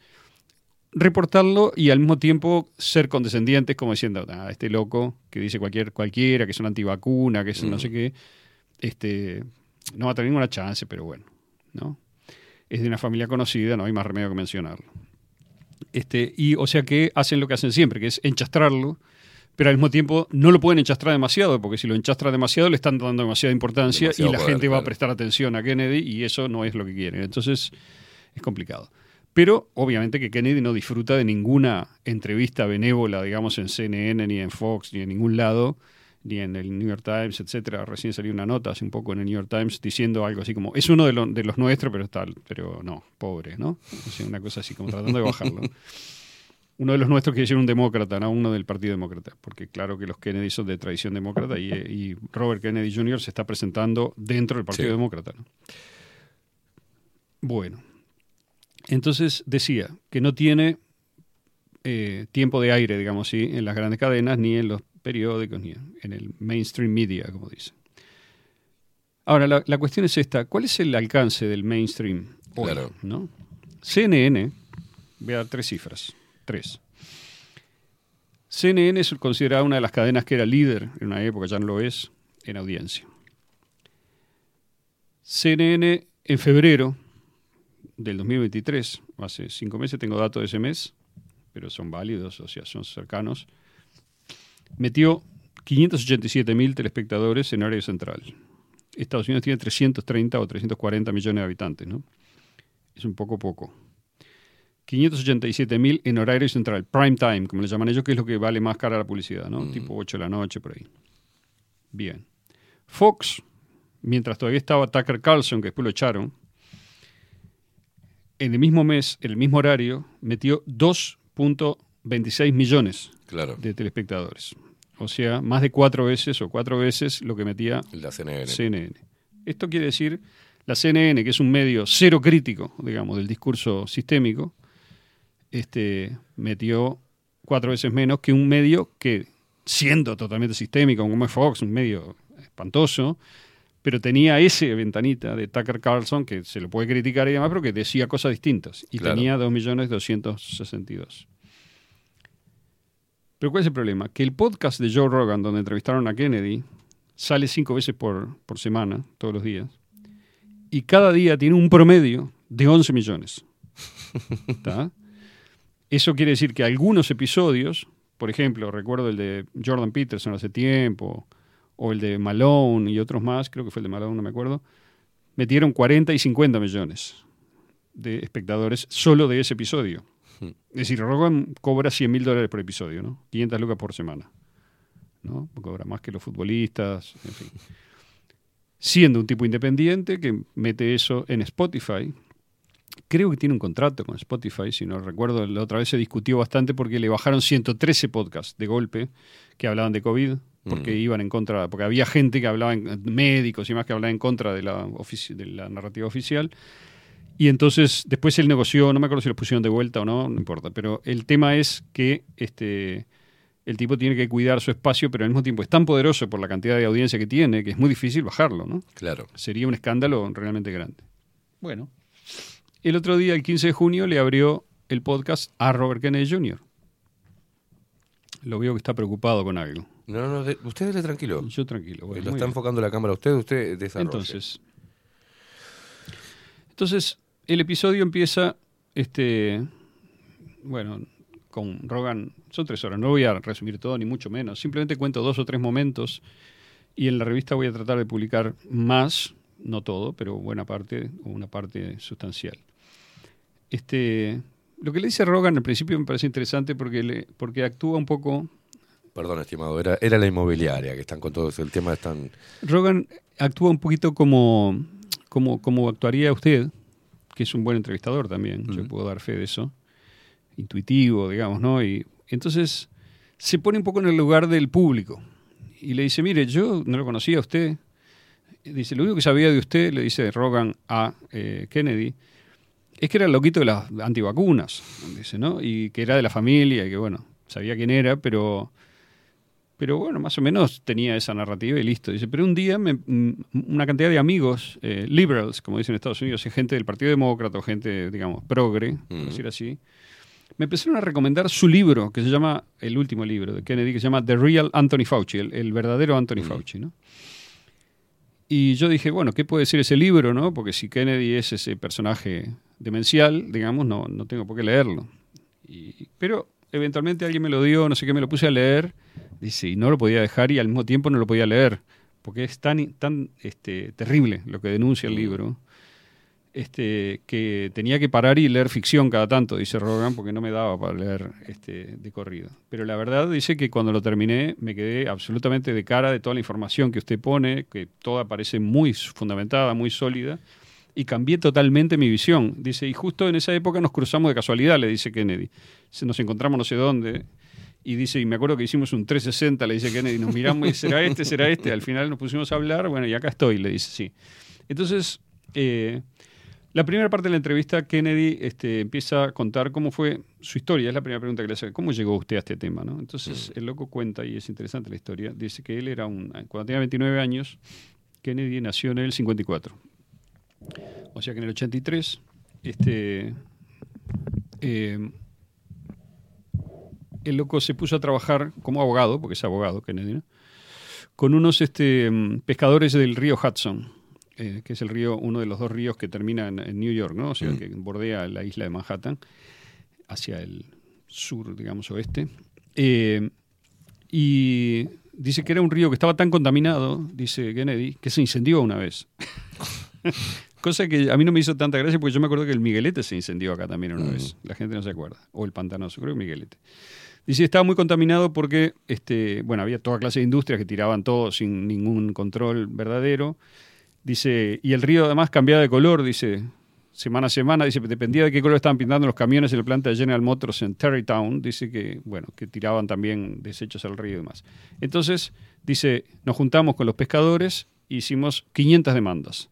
reportarlo y al mismo tiempo ser condescendientes, como diciendo, ah, este loco que dice cualquier, cualquiera, que es una antivacuna, que es mm. no sé qué, este, no va a tener ninguna chance, pero bueno, ¿no? Es de una familia conocida, no hay más remedio que mencionarlo. Este, y o sea que hacen lo que hacen siempre, que es enchastrarlo, pero al mismo tiempo no lo pueden enchastrar demasiado, porque si lo enchastran demasiado le están dando demasiada importancia demasiado y la poder, gente va claro. a prestar atención a Kennedy y eso no es lo que quiere. Entonces es complicado. Pero obviamente que Kennedy no disfruta de ninguna entrevista benévola, digamos, en C N N, ni en Fox, ni en ningún lado, ni en el New York Times, etcétera. Recién salió una nota hace un poco en el New York Times diciendo algo así como, es uno de, lo, de los nuestros, pero tal, pero no, pobre, ¿no? O sea, una cosa así, como tratando de bajarlo. Uno de los nuestros quiere decir un demócrata, no uno del Partido Demócrata, porque claro que los Kennedy son de tradición demócrata y, y Robert Kennedy junior se está presentando dentro del Partido sí. Demócrata, ¿no? Bueno, entonces decía que no tiene eh, tiempo de aire, digamos así, en las grandes cadenas, ni en los periódicos, ni en el mainstream media, como dice. Ahora, la, la cuestión es esta. ¿Cuál es el alcance del mainstream hoy? Claro. ¿No? C N N, voy a dar tres cifras. Tres. C N N es considerada una de las cadenas que era líder en una época, ya no lo es, en audiencia. C N N en febrero del dos mil veintitrés, hace cinco meses, tengo datos de ese mes, pero son válidos, o sea, son cercanos, metió quinientos ochenta y siete mil telespectadores en área central. Estados Unidos tiene trescientos treinta o trescientos cuarenta millones de habitantes, ¿no? Es un poco poco. quinientos ochenta y siete mil en horario central, prime time, como le llaman ellos, que es lo que vale más cara a la publicidad, ¿no? Mm. Tipo ocho de la noche, por ahí. Bien. Fox, mientras todavía estaba Tucker Carlson, que después lo echaron, en el mismo mes, en el mismo horario, metió dos punto veintiséis millones claro. de telespectadores. O sea, más de cuatro veces o cuatro veces lo que metía la C N N. C N N. Esto quiere decir, la C N N, que es un medio cero crítico, digamos, del discurso sistémico, Este, metió cuatro veces menos que un medio que, siendo totalmente sistémico, como es Fox, un medio espantoso, pero tenía ese ventanita de Tucker Carlson, que se lo puede criticar y demás, pero que decía cosas distintas. Y claro. tenía dos millones doscientos sesenta y dos mil. Pero ¿cuál es el problema? Que el podcast de Joe Rogan, donde entrevistaron a Kennedy, sale cinco veces por, por semana, todos los días, y cada día tiene un promedio de once millones. ¿Está? Eso quiere decir que algunos episodios, por ejemplo, recuerdo el de Jordan Peterson hace tiempo, o el de Malone y otros más, creo que fue el de Malone, no me acuerdo, metieron cuarenta y cincuenta millones de espectadores solo de ese episodio. Es decir, Rogan cobra cien mil dólares por episodio, ¿no? quinientas lucas por semana, ¿no? Cobra más que los futbolistas, en fin. Siendo un tipo independiente que mete eso en Spotify. Creo que tiene un contrato con Spotify, si no recuerdo. La otra vez se discutió bastante porque le bajaron ciento trece podcasts de golpe que hablaban de COVID, porque mm. iban en contra, porque había gente que hablaba, en, médicos y más, que hablaban en contra de la, ofici- de la narrativa oficial. Y entonces después él negoció, no me acuerdo si los pusieron de vuelta o no, no importa. Pero el tema es que este, el tipo tiene que cuidar su espacio, pero al mismo tiempo es tan poderoso por la cantidad de audiencia que tiene que es muy difícil bajarlo, ¿no? Claro. Sería un escándalo realmente grande. Bueno. El otro día, el quince de junio, le abrió el podcast a Robert Kennedy junior Lo veo que está preocupado con algo. No, no, de, usted dele tranquilo. Yo tranquilo. Bueno, lo está bien. Enfocando la cámara a usted, usted desarrolla. Entonces, entonces el episodio empieza, este, bueno, con Rogan. Son tres horas, no voy a resumir todo, ni mucho menos. Simplemente cuento dos o tres momentos y en la revista voy a tratar de publicar más, no todo, pero buena parte, o una parte sustancial. Este, lo que le dice Rogan al principio me parece interesante porque le, porque actúa un poco... Perdón, estimado, era, era la inmobiliaria, que están con todo el tema... Están... Rogan actúa un poquito como, como, como actuaría usted, que es un buen entrevistador también, uh-huh. yo puedo dar fe de eso, intuitivo, digamos, ¿no? Y entonces se pone un poco en el lugar del público y le dice, mire, yo no lo conocía a usted, dice, lo único que sabía de usted, le dice Rogan a eh, Kennedy, es que era el loquito de las antivacunas, dice, ¿no? Y que era de la familia, y que bueno, sabía quién era, pero, pero bueno, más o menos tenía esa narrativa y listo. Dice, pero un día me, una cantidad de amigos, eh, liberals, como dicen en Estados Unidos, gente del Partido Demócrata, gente, digamos, progre, mm-hmm. por decir así, me empezaron a recomendar su libro, que se llama, el último libro de Kennedy, que se llama The Real Anthony Fauci, el, el verdadero Anthony mm-hmm. Fauci, ¿no? Y yo dije, bueno, ¿qué puede decir ese libro, no? Porque si Kennedy es ese personaje demencial, digamos, no, no tengo por qué leerlo. Y, pero eventualmente alguien me lo dio, no sé qué, me lo puse a leer. Dice, y no lo podía dejar y al mismo tiempo no lo podía leer, porque es tan, tan este, terrible lo que denuncia el libro, este, que tenía que parar y leer ficción cada tanto, dice Rogan, porque no me daba para leer este, de corrido. Pero la verdad dice que cuando lo terminé me quedé absolutamente de cara de toda la información que usted pone, que toda parece muy fundamentada, muy sólida, y cambié totalmente mi visión. Dice, y justo en esa época nos cruzamos de casualidad, le dice Kennedy. Nos encontramos no sé dónde. Y dice, y me acuerdo que hicimos un trescientos sesenta, le dice Kennedy, nos miramos y será este, será este. Al final nos pusimos a hablar, bueno, y acá estoy, le dice, sí. Entonces, eh, la primera parte de la entrevista, Kennedy este, empieza a contar cómo fue su historia. Es la primera pregunta que le hace, ¿cómo llegó usted a este tema? ¿No? Entonces, el loco cuenta, y es interesante la historia, dice que él era un... Cuando tenía veintinueve años, Kennedy nació en el cincuenta y cuatro. O sea que en el ochenta y tres, este... Eh, el loco se puso a trabajar como abogado, porque es abogado Kennedy, ¿no? Con unos este, pescadores del río Hudson, eh, que es el río, uno de los dos ríos que termina en, en New York, ¿no? O sea, mm. que bordea la isla de Manhattan hacia el sur, digamos, oeste. Eh, y dice que era un río que estaba tan contaminado, dice Kennedy, que se incendió una vez. Cosa que a mí no me hizo tanta gracia, porque yo me acuerdo que el Miguelete se incendió acá también una mm. vez. La gente no se acuerda. O el Pantanoso, creo que Miguelete. Dice, estaba muy contaminado porque, este, bueno, había toda clase de industrias que tiraban todo sin ningún control verdadero. Dice, y el río además cambiaba de color, dice, semana a semana. Dice, dependía de qué color estaban pintando los camiones en la planta de General Motors en Tarrytown. Dice que, bueno, que tiraban también desechos al río y demás. Entonces, dice, nos juntamos con los pescadores e hicimos quinientas demandas.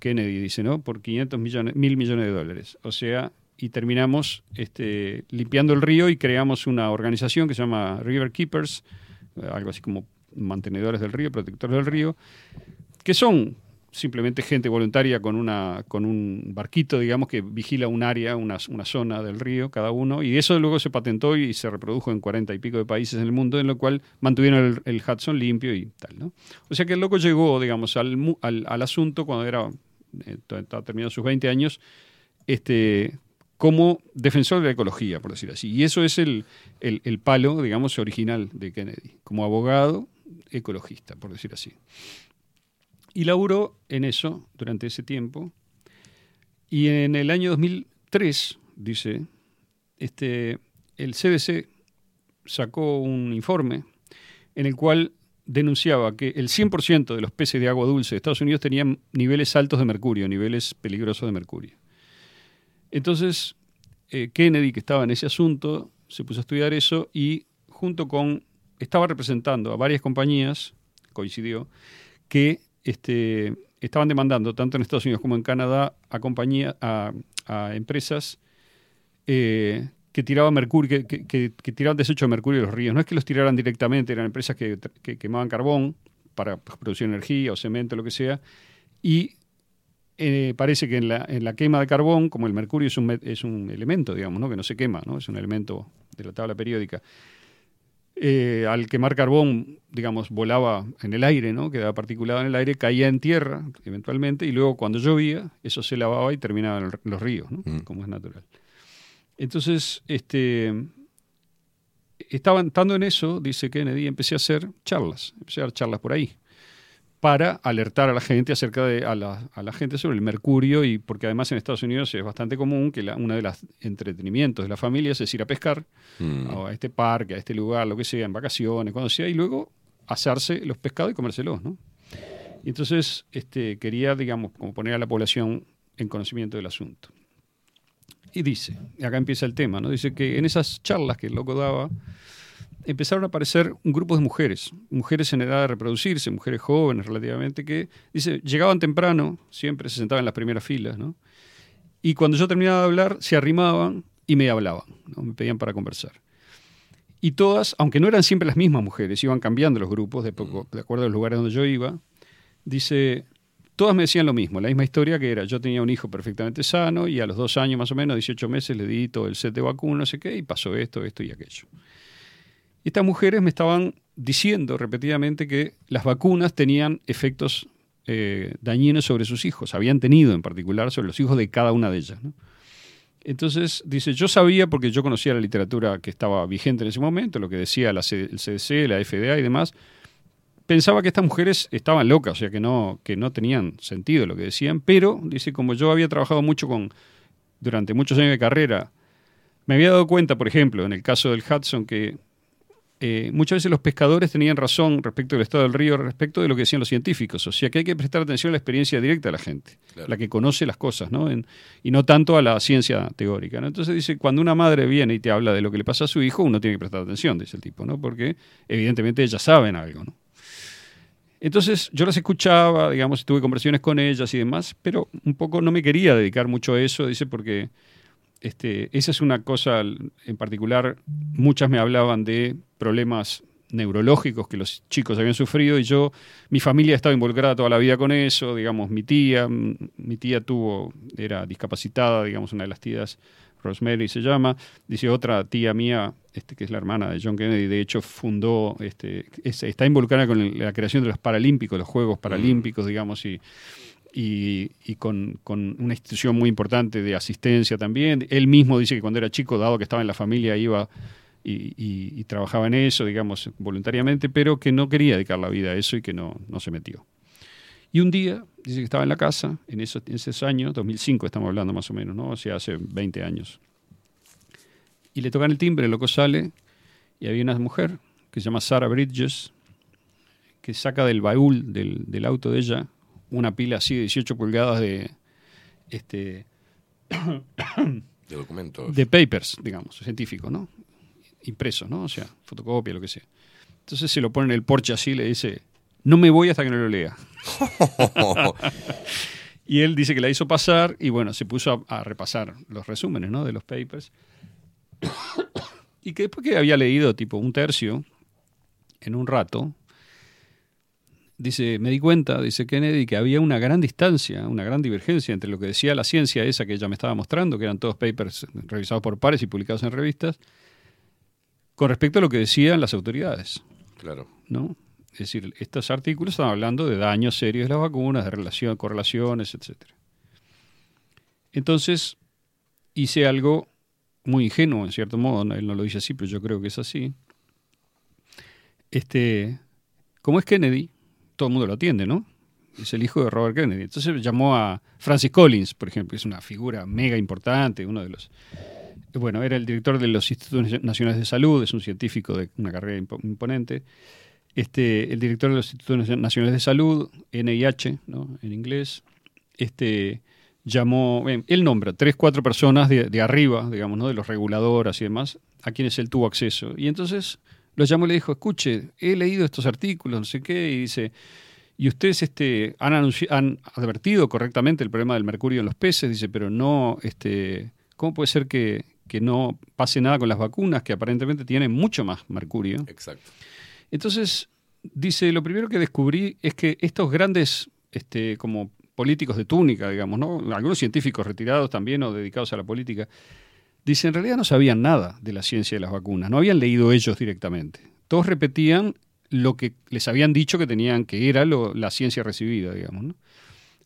Kennedy dice, ¿no? Por quinientos millones, mil millones de dólares. O sea... Y terminamos este, limpiando el río y creamos una organización que se llama River Keepers, algo así como mantenedores del río, protectores del río, que son simplemente gente voluntaria con, una, con un barquito, digamos, que vigila un área, una, una zona del río cada uno. Y eso luego se patentó y se reprodujo en cuarenta y pico de países en el mundo, en lo cual mantuvieron el, el Hudson limpio y tal, ¿no? O sea que el loco llegó, digamos, al, al, al asunto cuando era, estaba terminando sus veinte años, este... como defensor de la ecología, por decir así. Y eso es el, el, el palo, digamos, original de Kennedy, como abogado ecologista, por decir así. Y laburó en eso durante ese tiempo. Y en el año dos mil tres, dice, este, el C D C sacó un informe en el cual denunciaba que el cien por ciento de los peces de agua dulce de Estados Unidos tenían niveles altos de mercurio, niveles peligrosos de mercurio. Entonces, eh, Kennedy, que estaba en ese asunto, se puso a estudiar eso y junto con... Estaba representando a varias compañías, coincidió, que este, estaban demandando, tanto en Estados Unidos como en Canadá, a, compañía, a, a empresas eh, que tiraban mercurio, que, que, que tiraban desecho de mercurio de los ríos. No es que los tiraran directamente, eran empresas que, que quemaban carbón para producir energía o cemento, lo que sea, y... Eh, parece que en la, en la quema de carbón, como el mercurio es un, es un elemento, digamos, ¿no? Que no se quema, ¿no? Es un elemento de la tabla periódica. Eh, al quemar carbón, digamos, volaba en el aire, ¿no? Quedaba particulado en el aire, caía en tierra eventualmente, y luego cuando llovía, eso se lavaba y terminaba en los ríos, ¿no? Mm. Como es natural. Entonces, este, estaba estando en eso, dice Kennedy, empecé a hacer charlas, empecé a dar charlas por ahí, para alertar a la gente acerca de a la, a la gente sobre el mercurio, y porque además en Estados Unidos es bastante común que la, uno de los entretenimientos de las familias es ir a pescar mm. a, a este parque, a este lugar, lo que sea, en vacaciones, cuando sea, y luego asarse los pescados y comérselos, ¿no? Y entonces este, quería, digamos, como poner a la población en conocimiento del asunto. Y dice, y acá empieza el tema, ¿no? Dice que en esas charlas que el loco daba, empezaron a aparecer un grupo de mujeres, mujeres en edad de reproducirse, mujeres jóvenes relativamente, que dice, llegaban temprano, siempre se sentaban en las primeras filas, ¿no? Y cuando yo terminaba de hablar, se arrimaban y me hablaban, ¿no? Me pedían para conversar. Y todas, aunque no eran siempre las mismas mujeres, iban cambiando los grupos de, poco, de acuerdo a los lugares donde yo iba, dice, todas me decían lo mismo, la misma historia que era, yo tenía un hijo perfectamente sano y a los dos años más o menos, dieciocho meses, le di todo el set de vacuno, no sé qué, y pasó esto, esto y aquello. Y estas mujeres me estaban diciendo repetidamente que las vacunas tenían efectos eh, dañinos sobre sus hijos, habían tenido en particular sobre los hijos de cada una de ellas, ¿no? Entonces dice, yo sabía porque yo conocía la literatura que estaba vigente en ese momento, lo que decía la C- el C D C, la F D A y demás. Pensaba que estas mujeres estaban locas, o sea, que no, que no tenían sentido lo que decían, pero, dice, como yo había trabajado mucho con, durante muchos años de carrera, me había dado cuenta, por ejemplo, en el caso del Hudson, que eh, muchas veces los pescadores tenían razón respecto del estado del río, respecto de lo que decían los científicos. O sea, que hay que prestar atención a la experiencia directa de la gente, claro, la que conoce las cosas, ¿no? En, y no tanto a la ciencia teórica, ¿no? Entonces dice, cuando una madre viene y te habla de lo que le pasa a su hijo, uno tiene que prestar atención, dice el tipo, ¿no? Porque evidentemente ellas saben algo, ¿no? Entonces yo las escuchaba, digamos, tuve conversaciones con ellas y demás, pero un poco no me quería dedicar mucho a eso, dice, porque este, esa es una cosa en particular. Muchas me hablaban de problemas neurológicos que los chicos habían sufrido y yo, mi familia estaba involucrada toda la vida con eso, digamos, mi tía, mi tía tuvo, era discapacitada, digamos, una de las tías, Rosemary se llama, dice, otra tía mía, este, que es la hermana de John Kennedy, de hecho fundó, este, es, está involucrada con el, la creación de los Paralímpicos, los Juegos Paralímpicos, digamos, y, y, y con, con una institución muy importante de asistencia también. Él mismo dice que cuando era chico, dado que estaba en la familia, iba y, y, y trabajaba en eso, digamos, voluntariamente, pero que no quería dedicar la vida a eso y que no, no se metió. Y un día, dice que estaba en la casa, en esos, en esos años, dos mil cinco estamos hablando más o menos, ¿no? O sea, hace veinte años. Y le tocan el timbre, el loco sale, y había una mujer que se llama Sarah Bridges, que saca del baúl del, del auto de ella una pila así de dieciocho pulgadas de... este de documentos. De papers, digamos, científicos, ¿no? Impresos, ¿no? O sea, fotocopia, lo que sea. Entonces se lo pone en el porche así y le dice... No me voy hasta que no lo lea. Y él dice que la hizo pasar y bueno, se puso a, a repasar los resúmenes, ¿no? De los papers. Y que después que había leído tipo un tercio en un rato, dice, me di cuenta, dice Kennedy, que había una gran distancia, una gran divergencia entre lo que decía la ciencia esa que ella me estaba mostrando, que eran todos papers revisados por pares y publicados en revistas, con respecto a lo que decían las autoridades. Claro. ¿No? Es decir, estos artículos están hablando de daños serios de las vacunas, de relación, correlaciones, etcétera. Entonces, hice algo muy ingenuo, en cierto modo. Él no lo dice así, pero yo creo que es así. Este, como es Kennedy, todo el mundo lo atiende, ¿no? Es el hijo de Robert Kennedy. Entonces llamó a Francis Collins, por ejemplo, que es una figura mega importante, uno de los... Bueno, era el director de los Institutos Nacionales de Salud, es un científico de una carrera imponente. Este, el director de los Institutos Nacionales de Salud, N I H, ¿no? En inglés, este, llamó, bien, él nombra tres, cuatro personas de, de arriba, digamos, ¿no? De los reguladores y demás, a quienes él tuvo acceso. Y entonces los llamó y le dijo, escuche, he leído estos artículos, no sé qué, y dice, y ustedes este, han, anunci- han advertido correctamente el problema del mercurio en los peces, dice, pero no, este, ¿cómo puede ser que, que no pase nada con las vacunas, que aparentemente tienen mucho más mercurio? Exacto. Entonces, dice, lo primero que descubrí es que estos grandes este, como políticos de túnica, digamos, ¿no? Algunos científicos retirados también o dedicados a la política, dice, en realidad no sabían nada de la ciencia de las vacunas, no habían leído ellos directamente. Todos repetían lo que les habían dicho que tenían, que era lo, la ciencia recibida, digamos, ¿no?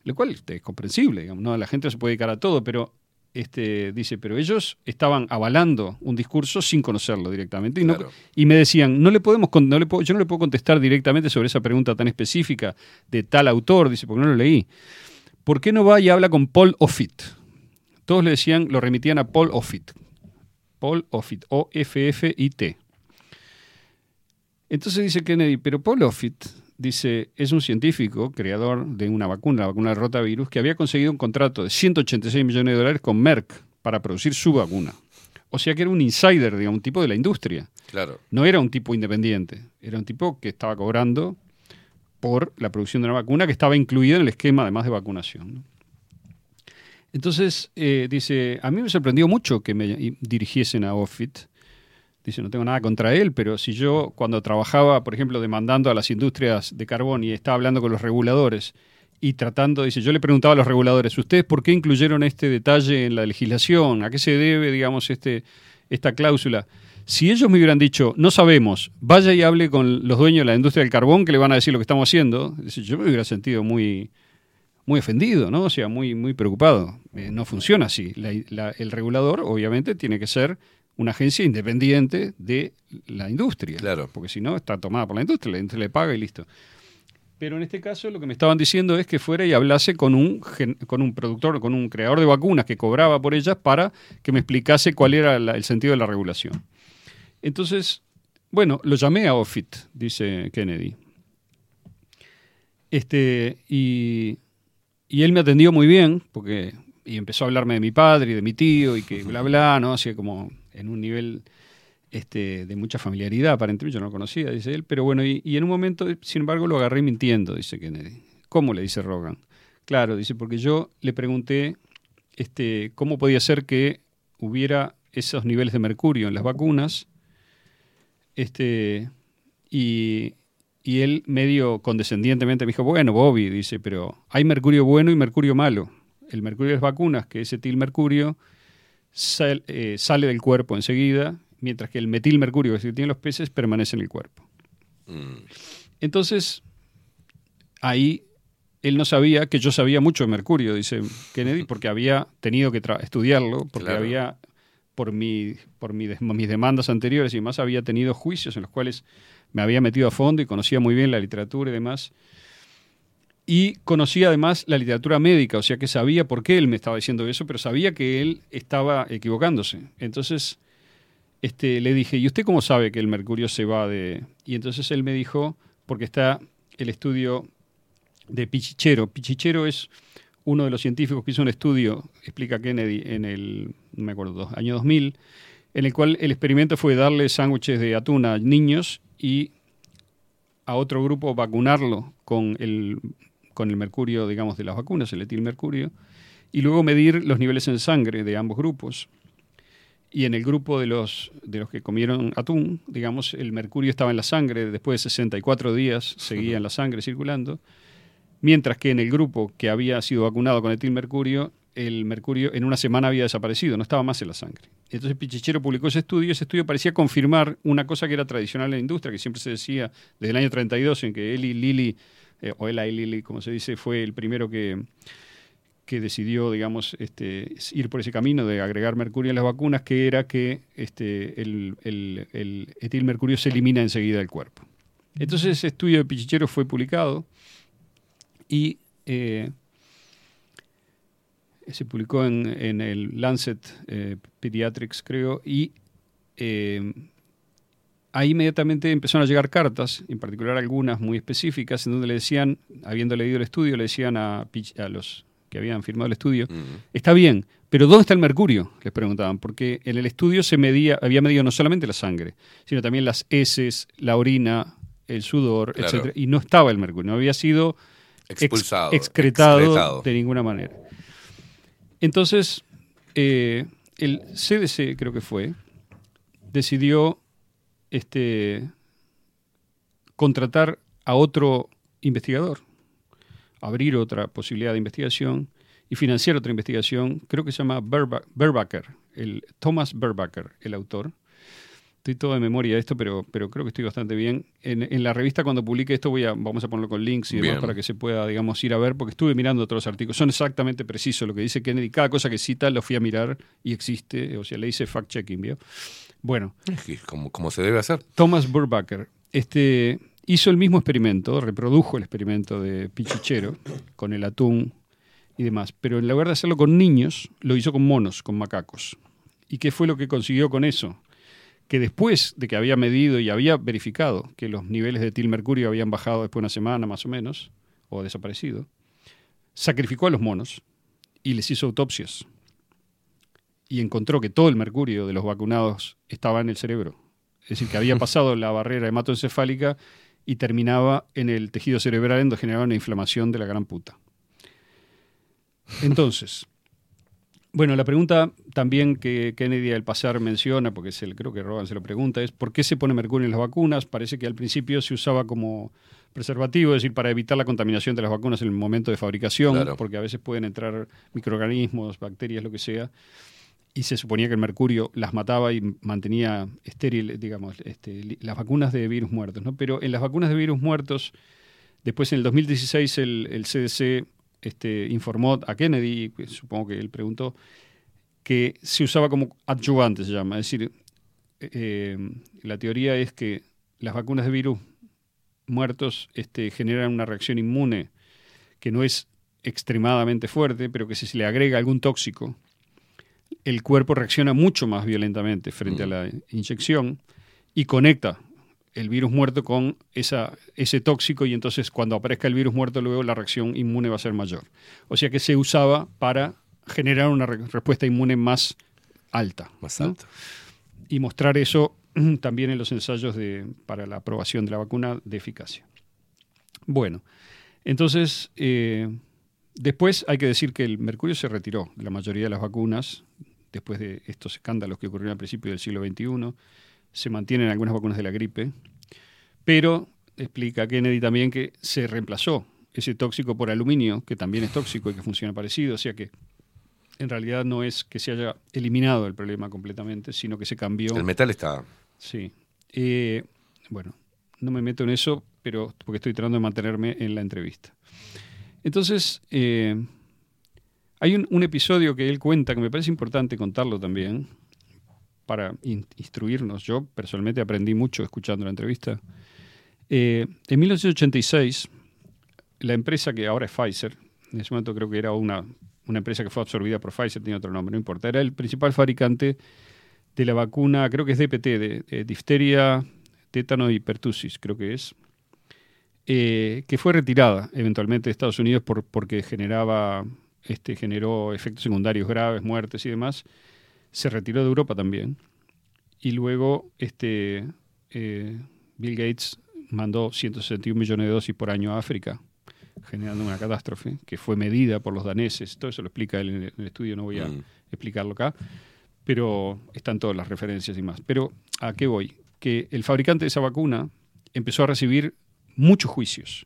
Lo cual es comprensible, digamos, ¿no? La gente se puede dedicar a todo, pero... Este, dice, pero ellos estaban avalando un discurso sin conocerlo directamente. Y, claro. no, y me decían, no le podemos, no le puedo, yo no le puedo contestar directamente sobre esa pregunta tan específica de tal autor, dice, porque no lo leí. ¿Por qué no va y habla con Paul Offit? Todos le decían, lo remitían a Paul Offit. Paul Offit, O F F I T. Entonces dice Kennedy, pero Paul Offit... Dice, es un científico, creador de una vacuna, la vacuna del rotavirus, que había conseguido un contrato de ciento ochenta y seis millones de dólares con Merck para producir su vacuna. O sea que era un insider, digamos, un tipo de la industria. Claro. No era un tipo independiente, era un tipo que estaba cobrando por la producción de una vacuna que estaba incluida en el esquema, además de vacunación, ¿no? Entonces, eh, dice, a mí me sorprendió mucho que me dirigiesen a Offit. Dice, no tengo nada contra él, pero si yo cuando trabajaba, por ejemplo, demandando a las industrias de carbón y estaba hablando con los reguladores y tratando, dice, yo le preguntaba a los reguladores, ¿ustedes por qué incluyeron este detalle en la legislación? ¿A qué se debe, digamos, este, esta cláusula? Si ellos me hubieran dicho, no sabemos, vaya y hable con los dueños de la industria del carbón que le van a decir lo que estamos haciendo, dice, yo me hubiera sentido muy... muy ofendido, ¿no? O sea, muy, muy preocupado. Eh, no funciona así. La, la, el regulador, obviamente, tiene que ser una agencia independiente de la industria. Claro. Porque si no, está tomada por la industria, la industria le paga y listo. Pero en este caso lo que me estaban diciendo es que fuera y hablase con un, con un productor, con un creador de vacunas que cobraba por ellas para que me explicase cuál era la, el sentido de la regulación. Entonces, bueno, lo llamé a Offit, dice Kennedy. Este, y, y él me atendió muy bien, porque y empezó a hablarme de mi padre y de mi tío y que bla, bla, ¿no? Así como en un nivel... Este, de mucha familiaridad, aparentemente yo no lo conocía, dice él, pero bueno, y, y en un momento, sin embargo, lo agarré mintiendo, dice Kennedy. ¿Cómo? Le dice Rogan. Claro, dice, porque yo le pregunté este, cómo podía ser que hubiera esos niveles de mercurio en las vacunas, este, y, y él medio condescendientemente me dijo, bueno, Bobby, dice, pero hay mercurio bueno y mercurio malo. El mercurio de las vacunas, que es etilmercurio, sal, eh, sale del cuerpo enseguida, mientras que el metilmercurio que tienen los peces permanece en el cuerpo. Mm. Entonces, ahí él no sabía que yo sabía mucho de mercurio, dice Kennedy, porque había tenido que tra- estudiarlo, porque claro. había, por, mi, por mi des- mis demandas anteriores y demás, había tenido juicios en los cuales me había metido a fondo y conocía muy bien la literatura y demás. Y conocía además la literatura médica, o sea que sabía por qué él me estaba diciendo eso, pero sabía que él estaba equivocándose. Entonces... Este, le dije, ¿y usted cómo sabe que el mercurio se va de...? Y entonces él me dijo, porque está el estudio de Pichichero. Pichichero es uno de los científicos que hizo un estudio, explica Kennedy, en el, no me acuerdo, año dos mil, en el cual el experimento fue darle sándwiches de atún a niños y a otro grupo vacunarlo con el, con el mercurio, digamos, de las vacunas, el etilmercurio, y luego medir los niveles en sangre de ambos grupos. Y en el grupo de los, de los que comieron atún, digamos, el mercurio estaba en la sangre, después de sesenta y cuatro días seguía en la sangre circulando, mientras que en el grupo que había sido vacunado con etilmercurio, el mercurio en una semana había desaparecido, no estaba más en la sangre. Entonces Pichichero publicó ese estudio, y ese estudio parecía confirmar una cosa que era tradicional en la industria, que siempre se decía desde el año treinta y dos, en que Eli Lilly, eh, o Eli Lilly, como se dice, fue el primero que... que decidió, digamos, este, ir por ese camino de agregar mercurio en las vacunas, que era que este, el, el, el etilmercurio se elimina enseguida del cuerpo. Entonces ese estudio de Pichichero fue publicado y eh, se publicó en, en el Lancet eh, Pediatrics, creo, y eh, ahí inmediatamente empezaron a llegar cartas, en particular algunas muy específicas, en donde le decían, habiendo leído el estudio, le decían a, Pich- a los... que habían firmado el estudio, uh-huh. Está bien, pero ¿dónde está el mercurio? Les preguntaban, porque en el estudio se medía, había medido no solamente la sangre, sino también las heces, la orina, el sudor, claro. etcétera, y no estaba el mercurio, no había sido expulsado, ex- excretado, excretado de ninguna manera. Entonces, eh, el C D C, creo que fue, decidió este, contratar a otro investigador, abrir otra posibilidad de investigación y financiar otra investigación, creo que se llama Burba- Burbacher, el Thomas Burbacher, el autor. Estoy todo de memoria de esto, pero, pero creo que estoy bastante bien. En, en la revista, cuando publique esto, voy a, vamos a ponerlo con links y demás bien. Para que se pueda, digamos, ir a ver, porque estuve mirando otros artículos. Son exactamente precisos lo que dice Kennedy. Cada cosa que cita lo fui a mirar y existe. O sea, le hice fact-checking, ¿vio? Bueno. Como, como se debe hacer. Thomas Burbacher. Este... Hizo el mismo experimento, reprodujo el experimento de Pichichero con el atún y demás, pero en lugar de hacerlo con niños, lo hizo con monos, con macacos. ¿Y qué fue lo que consiguió con eso? Que después de que había medido y había verificado que los niveles de etilmercurio habían bajado después de una semana más o menos, o desaparecido, sacrificó a los monos y les hizo autopsias. Y encontró que todo el mercurio de los vacunados estaba en el cerebro. Es decir, que había pasado la barrera hematoencefálica y terminaba en el tejido cerebral, donde generaba una inflamación de la gran puta. Entonces, bueno, la pregunta también que Kennedy al pasar menciona, porque es el, creo que Rogan se lo pregunta, es ¿por qué se pone mercurio en las vacunas? Parece que al principio se usaba como preservativo, es decir, para evitar la contaminación de las vacunas en el momento de fabricación, claro. Porque a veces pueden entrar microorganismos, bacterias, lo que sea, y se suponía que el mercurio las mataba y mantenía estéril, digamos, este, las vacunas de virus muertos, ¿no? Pero en las vacunas de virus muertos, después en el dos mil dieciséis el, el C D C este, informó a Kennedy, supongo que él preguntó, que se usaba como adyuvante, se llama. Es decir, eh, la teoría es que las vacunas de virus muertos este, generan una reacción inmune que no es extremadamente fuerte, pero que si se le agrega algún tóxico, el cuerpo reacciona mucho más violentamente frente a la inyección y conecta el virus muerto con esa, ese tóxico, y entonces cuando aparezca el virus muerto luego la reacción inmune va a ser mayor. O sea que se usaba para generar una re- respuesta inmune más alta. Más alta. ¿No? Y mostrar eso también en los ensayos de, para la aprobación de la vacuna de eficacia. Bueno, entonces eh, después hay que decir que el mercurio se retiró de la mayoría de las vacunas después de estos escándalos que ocurrieron al principio del siglo veintiuno. Se mantienen algunas vacunas de la gripe, pero explica Kennedy también que se reemplazó ese tóxico por aluminio, que también es tóxico y que funciona parecido, o sea que en realidad no es que se haya eliminado el problema completamente, sino que se cambió. El metal está... Sí. Eh, bueno, no me meto en eso, pero porque estoy tratando de mantenerme en la entrevista. Entonces, eh, hay un, un episodio que él cuenta que me parece importante contarlo también, para instruirnos. Yo personalmente aprendí mucho escuchando la entrevista. Eh, en mil novecientos ochenta y seis, la empresa que ahora es Pfizer, en ese momento creo que era una, una empresa que fue absorbida por Pfizer, tenía otro nombre, no importa, era el principal fabricante de la vacuna, creo que es D P T, de, de difteria, tétano y pertussis, creo que es, eh, que fue retirada eventualmente de Estados Unidos por, porque generaba, este, generó efectos secundarios graves, muertes y demás. Se retiró de Europa también. Y luego este, eh, Bill Gates mandó ciento sesenta y un millones de dosis por año a África, generando una catástrofe que fue medida por los daneses. Todo eso lo explica él en el estudio, no voy a mm. explicarlo acá. Pero están todas las referencias y más. Pero, ¿a qué voy? Que el fabricante de esa vacuna empezó a recibir muchos juicios.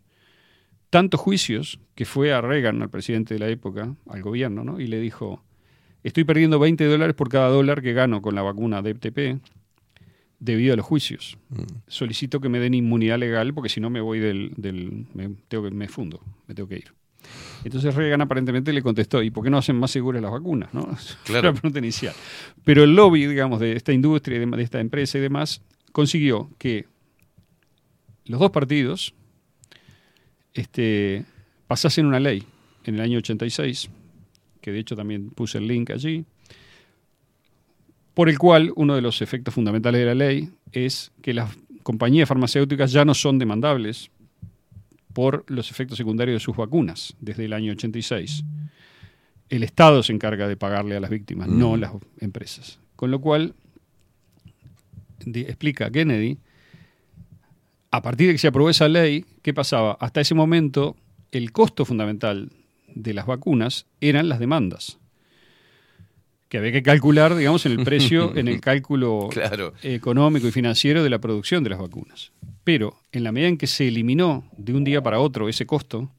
Tantos juicios que fue a Reagan, al presidente de la época, al gobierno, ¿no? Y le dijo... Estoy perdiendo veinte dólares por cada dólar que gano con la vacuna D P T debido a los juicios. Mm. Solicito que me den inmunidad legal porque si no me voy del... del me, tengo que, me fundo, me tengo que ir. Entonces Reagan aparentemente le contestó, ¿y por qué no hacen más seguras las vacunas? ¿No? Claro. La pregunta inicial. Pero el lobby, digamos, de esta industria, de, de esta empresa y demás, consiguió que los dos partidos este, pasasen una ley en el año ochenta y seis... que de hecho también puse el link allí, por el cual uno de los efectos fundamentales de la ley es que las compañías farmacéuticas ya no son demandables por los efectos secundarios de sus vacunas desde el año ochenta y seis. El Estado se encarga de pagarle a las víctimas, mm. no las empresas. Con lo cual, de, explica Kennedy, a partir de que se aprobó esa ley, ¿qué pasaba? Hasta ese momento, el costo fundamental de las vacunas eran las demandas que había que calcular, digamos, en el precio, en el cálculo claro. económico y financiero de la producción de las vacunas. Pero en la medida en que se eliminó de un día para otro ese costo,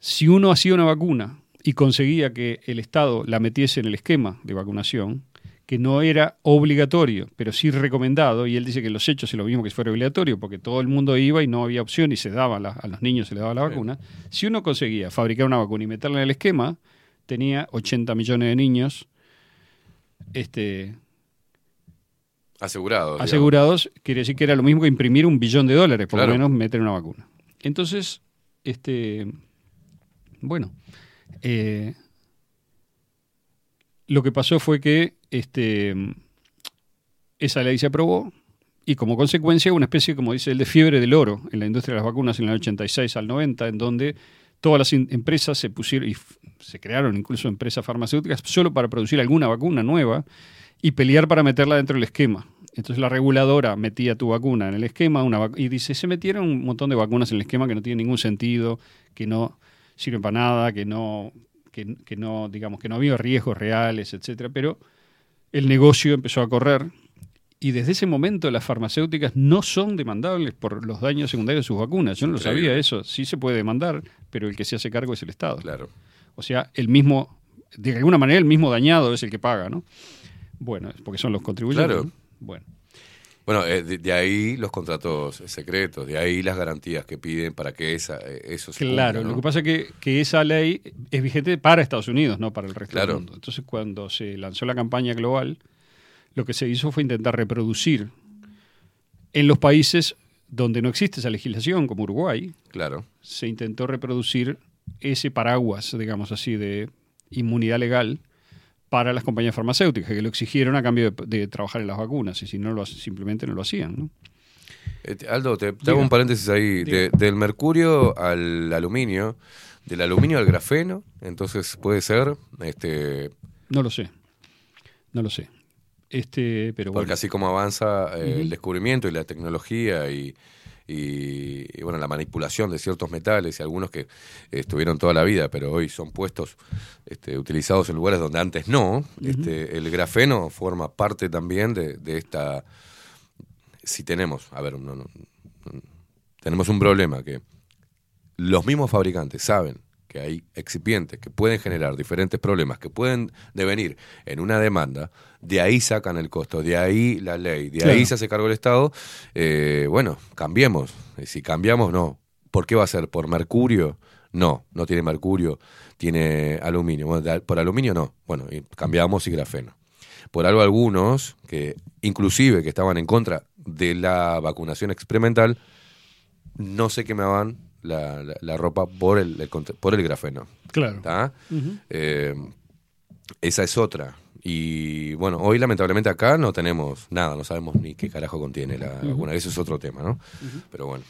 si uno hacía una vacuna y conseguía que el Estado la metiese en el esquema de vacunación, que no era obligatorio, pero sí recomendado, y él dice que los hechos es lo mismo que si fuera obligatorio, porque todo el mundo iba y no había opción y se daba la, a los niños se les daba la vacuna. Si uno conseguía fabricar una vacuna y meterla en el esquema, tenía ochenta millones de niños este, asegurados. Asegurados, digamos. Quiere decir que era lo mismo que imprimir un billón de dólares, por claro. lo menos meter una vacuna. Entonces, este, bueno... Eh, Lo que pasó fue que este, esa ley se aprobó y como consecuencia una especie, como dice él, de fiebre del oro en la industria de las vacunas en el ochenta y seis al noventa, en donde todas las in- empresas se pusieron y f- se crearon incluso empresas farmacéuticas solo para producir alguna vacuna nueva y pelear para meterla dentro del esquema. Entonces la reguladora metía tu vacuna en el esquema una vac- y dice, se metieron un montón de vacunas en el esquema que no tienen ningún sentido, que no sirven para nada, que no... Que, que no, digamos, que no había riesgos reales, etcétera, pero el negocio empezó a correr y desde ese momento las farmacéuticas no son demandables por los daños secundarios de sus vacunas. Yo no lo sabía eso. Sí se puede demandar, pero el que se hace cargo es el Estado. Claro. O sea, el mismo, de alguna manera, el mismo dañado es el que paga, ¿no? Bueno, porque son los contribuyentes. Claro. ¿no? Bueno. Bueno, eh, de, de ahí los contratos secretos, de ahí las garantías que piden para que esa, eh, eso se cumpla. Claro, ¿no? Lo que pasa es que, que esa ley es vigente para Estados Unidos, no para el resto claro. del mundo. Entonces, cuando se lanzó la campaña global, lo que se hizo fue intentar reproducir en los países donde no existe esa legislación, como Uruguay, claro. se intentó reproducir ese paraguas, digamos así, de inmunidad legal para las compañías farmacéuticas, que lo exigieron a cambio de, de trabajar en las vacunas, y si no lo simplemente no lo hacían, ¿no? Eh, Aldo, te, te hago un paréntesis ahí. De, del mercurio al aluminio, del aluminio al grafeno, entonces puede ser... este No lo sé, no lo sé. Este, pero Porque bueno. así como avanza eh, uh-huh. el descubrimiento y la tecnología y, y, y bueno la manipulación de ciertos metales y algunos que eh, estuvieron toda la vida, pero hoy son puestos, este, utilizados en lugares donde antes no, uh-huh. este, el grafeno forma parte también de, de esta... Si tenemos, a ver, no, no, no, tenemos un problema que los mismos fabricantes saben que hay excipientes que pueden generar diferentes problemas, que pueden devenir en una demanda, de ahí sacan el costo, de ahí la ley, de claro. ahí se hace cargo el Estado. Eh, bueno, cambiemos. Si cambiamos, no. ¿Por qué va a ser? ¿Por mercurio? No, no tiene mercurio, tiene aluminio. Bueno, por aluminio no. Bueno, y cambiamos y grafeno. Por algo algunos, que inclusive que estaban en contra de la vacunación experimental, no se quemaban La, la, la ropa por el, el por el grafeno. Claro. Uh-huh. Eh, esa es otra. Y bueno, hoy lamentablemente acá no tenemos nada, no sabemos ni qué carajo contiene la uh-huh. vacuna. Eso es otro tema, ¿no? Uh-huh. Pero bueno.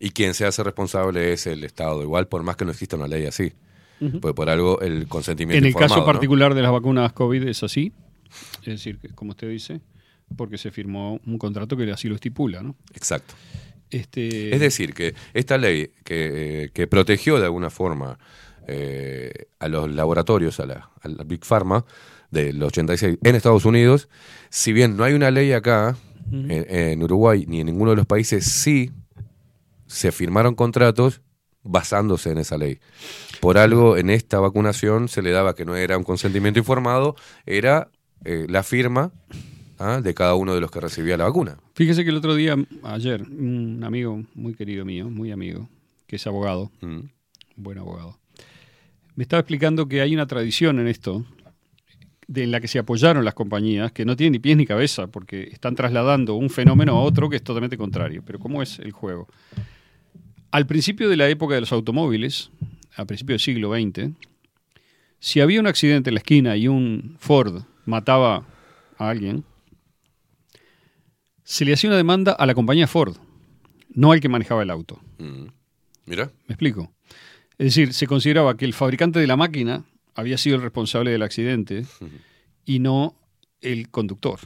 Y quien se hace responsable es el Estado, igual, por más que no exista una ley así. Uh-huh. Porque por algo el consentimiento en el informado, caso particular, ¿no? de las vacunas COVID es así. Es decir, como usted dice, porque se firmó un contrato que así lo estipula, ¿no? Exacto. Este... Es decir, que esta ley que, que protegió de alguna forma eh, a los laboratorios, a la, a la Big Pharma del ochenta y seis en Estados Unidos, si bien no hay una ley acá, uh-huh. en, en Uruguay ni en ninguno de los países, sí se firmaron contratos basándose en esa ley. Por algo en esta vacunación se le daba que no era un consentimiento informado, era eh, la firma de cada uno de los que recibía la vacuna. Fíjese que el otro día, ayer, un amigo muy querido mío, muy amigo, que es abogado, mm. un buen abogado, me estaba explicando que hay una tradición en esto, de, en la que se apoyaron las compañías, que no tienen ni pies ni cabeza, porque están trasladando un fenómeno a otro que es totalmente contrario. Pero ¿cómo es el juego? Al principio de la época de los automóviles, a principios del siglo veinte, si había un accidente en la esquina y un Ford mataba a alguien, se le hacía una demanda a la compañía Ford, no al que manejaba el auto. Mm. Mira. ¿Me explico? Es decir, se consideraba que el fabricante de la máquina había sido el responsable del accidente uh-huh. y no el conductor.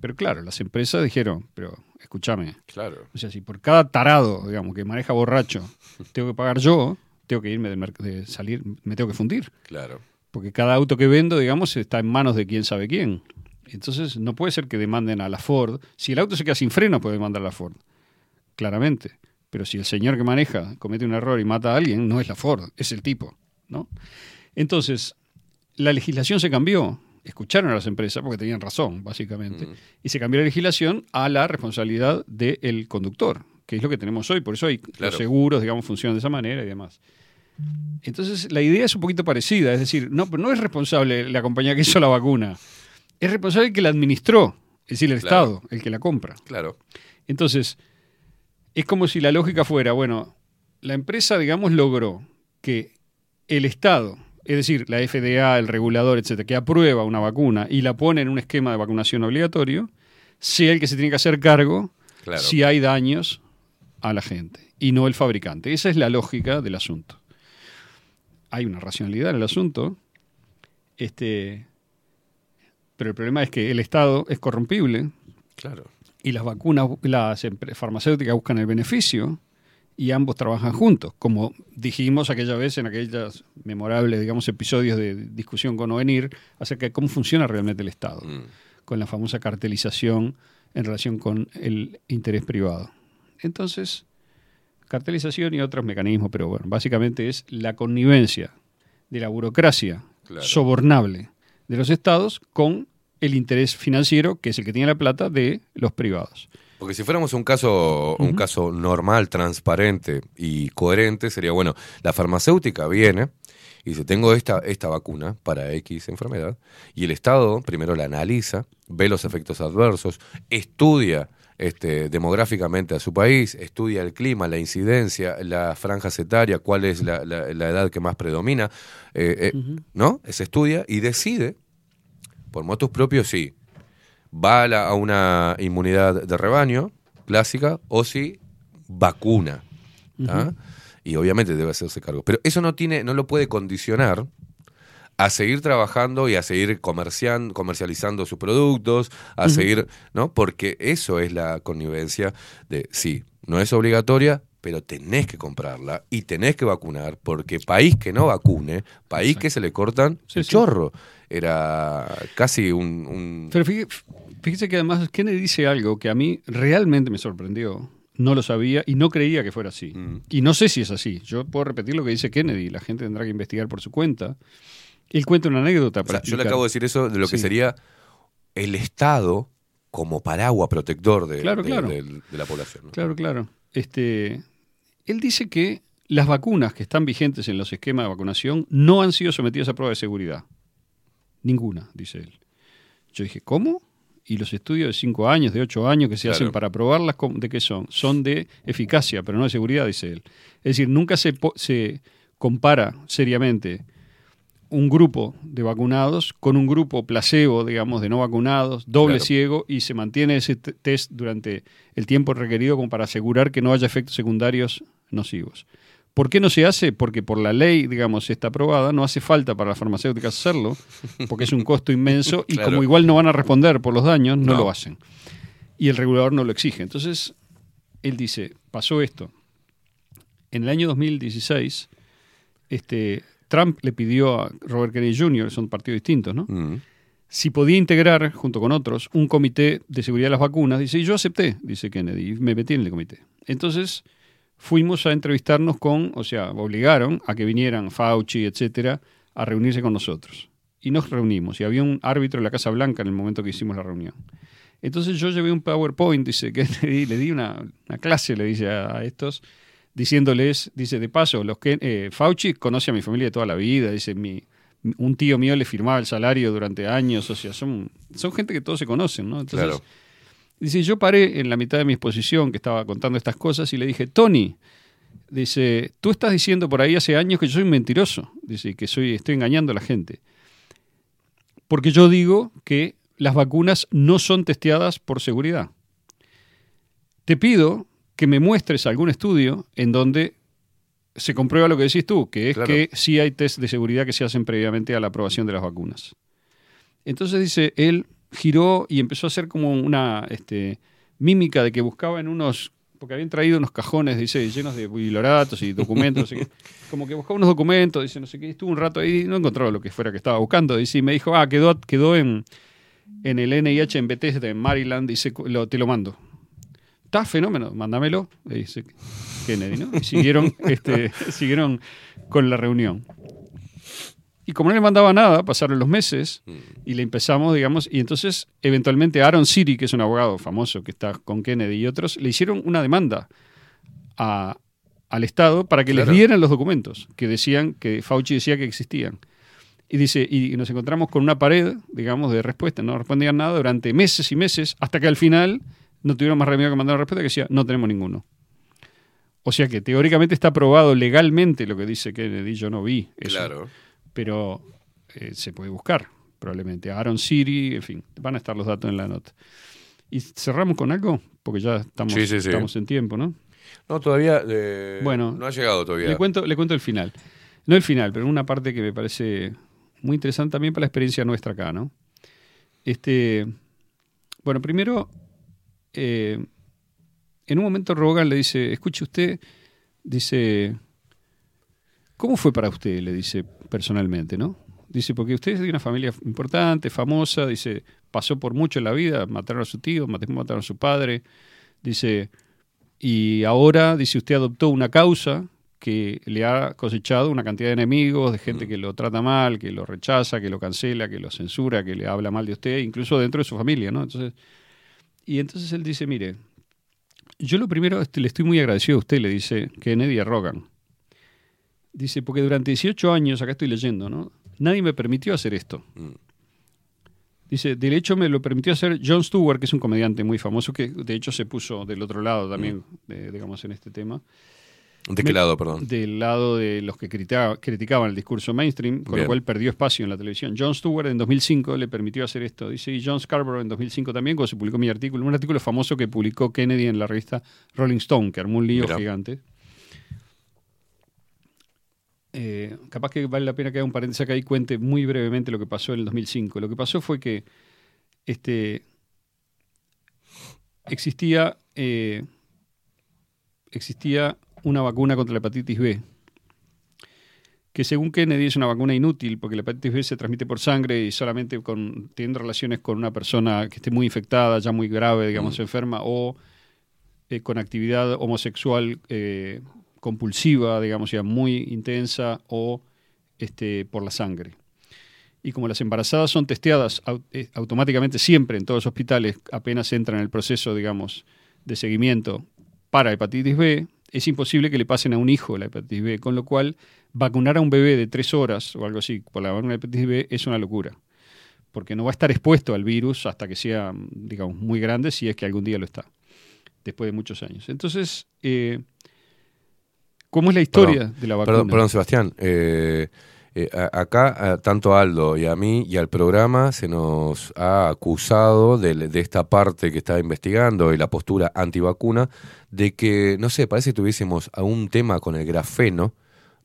Pero claro, las empresas dijeron, pero escúchame. Claro. O sea, si por cada tarado, digamos, que maneja borracho, tengo que pagar yo, tengo que irme del merc- de salir, me tengo que fundir. Claro. Porque cada auto que vendo, digamos, está en manos de quién sabe quién. Entonces no puede ser que demanden a la Ford. Si el auto se queda sin freno puede demandar a la Ford, claramente. Pero si el señor que maneja comete un error y mata a alguien, no es la Ford, es el tipo, ¿no? Entonces la legislación se cambió. Escucharon a las empresas porque tenían razón, básicamente. Mm. Y se cambió la legislación a la responsabilidad del conductor, que es lo que tenemos hoy. Por eso hay claro. los seguros, digamos, funcionan de esa manera y demás. Entonces la idea es un poquito parecida. Es decir, no, no es responsable la compañía que hizo la vacuna. Es responsable el que la administró, es decir, el claro. Estado, el que la compra. Claro. Entonces, es como si la lógica fuera, bueno, la empresa, digamos, logró que el Estado, es decir, la F D A, el regulador, etcétera, que aprueba una vacuna y la pone en un esquema de vacunación obligatorio, sea el que se tiene que hacer cargo claro. si hay daños a la gente y no el fabricante. Esa es la lógica del asunto. Hay una racionalidad en el asunto. Este... Pero el problema es que el Estado es corrompible. Claro. Y las vacunas, las farmacéuticas buscan el beneficio y ambos trabajan juntos. Como dijimos aquella vez en aquellos memorables, digamos, episodios de discusión con Ovenir acerca de cómo funciona realmente el Estado, mm. con la famosa cartelización en relación con el interés privado. Entonces, cartelización y otros mecanismos, pero bueno, básicamente es la connivencia de la burocracia claro. sobornable de los estados con el interés financiero, que es el que tiene la plata, de los privados. Porque si fuéramos un caso, uh-huh. un caso normal, transparente y coherente, sería, bueno, la farmacéutica viene y dice, tengo esta, esta vacuna para X enfermedad, y el Estado primero la analiza, ve los efectos adversos, estudia este, demográficamente a su país, estudia el clima, la incidencia, la franja etaria, cuál es la, la, la edad que más predomina, eh, eh, uh-huh. ¿no? Se estudia y decide, por motus propios, sí. va a, la, a una inmunidad de rebaño clásica o si vacuna. Uh-huh. Y obviamente debe hacerse cargo. Pero eso no tiene, no lo puede condicionar a seguir trabajando y a seguir comercian, comercializando sus productos, a uh-huh. seguir, ¿no? Porque eso es la connivencia de, sí, no es obligatoria, pero tenés que comprarla y tenés que vacunar, porque país que no vacune, país Exacto. que se le cortan sí, el sí. chorro. Era casi un... un... Pero fíjese, fíjese que además Kennedy dice algo que a mí realmente me sorprendió. No lo sabía y no creía que fuera así. Mm. Y no sé si es así. Yo puedo repetir lo que dice Kennedy. La gente tendrá que investigar por su cuenta. Él cuenta una anécdota. Para o sea, yo le acabo de decir eso de lo que sí. sería el Estado como paraguas protector de, claro, de, claro. de, de, de la población, ¿no? Claro, claro. Este, él dice que las vacunas que están vigentes en los esquemas de vacunación no han sido sometidas a prueba de seguridad. Ninguna, dice él. Yo dije, ¿cómo? Y los estudios de cinco años, de ocho años que se claro. hacen para probarlas, ¿de qué son? Son de eficacia, pero no de seguridad, dice él. Es decir, nunca se, po- se compara seriamente un grupo de vacunados con un grupo placebo, digamos, de no vacunados, doble claro. ciego, y se mantiene ese t- test durante el tiempo requerido como para asegurar que no haya efectos secundarios nocivos. ¿Por qué no se hace? Porque por la ley, digamos, está aprobada, no hace falta para las farmacéuticas hacerlo, porque es un costo inmenso y claro. como igual no van a responder por los daños, no, no lo hacen. Y el regulador no lo exige. Entonces, él dice, pasó esto. En el año dos mil dieciséis, este, Trump le pidió a Robert Kennedy junior, son partidos distintos, ¿no? Mm. Si podía integrar, junto con otros, un comité de seguridad de las vacunas. Dice, y yo acepté, dice Kennedy, y me metí en el comité. Entonces... fuimos a entrevistarnos con, o sea, obligaron a que vinieran Fauci, etcétera, a reunirse con nosotros. Y nos reunimos. Y había un árbitro en la Casa Blanca en el momento que hicimos la reunión. Entonces yo llevé un PowerPoint, dice Kennedy, le di una, una clase, le dice a, a estos, diciéndoles, dice, de paso, los que eh, Fauci conoce a mi familia de toda la vida, dice, mi, un tío mío le firmaba el salario durante años, o sea, son, son gente que todos se conocen, ¿no? Entonces, claro. Dice, yo paré en la mitad de mi exposición que estaba contando estas cosas y le dije, Tony, dice, tú estás diciendo por ahí hace años que yo soy mentiroso, dice, que soy, estoy engañando a la gente. Porque yo digo que las vacunas no son testeadas por seguridad. Te pido que me muestres algún estudio en donde se comprueba lo que decís tú, que es claro. que sí hay test de seguridad que se hacen previamente a la aprobación de las vacunas. Entonces dice él... giró y empezó a hacer como una este, mímica de que buscaba en unos... porque habían traído unos cajones, dice, llenos de biblioratos y documentos, no sé qué. Como que buscaba unos documentos, dice, no sé qué. Estuvo un rato ahí y no encontraba lo que fuera que estaba buscando. Dice, y me dijo, ah, quedó, quedó en, en el N I H en Bethesda, en Maryland, dice, lo, te lo mando. Está fenómeno, mándamelo, le dice Kennedy, ¿no? Y siguieron, este, siguieron con la reunión. Y como no le mandaba nada, pasaron los meses y le empezamos, digamos, y entonces eventualmente Aaron Siri, que es un abogado famoso que está con Kennedy y otros, le hicieron una demanda a, al Estado para que claro. les dieran los documentos que decían, que Fauci decía que existían. Y dice, y nos encontramos con una pared, digamos, de respuesta, no respondían nada durante meses y meses, hasta que al final no tuvieron más remedio que mandar una respuesta que decía, no tenemos ninguno. O sea que teóricamente está aprobado legalmente lo que dice Kennedy, yo no vi eso. Claro. Pero eh, se puede buscar, probablemente. Aaron Siri, en fin, van a estar los datos en la nota. ¿Y cerramos con algo? Porque ya estamos, sí, sí, sí. estamos en tiempo, ¿no? No, todavía eh, bueno, no ha llegado todavía. Le cuento, le cuento el final. No el final, pero una parte que me parece muy interesante también para la experiencia nuestra acá, ¿no? Este, bueno, primero, eh, en un momento Rogan le dice, escuche usted, dice... ¿Cómo fue para usted? Le dice personalmente, ¿no? Dice, porque usted es de una familia importante, famosa, dice, pasó por mucho en la vida, mataron a su tío, mataron a su padre, dice, y ahora, dice, usted adoptó una causa que le ha cosechado una cantidad de enemigos, de gente que lo trata mal, que lo rechaza, que lo cancela, que lo censura, que le habla mal de usted, incluso dentro de su familia, ¿no? Entonces, y entonces él dice, mire, yo lo primero, le estoy muy agradecido a usted, le dice Kennedy a Rogan. Dice, porque durante dieciocho años, acá estoy leyendo, ¿no? Nadie me permitió hacer esto. Mm. Dice, de hecho me lo permitió hacer Jon Stewart, que es un comediante muy famoso, que de hecho se puso del otro lado también, mm. de, digamos, en este tema. ¿De qué me, lado, perdón? Del lado de los que critica, criticaban el discurso mainstream, con Bien. Lo cual perdió espacio en la televisión. Jon Stewart en dos mil cinco le permitió hacer esto. Dice, y John Scarborough en dos mil cinco también, cuando se publicó mi artículo, un artículo famoso que publicó Kennedy en la revista Rolling Stone, que armó un lío Mira. Gigante. Eh, capaz que vale la pena que haga un paréntesis acá y cuente muy brevemente lo que pasó en el dos mil cinco. Lo que pasó fue que este, existía, eh, existía una vacuna contra la hepatitis B, que según Kennedy es una vacuna inútil porque la hepatitis B se transmite por sangre y solamente con, teniendo relaciones con una persona que esté muy infectada, ya muy grave, digamos, mm. enferma, o eh, con actividad homosexual eh, compulsiva, digamos, ya muy intensa, o este, por la sangre. Y como las embarazadas son testeadas aut- eh, automáticamente siempre en todos los hospitales, apenas entran en el proceso, digamos, de seguimiento para hepatitis B, es imposible que le pasen a un hijo la hepatitis B, con lo cual vacunar a un bebé de tres horas o algo así por la vacuna de hepatitis B es una locura, porque no va a estar expuesto al virus hasta que sea, digamos, muy grande, si es que algún día lo está, después de muchos años. Entonces, eh, ¿cómo es la historia perdón, de la vacuna? Perdón, perdón Sebastián. Eh, eh, acá, a, tanto a Aldo y a mí y al programa se nos ha acusado de, de esta parte que está investigando y la postura antivacuna, de que, no sé, parece que tuviésemos algún tema con el grafeno,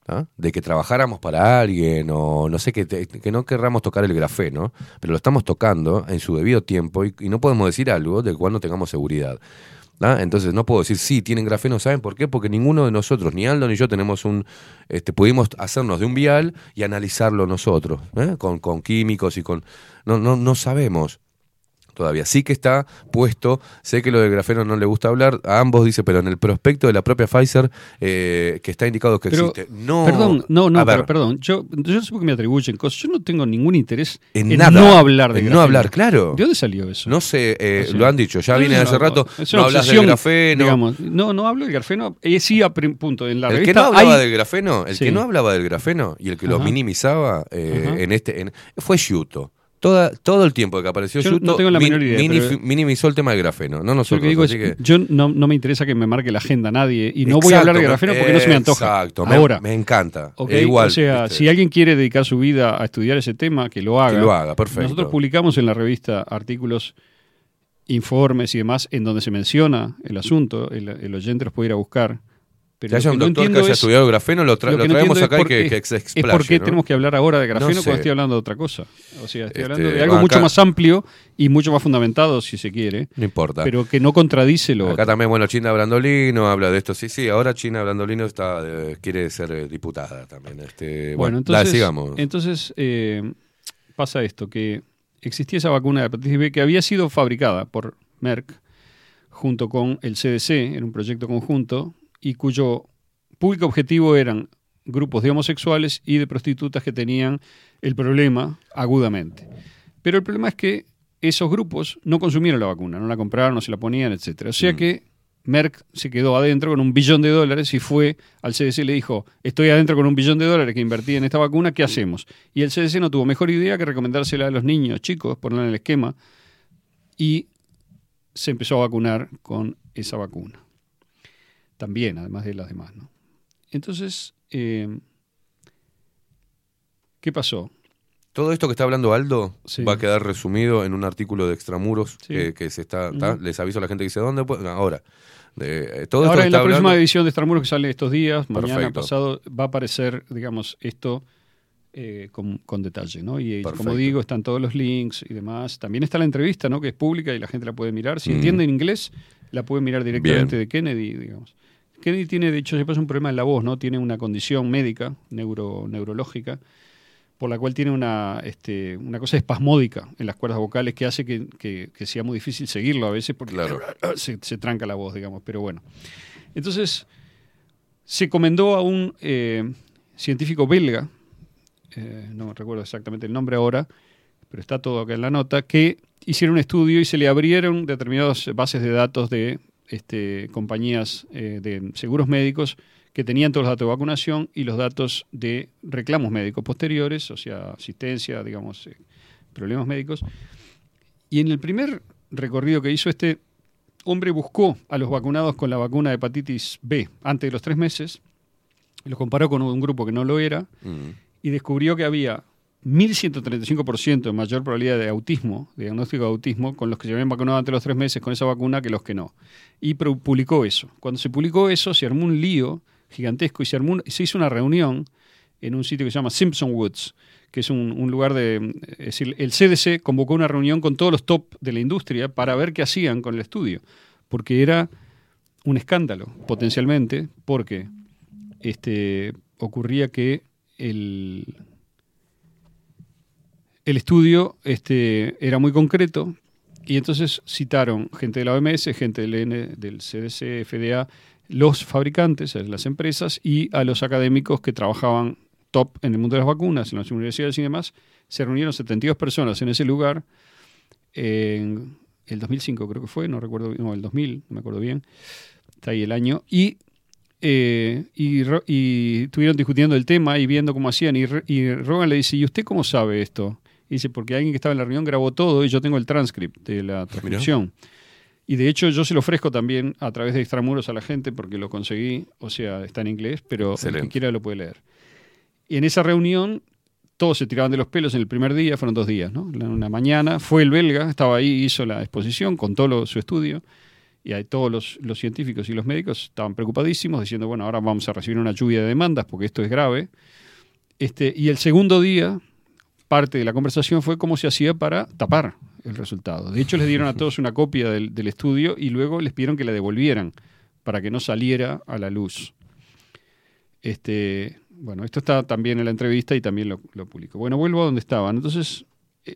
¿ah? De que trabajáramos para alguien o no sé, que, te, que no querramos tocar el grafeno, pero lo estamos tocando en su debido tiempo y, y no podemos decir algo del cual no tengamos seguridad. ¿Ah? Entonces no puedo decir, sí, tienen grafeno, ¿saben por qué? Porque ninguno de nosotros, ni Aldo ni yo, tenemos un este, pudimos hacernos de un vial y analizarlo nosotros, ¿eh? con, con químicos y con... No, no, no sabemos todavía. Sí que está puesto, sé que lo del grafeno no le gusta hablar, a ambos dice, pero en el prospecto de la propia Pfizer, eh, que está indicado que pero, existe. No, perdón, no, no, pero, perdón, yo, yo no sé por qué me atribuyen cosas, yo no tengo ningún interés en, en nada, no hablar de grafeno. No hablar, claro. ¿De dónde salió eso? No sé, eh, o sea, lo han dicho, ya viene no, hace rato, no, no hablas del grafeno. Digamos, no, no hablo del grafeno, eh, sí, a punto, en la el revista que no hablaba hay... del grafeno, el sí. que no hablaba del grafeno y el que Ajá. lo minimizaba eh, en este, en, fue Yuto. Toda, todo el tiempo que apareció yo Yuto, no tengo la min, idea, minif, pero... minimizó el tema del grafeno. No nosotros, lo que digo así es, que... Yo no, no me interesa que me marque la agenda a nadie y no exacto, voy a hablar de grafeno porque no se me antoja. Exacto, ahora. Me, me encanta. Okay, es igual, o sea, este. si alguien quiere dedicar su vida a estudiar ese tema, que lo haga. Que lo haga, perfecto. Nosotros publicamos en la revista artículos, informes y demás en donde se menciona el asunto, el, el oyente los puede ir a buscar. Pero si haya un doctor no que haya es, estudiado grafeno, lo, tra- lo, lo traemos no acá y que, que se explaye. Es porque ¿no? tenemos que hablar ahora de grafeno no sé. cuando estoy hablando de otra cosa. O sea, estoy este, hablando de algo acá, mucho más amplio y mucho más fundamentado, si se quiere. No importa. Pero que no contradice lo acá otro. También, bueno, China Brandolino habla de esto. Sí, sí, ahora China Brandolino está, eh, quiere ser diputada también. Este, bueno, bueno, entonces, la, sigamos. Entonces eh, pasa esto, que existía esa vacuna de hepatitis B que había sido fabricada por Merck junto con el C D C en un proyecto conjunto, y cuyo público objetivo eran grupos de homosexuales y de prostitutas que tenían el problema agudamente. Pero el problema es que esos grupos no consumieron la vacuna, no la compraron, no se la ponían, etcétera. O sea mm. que Merck se quedó adentro con un billón de dólares y fue al C D C y le dijo, estoy adentro con un billón de dólares que invertí en esta vacuna, ¿qué hacemos? Y el C D C no tuvo mejor idea que recomendársela a los niños, chicos, ponerla en el esquema, y se empezó a vacunar con esa vacuna. También, además de las demás, ¿no? Entonces, eh, ¿qué pasó? Todo esto que está hablando Aldo sí. va a quedar resumido en un artículo de Extramuros sí. que, que se está, está uh-huh. les aviso a la gente que dice, ¿dónde? Pues, ahora, de, todo ahora esto en la hablando, próxima edición de Extramuros que sale estos días, mañana perfecto. pasado, va a aparecer, digamos, esto eh, con, con detalle, ¿no? Y perfecto. como digo, están todos los links y demás. También está la entrevista, ¿no? Que es pública y la gente la puede mirar. Si mm. entienden inglés, la pueden mirar directamente Bien. de Kennedy, digamos. Kennedy tiene, de hecho, se pasa un problema en la voz, ¿no? Tiene una condición médica, neuro, neurológica, por la cual tiene una, este, una cosa espasmódica en las cuerdas vocales que hace que, que, que sea muy difícil seguirlo a veces porque claro. se, se tranca la voz, digamos, pero bueno. Entonces, se encomendó a un eh, científico belga, eh, no recuerdo exactamente el nombre ahora, pero está todo acá en la nota, que hicieron un estudio y se le abrieron determinadas bases de datos de este, compañías eh, de seguros médicos que tenían todos los datos de vacunación y los datos de reclamos médicos posteriores, o sea, asistencia, digamos, eh, problemas médicos. Y en el primer recorrido que hizo este hombre buscó a los vacunados con la vacuna de hepatitis B antes de los tres meses, los comparó con un grupo que no lo era, uh-huh. y descubrió que había mil ciento treinta y cinco por ciento de mayor probabilidad de autismo, de diagnóstico de autismo, con los que se habían vacunado antes de los tres meses con esa vacuna que los que no. Y publicó eso. Cuando se publicó eso, se armó un lío gigantesco y se, armó un, se hizo una reunión en un sitio que se llama Simpson Woods, que es un, un lugar de... Es decir, el C D C convocó una reunión con todos los top de la industria para ver qué hacían con el estudio, porque era un escándalo, potencialmente, porque este, ocurría que el, el estudio este, era muy concreto y entonces citaron gente de la O M S, gente del, del C D C, F D A, los fabricantes, las empresas, y a los académicos que trabajaban top en el mundo de las vacunas, en las universidades y demás. Se reunieron setenta y dos personas en ese lugar en el dos mil cinco, creo que fue, no recuerdo, no, el dos mil, no me acuerdo bien, está ahí el año, y, eh, y, y estuvieron discutiendo el tema y viendo cómo hacían, y, y Rogan le dice, ¿y usted cómo sabe esto? Y dice, porque alguien que estaba en la reunión grabó todo y yo tengo el transcript de la transcripción. Mirá. Y de hecho yo se lo ofrezco también a través de Extramuros a la gente porque lo conseguí, o sea, está en inglés, pero el que quiera lo puede leer. Y en esa reunión todos se tiraban de los pelos en el primer día, fueron dos días, ¿no? Una mañana fue el belga, estaba ahí, hizo la exposición, contó lo, su estudio, y ahí todos los, los científicos y los médicos estaban preocupadísimos, diciendo, bueno, ahora vamos a recibir una lluvia de demandas porque esto es grave. Este, y el segundo día, parte de la conversación fue cómo se hacía para tapar el resultado. De hecho, les dieron a todos una copia del, del estudio y luego les pidieron que la devolvieran para que no saliera a la luz. Este, bueno, esto está también en la entrevista y también lo, lo publico. Bueno, vuelvo a donde estaban. Entonces, eh,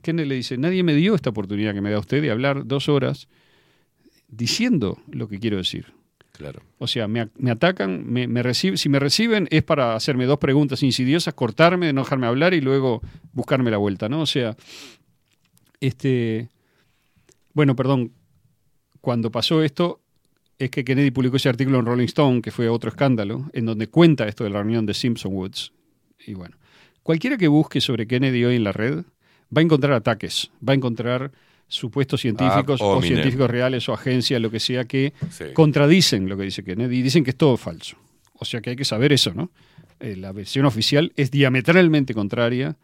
Kennedy le dice, nadie me dio esta oportunidad que me da usted de hablar dos horas diciendo lo que quiero decir. Claro. O sea, me, me atacan, me, me reciben, si me reciben es para hacerme dos preguntas insidiosas, cortarme, no dejarme hablar y luego buscarme la vuelta, ¿no? O sea... Este, bueno, perdón, cuando pasó esto es que Kennedy publicó ese artículo en Rolling Stone, que fue otro escándalo, en donde cuenta esto de la reunión de Simpson Woods. Y bueno, cualquiera que busque sobre Kennedy hoy en la red va a encontrar ataques, va a encontrar supuestos científicos ah, oh, o mine. científicos reales o agencias, lo que sea, que sí. contradicen lo que dice Kennedy y dicen que es todo falso. O sea que hay que saber eso, ¿no? Eh, la versión oficial es diametralmente contraria,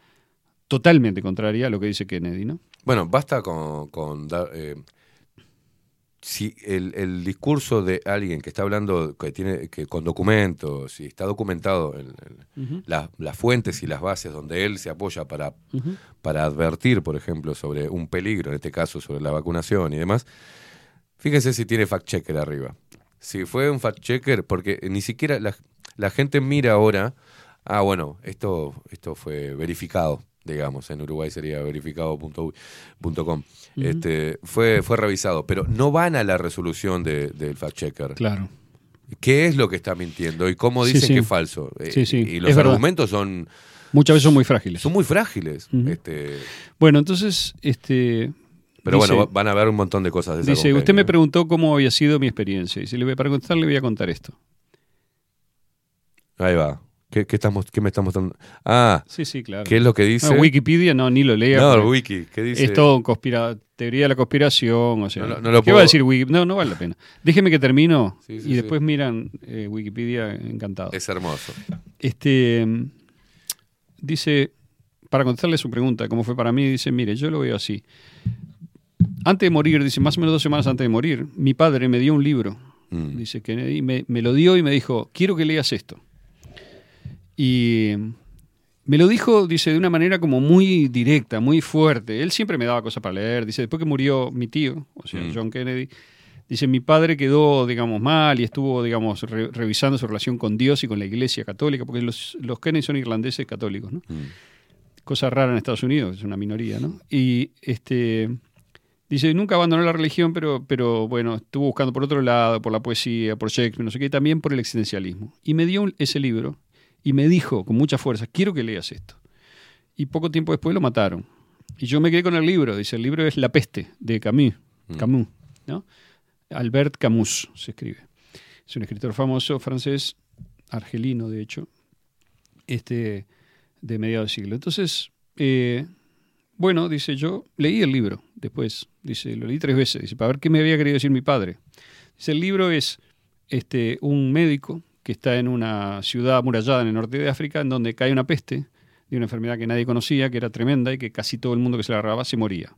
totalmente contraria a lo que dice Kennedy, ¿no? Bueno, basta con, con dar... Eh, si el, el discurso de alguien que está hablando, que tiene que con documentos, y está documentado en, en uh-huh. la, las fuentes y las bases donde él se apoya para, uh-huh. para advertir, por ejemplo, sobre un peligro, en este caso sobre la vacunación y demás, fíjense si tiene fact-checker arriba. Si fue un fact-checker, porque ni siquiera la, la gente mira ahora, ah, bueno, esto, esto fue verificado. Digamos, en Uruguay sería verificado punto com. Uh-huh. Este, fue, fue revisado, pero no van a la resolución de, del fact-checker. Claro. ¿Qué es lo que está mintiendo y cómo dicen sí, sí. que es falso? Sí, sí. Y los es argumentos verdad. son... Muchas veces son muy frágiles. Son muy frágiles. Uh-huh. este, bueno, entonces... este Pero dice, bueno, van a ver un montón de cosas. De esa dice, compañía. Usted me preguntó cómo había sido mi experiencia. Y si le voy a preguntar, le voy a contar esto. Ahí va. ¿Qué, qué, estamos, ¿Qué me estamos dando? Ah, sí, sí, claro. ¿Qué es lo que dice? No, Wikipedia no, ni lo lea. No, Wiki, ¿qué dice? Es todo conspira- teoría de la conspiración, o sea. No, no, no lo ¿Qué puedo... va a decir Wikipedia? No, no vale la pena. Déjeme que termino sí, sí, y sí. después miran eh, Wikipedia encantado. Es hermoso. Este, dice, para contestarle su pregunta, como fue para mí, dice, mire, yo lo veo así. Antes de morir, dice, más o menos dos semanas antes de morir, mi padre me dio un libro, mm. dice Kennedy, me, me lo dio y me dijo, quiero que leas esto. Y me lo dijo, dice, de una manera como muy directa, muy fuerte. Él siempre me daba cosas para leer. Dice, después que murió mi tío, o sea, mm. John Kennedy, dice, mi padre quedó, digamos, mal y estuvo, digamos, re- revisando su relación con Dios y con la Iglesia católica, porque los, los Kennedy son irlandeses católicos, ¿no? Mm. Cosa rara en Estados Unidos, es una minoría, ¿no? Y este Dice, nunca abandonó la religión, pero, pero bueno, estuvo buscando por otro lado, por la poesía, por Shakespeare, no sé qué, y también por el existencialismo. Y me dio un, ese libro y me dijo con mucha fuerza, quiero que leas esto. Y poco tiempo después lo mataron. Y yo me quedé con el libro. Dice, el libro es La Peste, de Camus, mm. Camus, ¿no? Albert Camus se escribe. Es un escritor famoso francés, argelino de hecho, este, de mediados de siglo. Entonces, eh, bueno, dice, yo leí el libro después. Dice, lo leí tres veces. Dice, para ver qué me había querido decir mi padre. Dice, el libro es este, un médico que está en una ciudad amurallada en el norte de África en donde cae una peste de una enfermedad que nadie conocía, que era tremenda y que casi todo el mundo que se la agarraba se moría.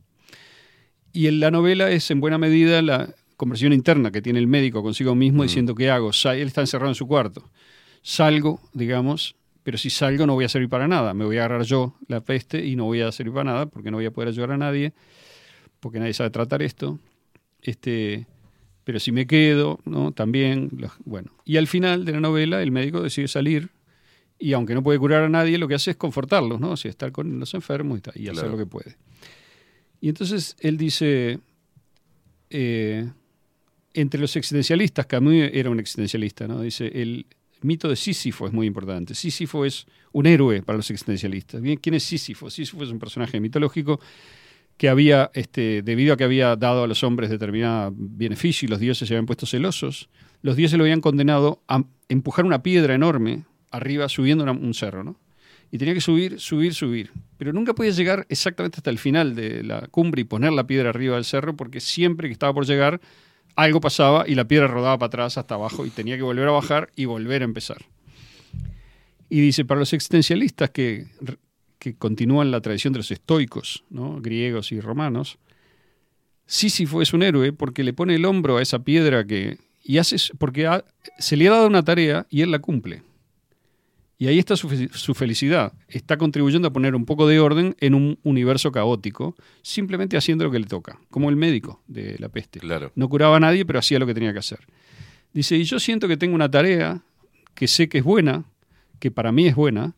Y en la novela es en buena medida la conversión interna que tiene el médico consigo mismo, mm. diciendo, ¿qué hago? Él está encerrado en su cuarto. Salgo, digamos, pero si salgo no voy a servir para nada. Me voy a agarrar yo la peste y no voy a servir para nada porque no voy a poder ayudar a nadie, porque nadie sabe tratar esto. Este, pero si me quedo, ¿no? También, los, bueno. Y al final de la novela el médico decide salir y aunque no puede curar a nadie, lo que hace es confortarlos, ¿no? O sea, estar con los enfermos y, y hacer claro. lo que puede. Y entonces él dice... Eh, entre los existencialistas, Camus era un existencialista, ¿no? Dice, el mito de Sísifo es muy importante. Sísifo es un héroe para los existencialistas. Bien, ¿quién es Sísifo? Sísifo es un personaje mitológico que había, este, debido a que había dado a los hombres determinado beneficio y los dioses se habían puesto celosos, los dioses lo habían condenado a empujar una piedra enorme arriba subiendo una, un cerro, ¿no? Y tenía que subir, subir, subir. Pero nunca podía llegar exactamente hasta el final de la cumbre y poner la piedra arriba del cerro porque siempre que estaba por llegar algo pasaba y la piedra rodaba para atrás hasta abajo y tenía que volver a bajar y volver a empezar. Y dice, para los existencialistas que, que continúan la tradición de los estoicos, ¿no? griegos y romanos, Sísifo es un héroe porque le pone el hombro a esa piedra que, y hace, porque ha, se le ha dado una tarea y él la cumple. Y ahí está su, su felicidad. Está contribuyendo a poner un poco de orden en un universo caótico, simplemente haciendo lo que le toca, como el médico de la peste. Claro. No curaba a nadie, pero hacía lo que tenía que hacer. Dice, y yo siento que tengo una tarea que sé que es buena, que para mí es buena,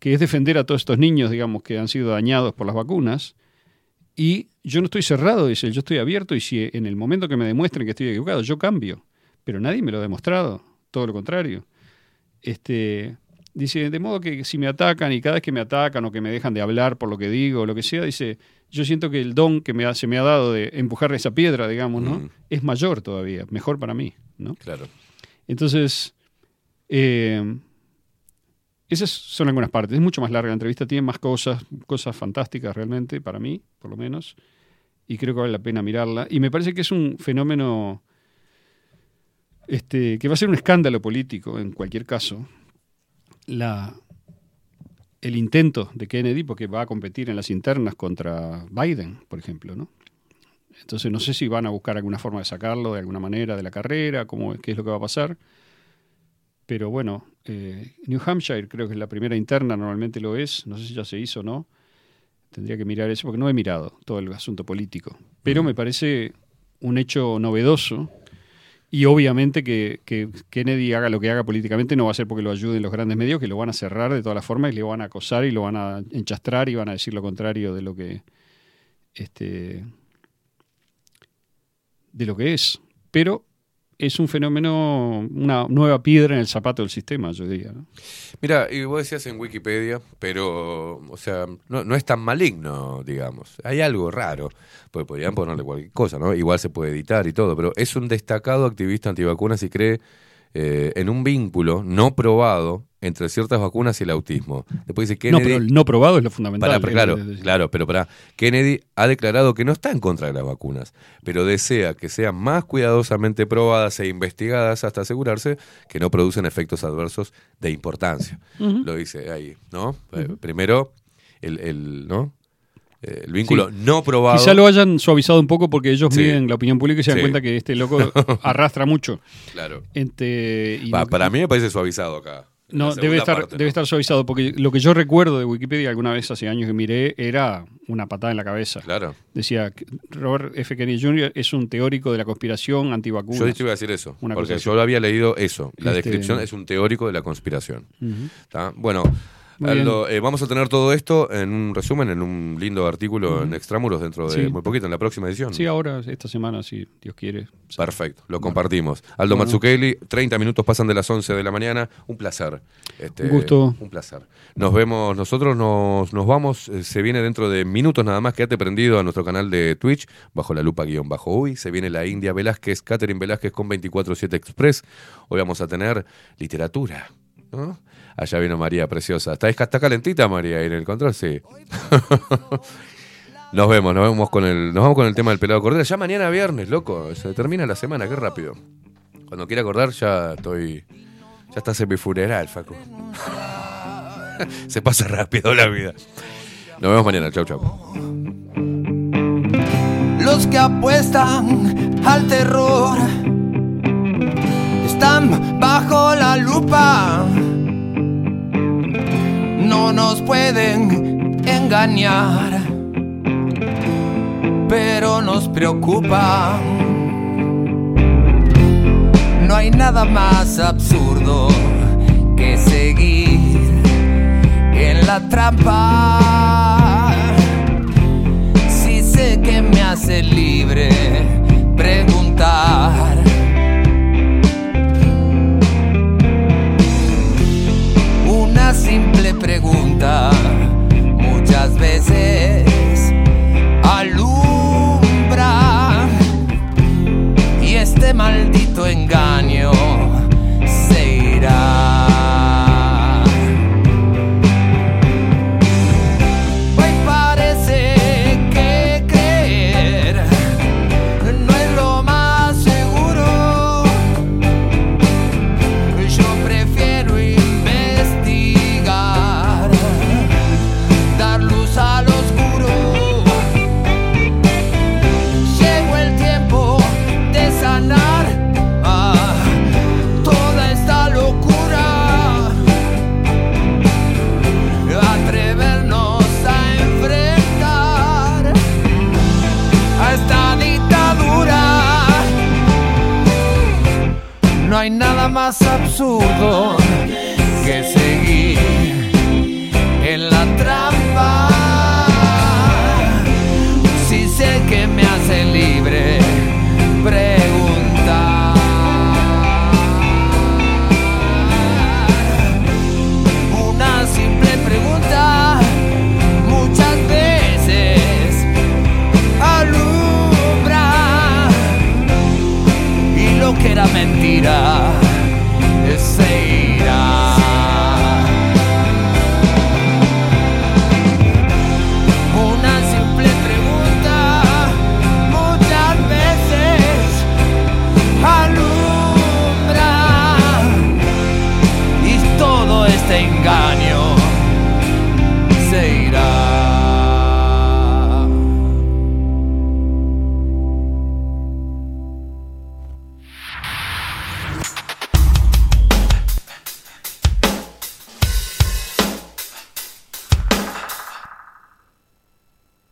que es defender a todos estos niños, digamos, que han sido dañados por las vacunas. Y yo no estoy cerrado, dice, yo estoy abierto y si en el momento que me demuestren que estoy equivocado, yo cambio. Pero nadie me lo ha demostrado, todo lo contrario. Este... Dice, de modo que si me atacan y cada vez que me atacan o que me dejan de hablar por lo que digo o lo que sea, dice, yo siento que el don que me ha, se me ha dado de empujar esa piedra, digamos, ¿no? Mm. Es mayor todavía, mejor para mí, ¿no? Claro. Entonces, eh, esas son algunas partes. Es mucho más larga la entrevista, tiene más cosas, cosas fantásticas realmente, para mí, por lo menos, y creo que vale la pena mirarla. Y me parece que es un fenómeno este, que va a ser un escándalo político en cualquier caso, La, el intento de Kennedy, porque va a competir en las internas contra Biden, por ejemplo, ¿no? Entonces no sé si van a buscar alguna forma de sacarlo de alguna manera de la carrera, cómo, qué es lo que va a pasar. Pero bueno, eh, New Hampshire creo que es la primera interna, normalmente lo es. No sé si ya se hizo o no. Tendría que mirar eso, porque no he mirado todo el asunto político. Pero me parece un hecho novedoso. Y obviamente que, que Kennedy haga lo que haga políticamente no va a ser porque lo ayuden los grandes medios, que lo van a cerrar de todas las formas y le van a acosar y lo van a enchastrar y van a decir lo contrario de lo que este de lo que es. Pero es un fenómeno, una nueva piedra en el zapato del sistema, yo diría, ¿no? Mira, y vos decías en Wikipedia, pero, o sea, no, no es tan maligno, digamos. Hay algo raro, porque podrían ponerle cualquier cosa, ¿no? Igual se puede editar y todo, pero es un destacado activista antivacunas y cree eh, en un vínculo no probado entre ciertas vacunas y el autismo. Después dice Kennedy... No, pero el no probado es lo fundamental. Para, para, claro, claro, pero para Kennedy ha declarado que no está en contra de las vacunas, pero desea que sean más cuidadosamente probadas e investigadas hasta asegurarse que no producen efectos adversos de importancia. Uh-huh. Lo dice ahí, ¿no? Uh-huh. Primero, el, el, ¿no? el vínculo sí. no probado. Quizá lo hayan suavizado un poco porque ellos sí. miden la opinión pública y se dan sí. cuenta que este loco arrastra mucho. Claro. Entre, y pa, no, para mí me parece suavizado acá. No, debe estar, parte, ¿no? debe estar suavizado, porque lo que yo recuerdo de Wikipedia alguna vez hace años que miré era una patada en la cabeza. Claro. Decía, Robert F. Kennedy junior es un teórico de la conspiración antivacunas. Yo te iba a decir eso, una porque yo lo había leído eso. La este... descripción es un teórico de la conspiración. Uh-huh. Bueno, Aldo, eh, vamos a tener todo esto en un resumen, en un lindo artículo uh-huh. en Extramuros dentro de sí. muy poquito, en la próxima edición. Sí, ahora, esta semana, si Dios quiere. Sí. Perfecto, lo bueno. compartimos. Aldo bueno. Mazzucchelli, treinta minutos pasan de las once de la mañana. Un placer. Este, un gusto. Un placer. Nos vemos, nosotros nos, nos vamos. Se viene dentro de minutos nada más. Quédate prendido a nuestro canal de Twitch, bajo la lupa guión bajo uy. Se viene la India Velázquez, Catherine Velázquez con veinticuatro siete Express. Hoy vamos a tener literatura, ¿no? Allá vino María, preciosa. ¿Está, está calentita María en el control? Sí. Nos vemos, nos vemos con el, nos vamos con el tema del pelado cordero. Ya mañana viernes, loco. Se termina la semana, qué rápido. Cuando quiera acordar ya estoy... Ya está semifuneral, Facu. Se pasa rápido la vida. Nos vemos mañana, chau, chau. Los que apuestan al terror están bajo la lupa. No nos pueden engañar, pero nos preocupa. No hay nada más absurdo que seguir en la trampa. Si sé que me hace libre preguntar. Una simple pregunta muchas veces alumbra, y este maldito engaño se irá. Hoy parece que creer no es lo más seguro. Yo prefiero ir dar luz al oscuro. Llegó el tiempo de sanar ah, toda esta locura. Atrevernos a enfrentar a esta dictadura. No hay nada más absurdo que seguir en la trampa. Si sé que me hace libre preguntar. Una simple pregunta muchas veces alumbra, y lo que era mentira se irá. Alumbra, y todo este engaño